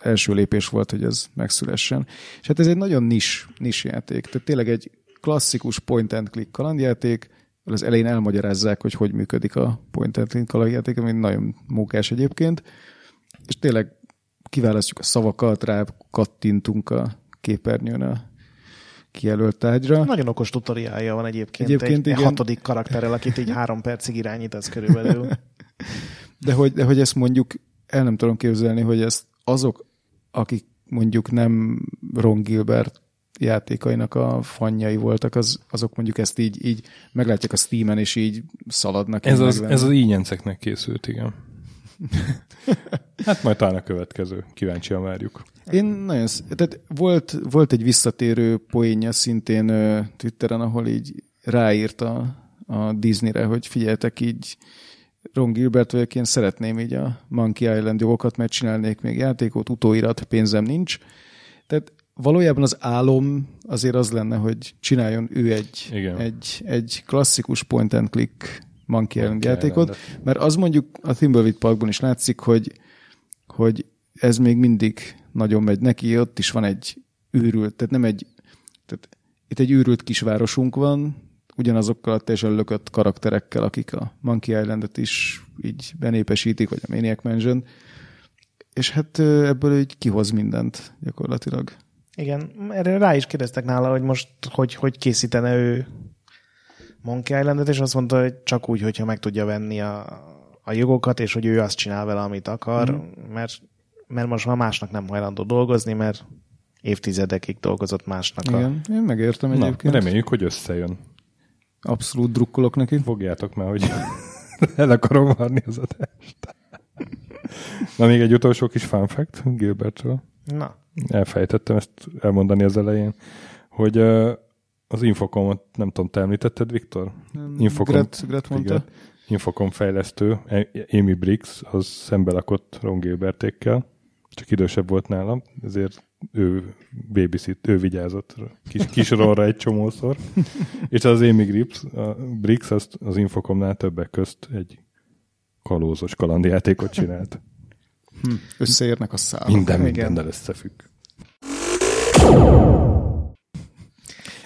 első lépés volt, hogy ez megszülessen. És hát ez egy nagyon nis játék. Tehát tényleg egy klasszikus point-and-click kalandjáték, az elején elmagyarázzák, hogy működik a point-and-click kalandjáték, ami nagyon mókás egyébként, és tényleg kiválasztjuk a szavakat, rá kattintunk a képernyőn a kijelölt tárgyra. Nagyon okos tutoriálja van egyébként egy 6. karakterrel, akit így 3 percig irányítasz körülbelül. De hogy ezt mondjuk el nem tudom képzelni, hogy ezt azok, akik mondjuk nem Ron Gilbert játékainak a fanjai voltak, azok mondjuk ezt így meglátják a Steamen, és így szaladnak. Ez az ínyenceknek készült, igen. Hát majd talán a következő. Kíváncsian várjuk. Tehát volt egy visszatérő poénja szintén Twitteren, ahol így ráírt a Disneyre, hogy figyeljetek, így Ron Gilbert vagyok, én szeretném így a Monkey Island jogokat, mert csinálnék még játékot, utóirat, pénzem nincs. Tehát valójában az álom azért az lenne, hogy csináljon ő egy klasszikus point and click Monkey Island játékot, mert az mondjuk a Thimbleweed Parkban is látszik, hogy ez még mindig nagyon megy neki, ott is van egy őrült, tehát itt egy őrült kisvárosunk van, ugyanazokkal a teljesen lökött karakterekkel, akik a Monkey Island-et is így benépesítik, vagy a Maniac Mansion, és hát ebből így kihoz mindent gyakorlatilag. Igen, erre rá is kérdeztek nála, hogy most hogy készítene ő Monkey Island-et, és azt mondta, hogy csak úgy, hogyha meg tudja venni a jogokat, és hogy ő azt csinál vele, amit akar, mert most már másnak nem hajlandó dolgozni, mert évtizedekig dolgozott másnak. Igen, én megértem egyébként. Na, reméljük, hogy összejön. Abszolút drukkolok neki. Fogjátok már, hogy El akarom várni az adást. Na, még egy utolsó kis fun fact Gilbertről. Na. Elfejtettem ezt elmondani az elején, hogy az Infocomot, nem tudom, te említetted, Viktor? Gret mondta. Infocom fejlesztő, Amy Briggs, az szembe lakott Ron Gilbertékkel, csak idősebb volt nálam, ezért ő vigyázott kis Ronra egy csomószor. És az Amy Briggs az Infocomnál többek közt egy kalózos kalandjátékot csinált. Összeérnek a szálak. Mindennel összefügg.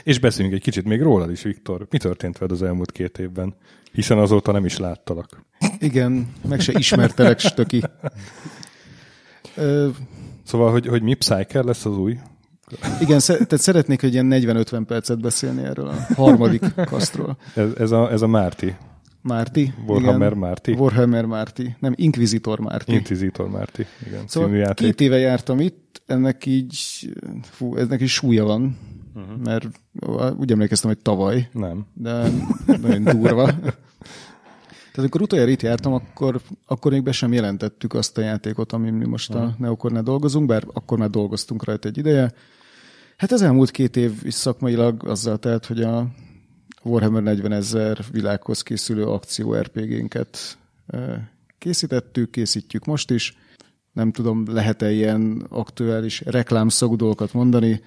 És beszéljünk egy kicsit még rólad is, Viktor. Mi történt veled az elmúlt 2 évben? Hiszen azóta nem is láttalak. Igen, meg se ismertelek, stöki. Szóval, hogy mi Psyker lesz az új? Igen, tehát szeretnék, hogy ilyen 40-50 percet beszélni erről a harmadik kasztról. Ez a Márti. Márti. Warhammer Márti. Warhammer Márti. Nem, Inquisitor Márti. Inquisitor Márti, igen. Szóval 2 éve jártam itt, ennek is súlya van. Uh-huh. Mert úgy emlékeztem, hogy tavaly. Nem. De nagyon durva. Tehát amikor utoljára itt jártam, akkor még be sem jelentettük azt a játékot, amin mi most a Neokornál dolgozunk, bár akkor már dolgoztunk rajta egy ideje. Hát ez elmúlt 2 év is szakmailag azzal telt, hogy a Warhammer 40.000 világhoz készülő akció RPG-nket készítjük most is. Nem tudom, lehet-e ilyen aktuális reklámszagú dolgokat mondani,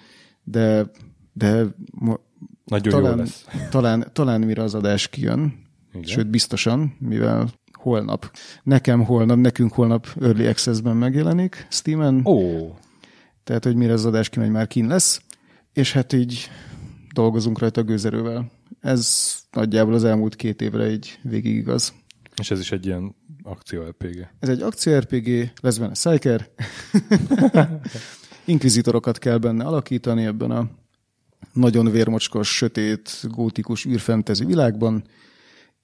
de nagyon talán, jó lesz. Talán mire az adás kijön. Igen. Sőt, biztosan, mivel nekünk holnap Early Access-ben megjelenik Steam-en. Oh. Tehát, hogy mire az adás kimegy, már kín lesz. És hát így dolgozunk rajta a gőzerővel. Ez nagyjából az elmúlt 2 évre így végig igaz. És ez is egy ilyen akció RPG. Ez egy akció RPG, lesz benne Psyker. Inkvizitorokat kell benne alakítani ebben a nagyon vérmocskos, sötét, gótikus űrfentezi világban.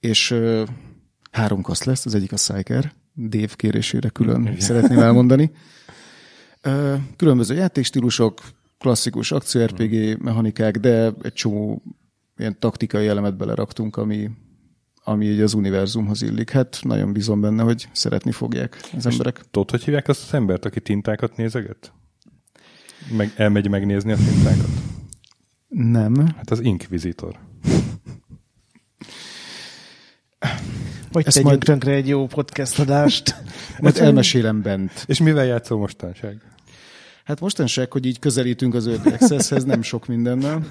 És 3 kaszt lesz, az egyik a Psyker, Dave kérésére külön szeretném elmondani. Különböző játékstílusok, klasszikus akció-RPG mechanikák, de egy csomó ilyen taktikai elemet beleraktunk, ami így az univerzumhoz illik. Hát nagyon bízom benne, hogy szeretni fogják az emberek. Tudod, hogy hívják azt az embert, aki tintákat nézeget? Elmegy megnézni a tintákat? Nem. Hát az Inquisitor. Vagy ezt tegyünk majd tönkre egy jó podcast adást. Majd elmesélem bent. És mivel játszol mostanság? Hát mostanság, hogy így közelítünk az Early Access-hez, nem sok mindennel.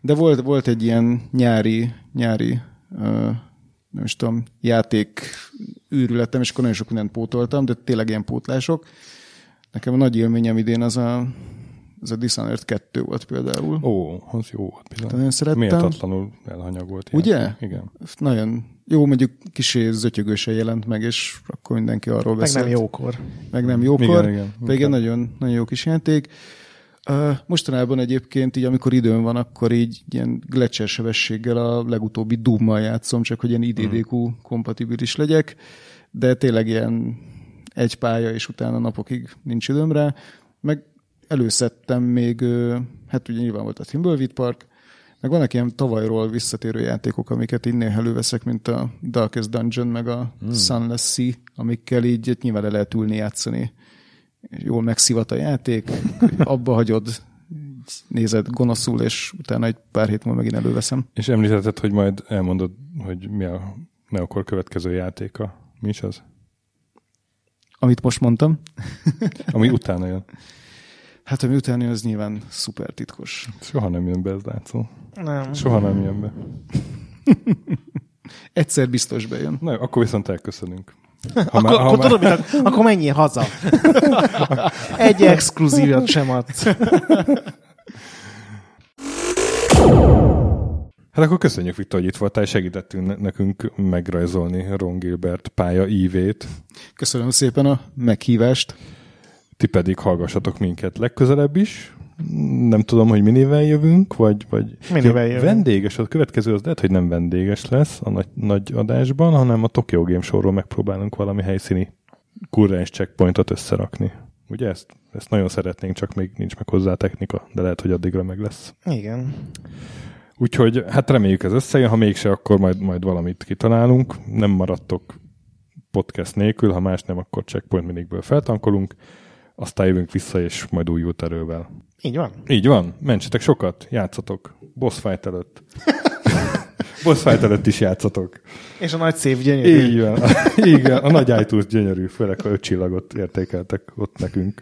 De volt egy ilyen nyári nem is tudom, játék űrületem, és akkor nagyon sok mindent pótoltam, de tényleg ilyen pótlások. Nekem a nagy élményem idén az a Dishonored 2 volt például. Ó, az jó volt például. Nagyon szerettem. Méltatlanul elhanyagolt. Ugye? Játék. Igen. Nagyon jó, mondjuk kicsi zötyögősen jelent meg, és akkor mindenki arról beszélt. Meg nem jókor. Igen. Végül nagyon, nagyon jó kis játék. Mostanában egyébként így, amikor időm van, akkor így ilyen gletscher sebességgel a legutóbbi Doom-mal játszom, csak hogy ilyen IDDQ kompatibilis legyek, de tényleg ilyen egy pálya, és utána napokig nincs időm rá. Meg előszedtem még, hát ugye nyilván volt a Thimbleweed Park, meg vannak ilyen tavalyról visszatérő játékok, amiket így néha előveszek, mint a Darkest Dungeon, meg a Sunless Sea, amikkel így nyilván le lehet ülni, játszani. Jól megszivat a játék, abba hagyod, nézed gonoszul, és utána egy pár hét múlva megint előveszem. És említetted, hogy majd elmondod, hogy mi a Neokor következő játéka. Mi is az? Amit most mondtam. Ami utána jön. Hát ami utána jön, az nyilván szuper titkos. Soha nem jön be ez, látszó. Nem. Soha nem jön be. Egyszer biztos bejön. Na jó, akkor viszont elköszönünk. Akkor tudod, akkor menjél haza. Egy exkluzívat sem adsz. Hát akkor köszönjük, Viktor, hogy itt voltál, segítettünk nekünk megrajzolni Ron Gilbert pálya ívét. Köszönöm szépen a meghívást. Ti pedig hallgassatok minket legközelebb is. Nem tudom, hogy minivel jövünk, vagy minivel jövünk. Vendéges, a következő az lehet, hogy nem vendéges lesz a nagy adásban, hanem a Tokyo Game Show-ról megpróbálunk valami helyszíni kurrens checkpointot összerakni. Ugye ezt nagyon szeretnénk, csak még nincs meg hozzá technika, de lehet, hogy addigra meg lesz. Igen. Úgyhogy hát reméljük ez összejön, ha mégse, akkor majd valamit kitalálunk. Nem maradtok podcast nélkül, ha más nem, akkor Checkpoint Minikből feltankolunk, aztán jövünk vissza, és majd újult erővel. Így van. Így van. Mentsetek sokat, játszatok. Boss fight előtt. Boss fight előtt is játszatok. És a nagy szép gyönyörű. Így van. Igen, a nagy iTunes gyönyörű, főleg ha 5 csillagot értékeltek ott nekünk.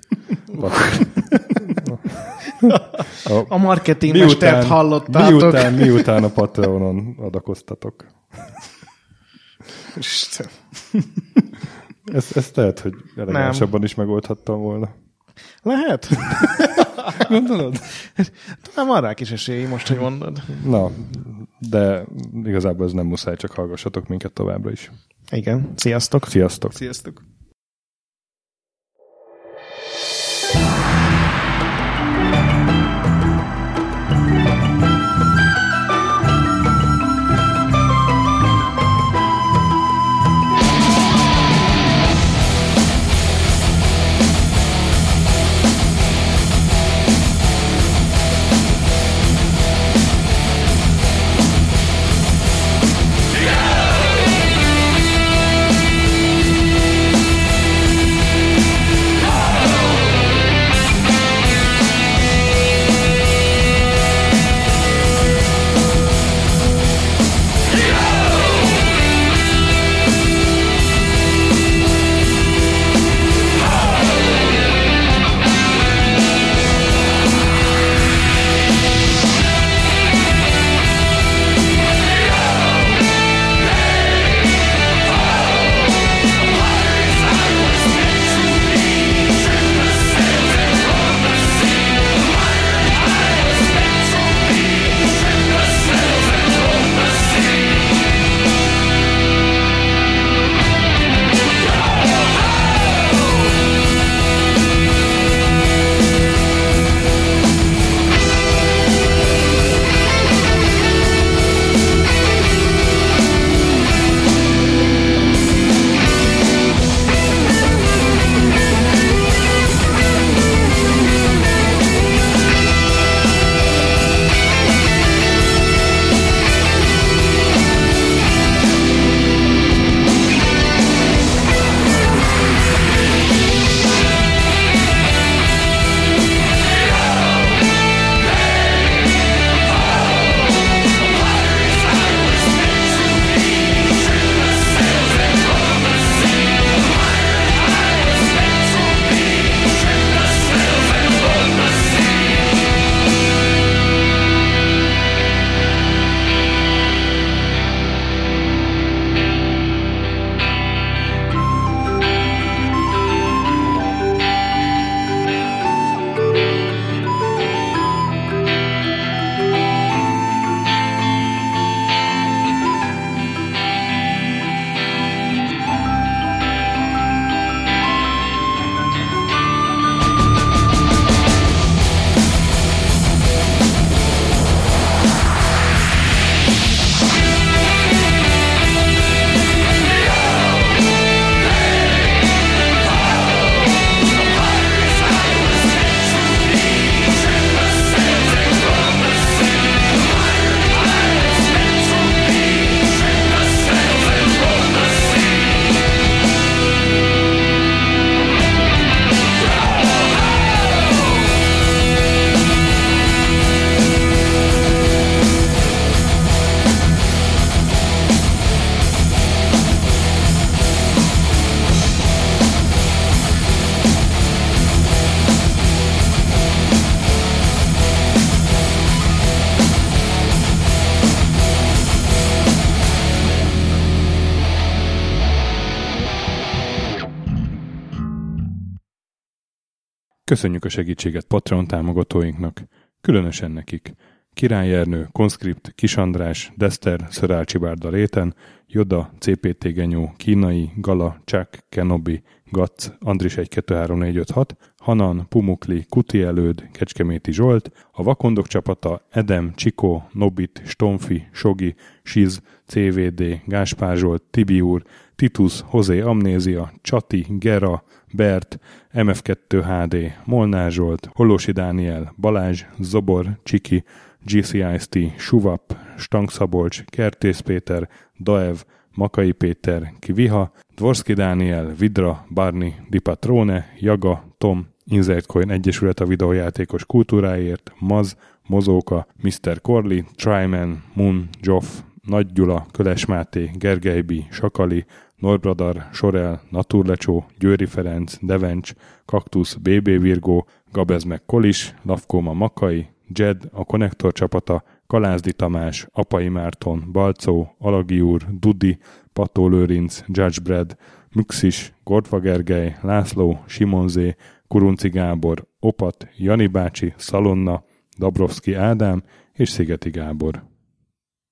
A marketingmestert hallottátok. Miután a Patreonon adakoztatok. Isten. Ezt lehet, hogy elegánsabban is megoldhattam volna. Lehet. Gondolod? Talán van rá kis esély most, hogy mondod. Na, de igazából ez nem muszáj, csak hallgassatok minket továbbra is. Igen. Sziasztok. Sziasztok. Sziasztok. Köszönjük a segítséget Patreon támogatóinknak, különösen nekik: Király Ernő, Konszkript, Kis András, Dester, Szörácsi Bárda Réten, Yoda, CPT-genyó, Kínai, Gala, Csák, Kenobi, Gac, Andris 123456, Hanan, Pumukli, Kuti Előd, Kecskeméti Zsolt, a Vakondok csapata, Edem, Csikó, Nobit, Stomfi, Sogi, Siz, CVD, Gáspár Zsolt, Tibiúr, Titus, Hozé Amnézia, Csati, Gera, Bert, MF2HD, Molnár Zsolt, Hollósi Dániel, Balázs, Zobor, Csiki, GCIST, Suvap, Stangszabolcs, Kertész Péter, Daev, Makai Péter, Kiviha, Dvorszki Dániel, Vidra, Barni, Di Patrone, Jaga, Tom, Insertcoin Egyesület a videójátékos kultúráért, Maz, Mozóka, Mr. Corley, Tryman, Moon, Joff, Nagy Gyula, Köles Máté, Gergely B., Sakali, Norbradar, Sorel, Naturlecsó, Győri Ferenc, Devencs, Kaktusz, BB Virgó, Gabez meg Kolis, Lavkóma Makai, Jed, a Konnektor csapata, Kalázdi Tamás, Apai Márton, Balcó, Alagi úr, Dudi, Pató Lőrinc, Judgebred, Müxis, Gortva Gergely, László, Simonzé, Kurunci Gábor, Opat, Jani bácsi, Szalonna, Dabrowski Ádám és Szigeti Gábor.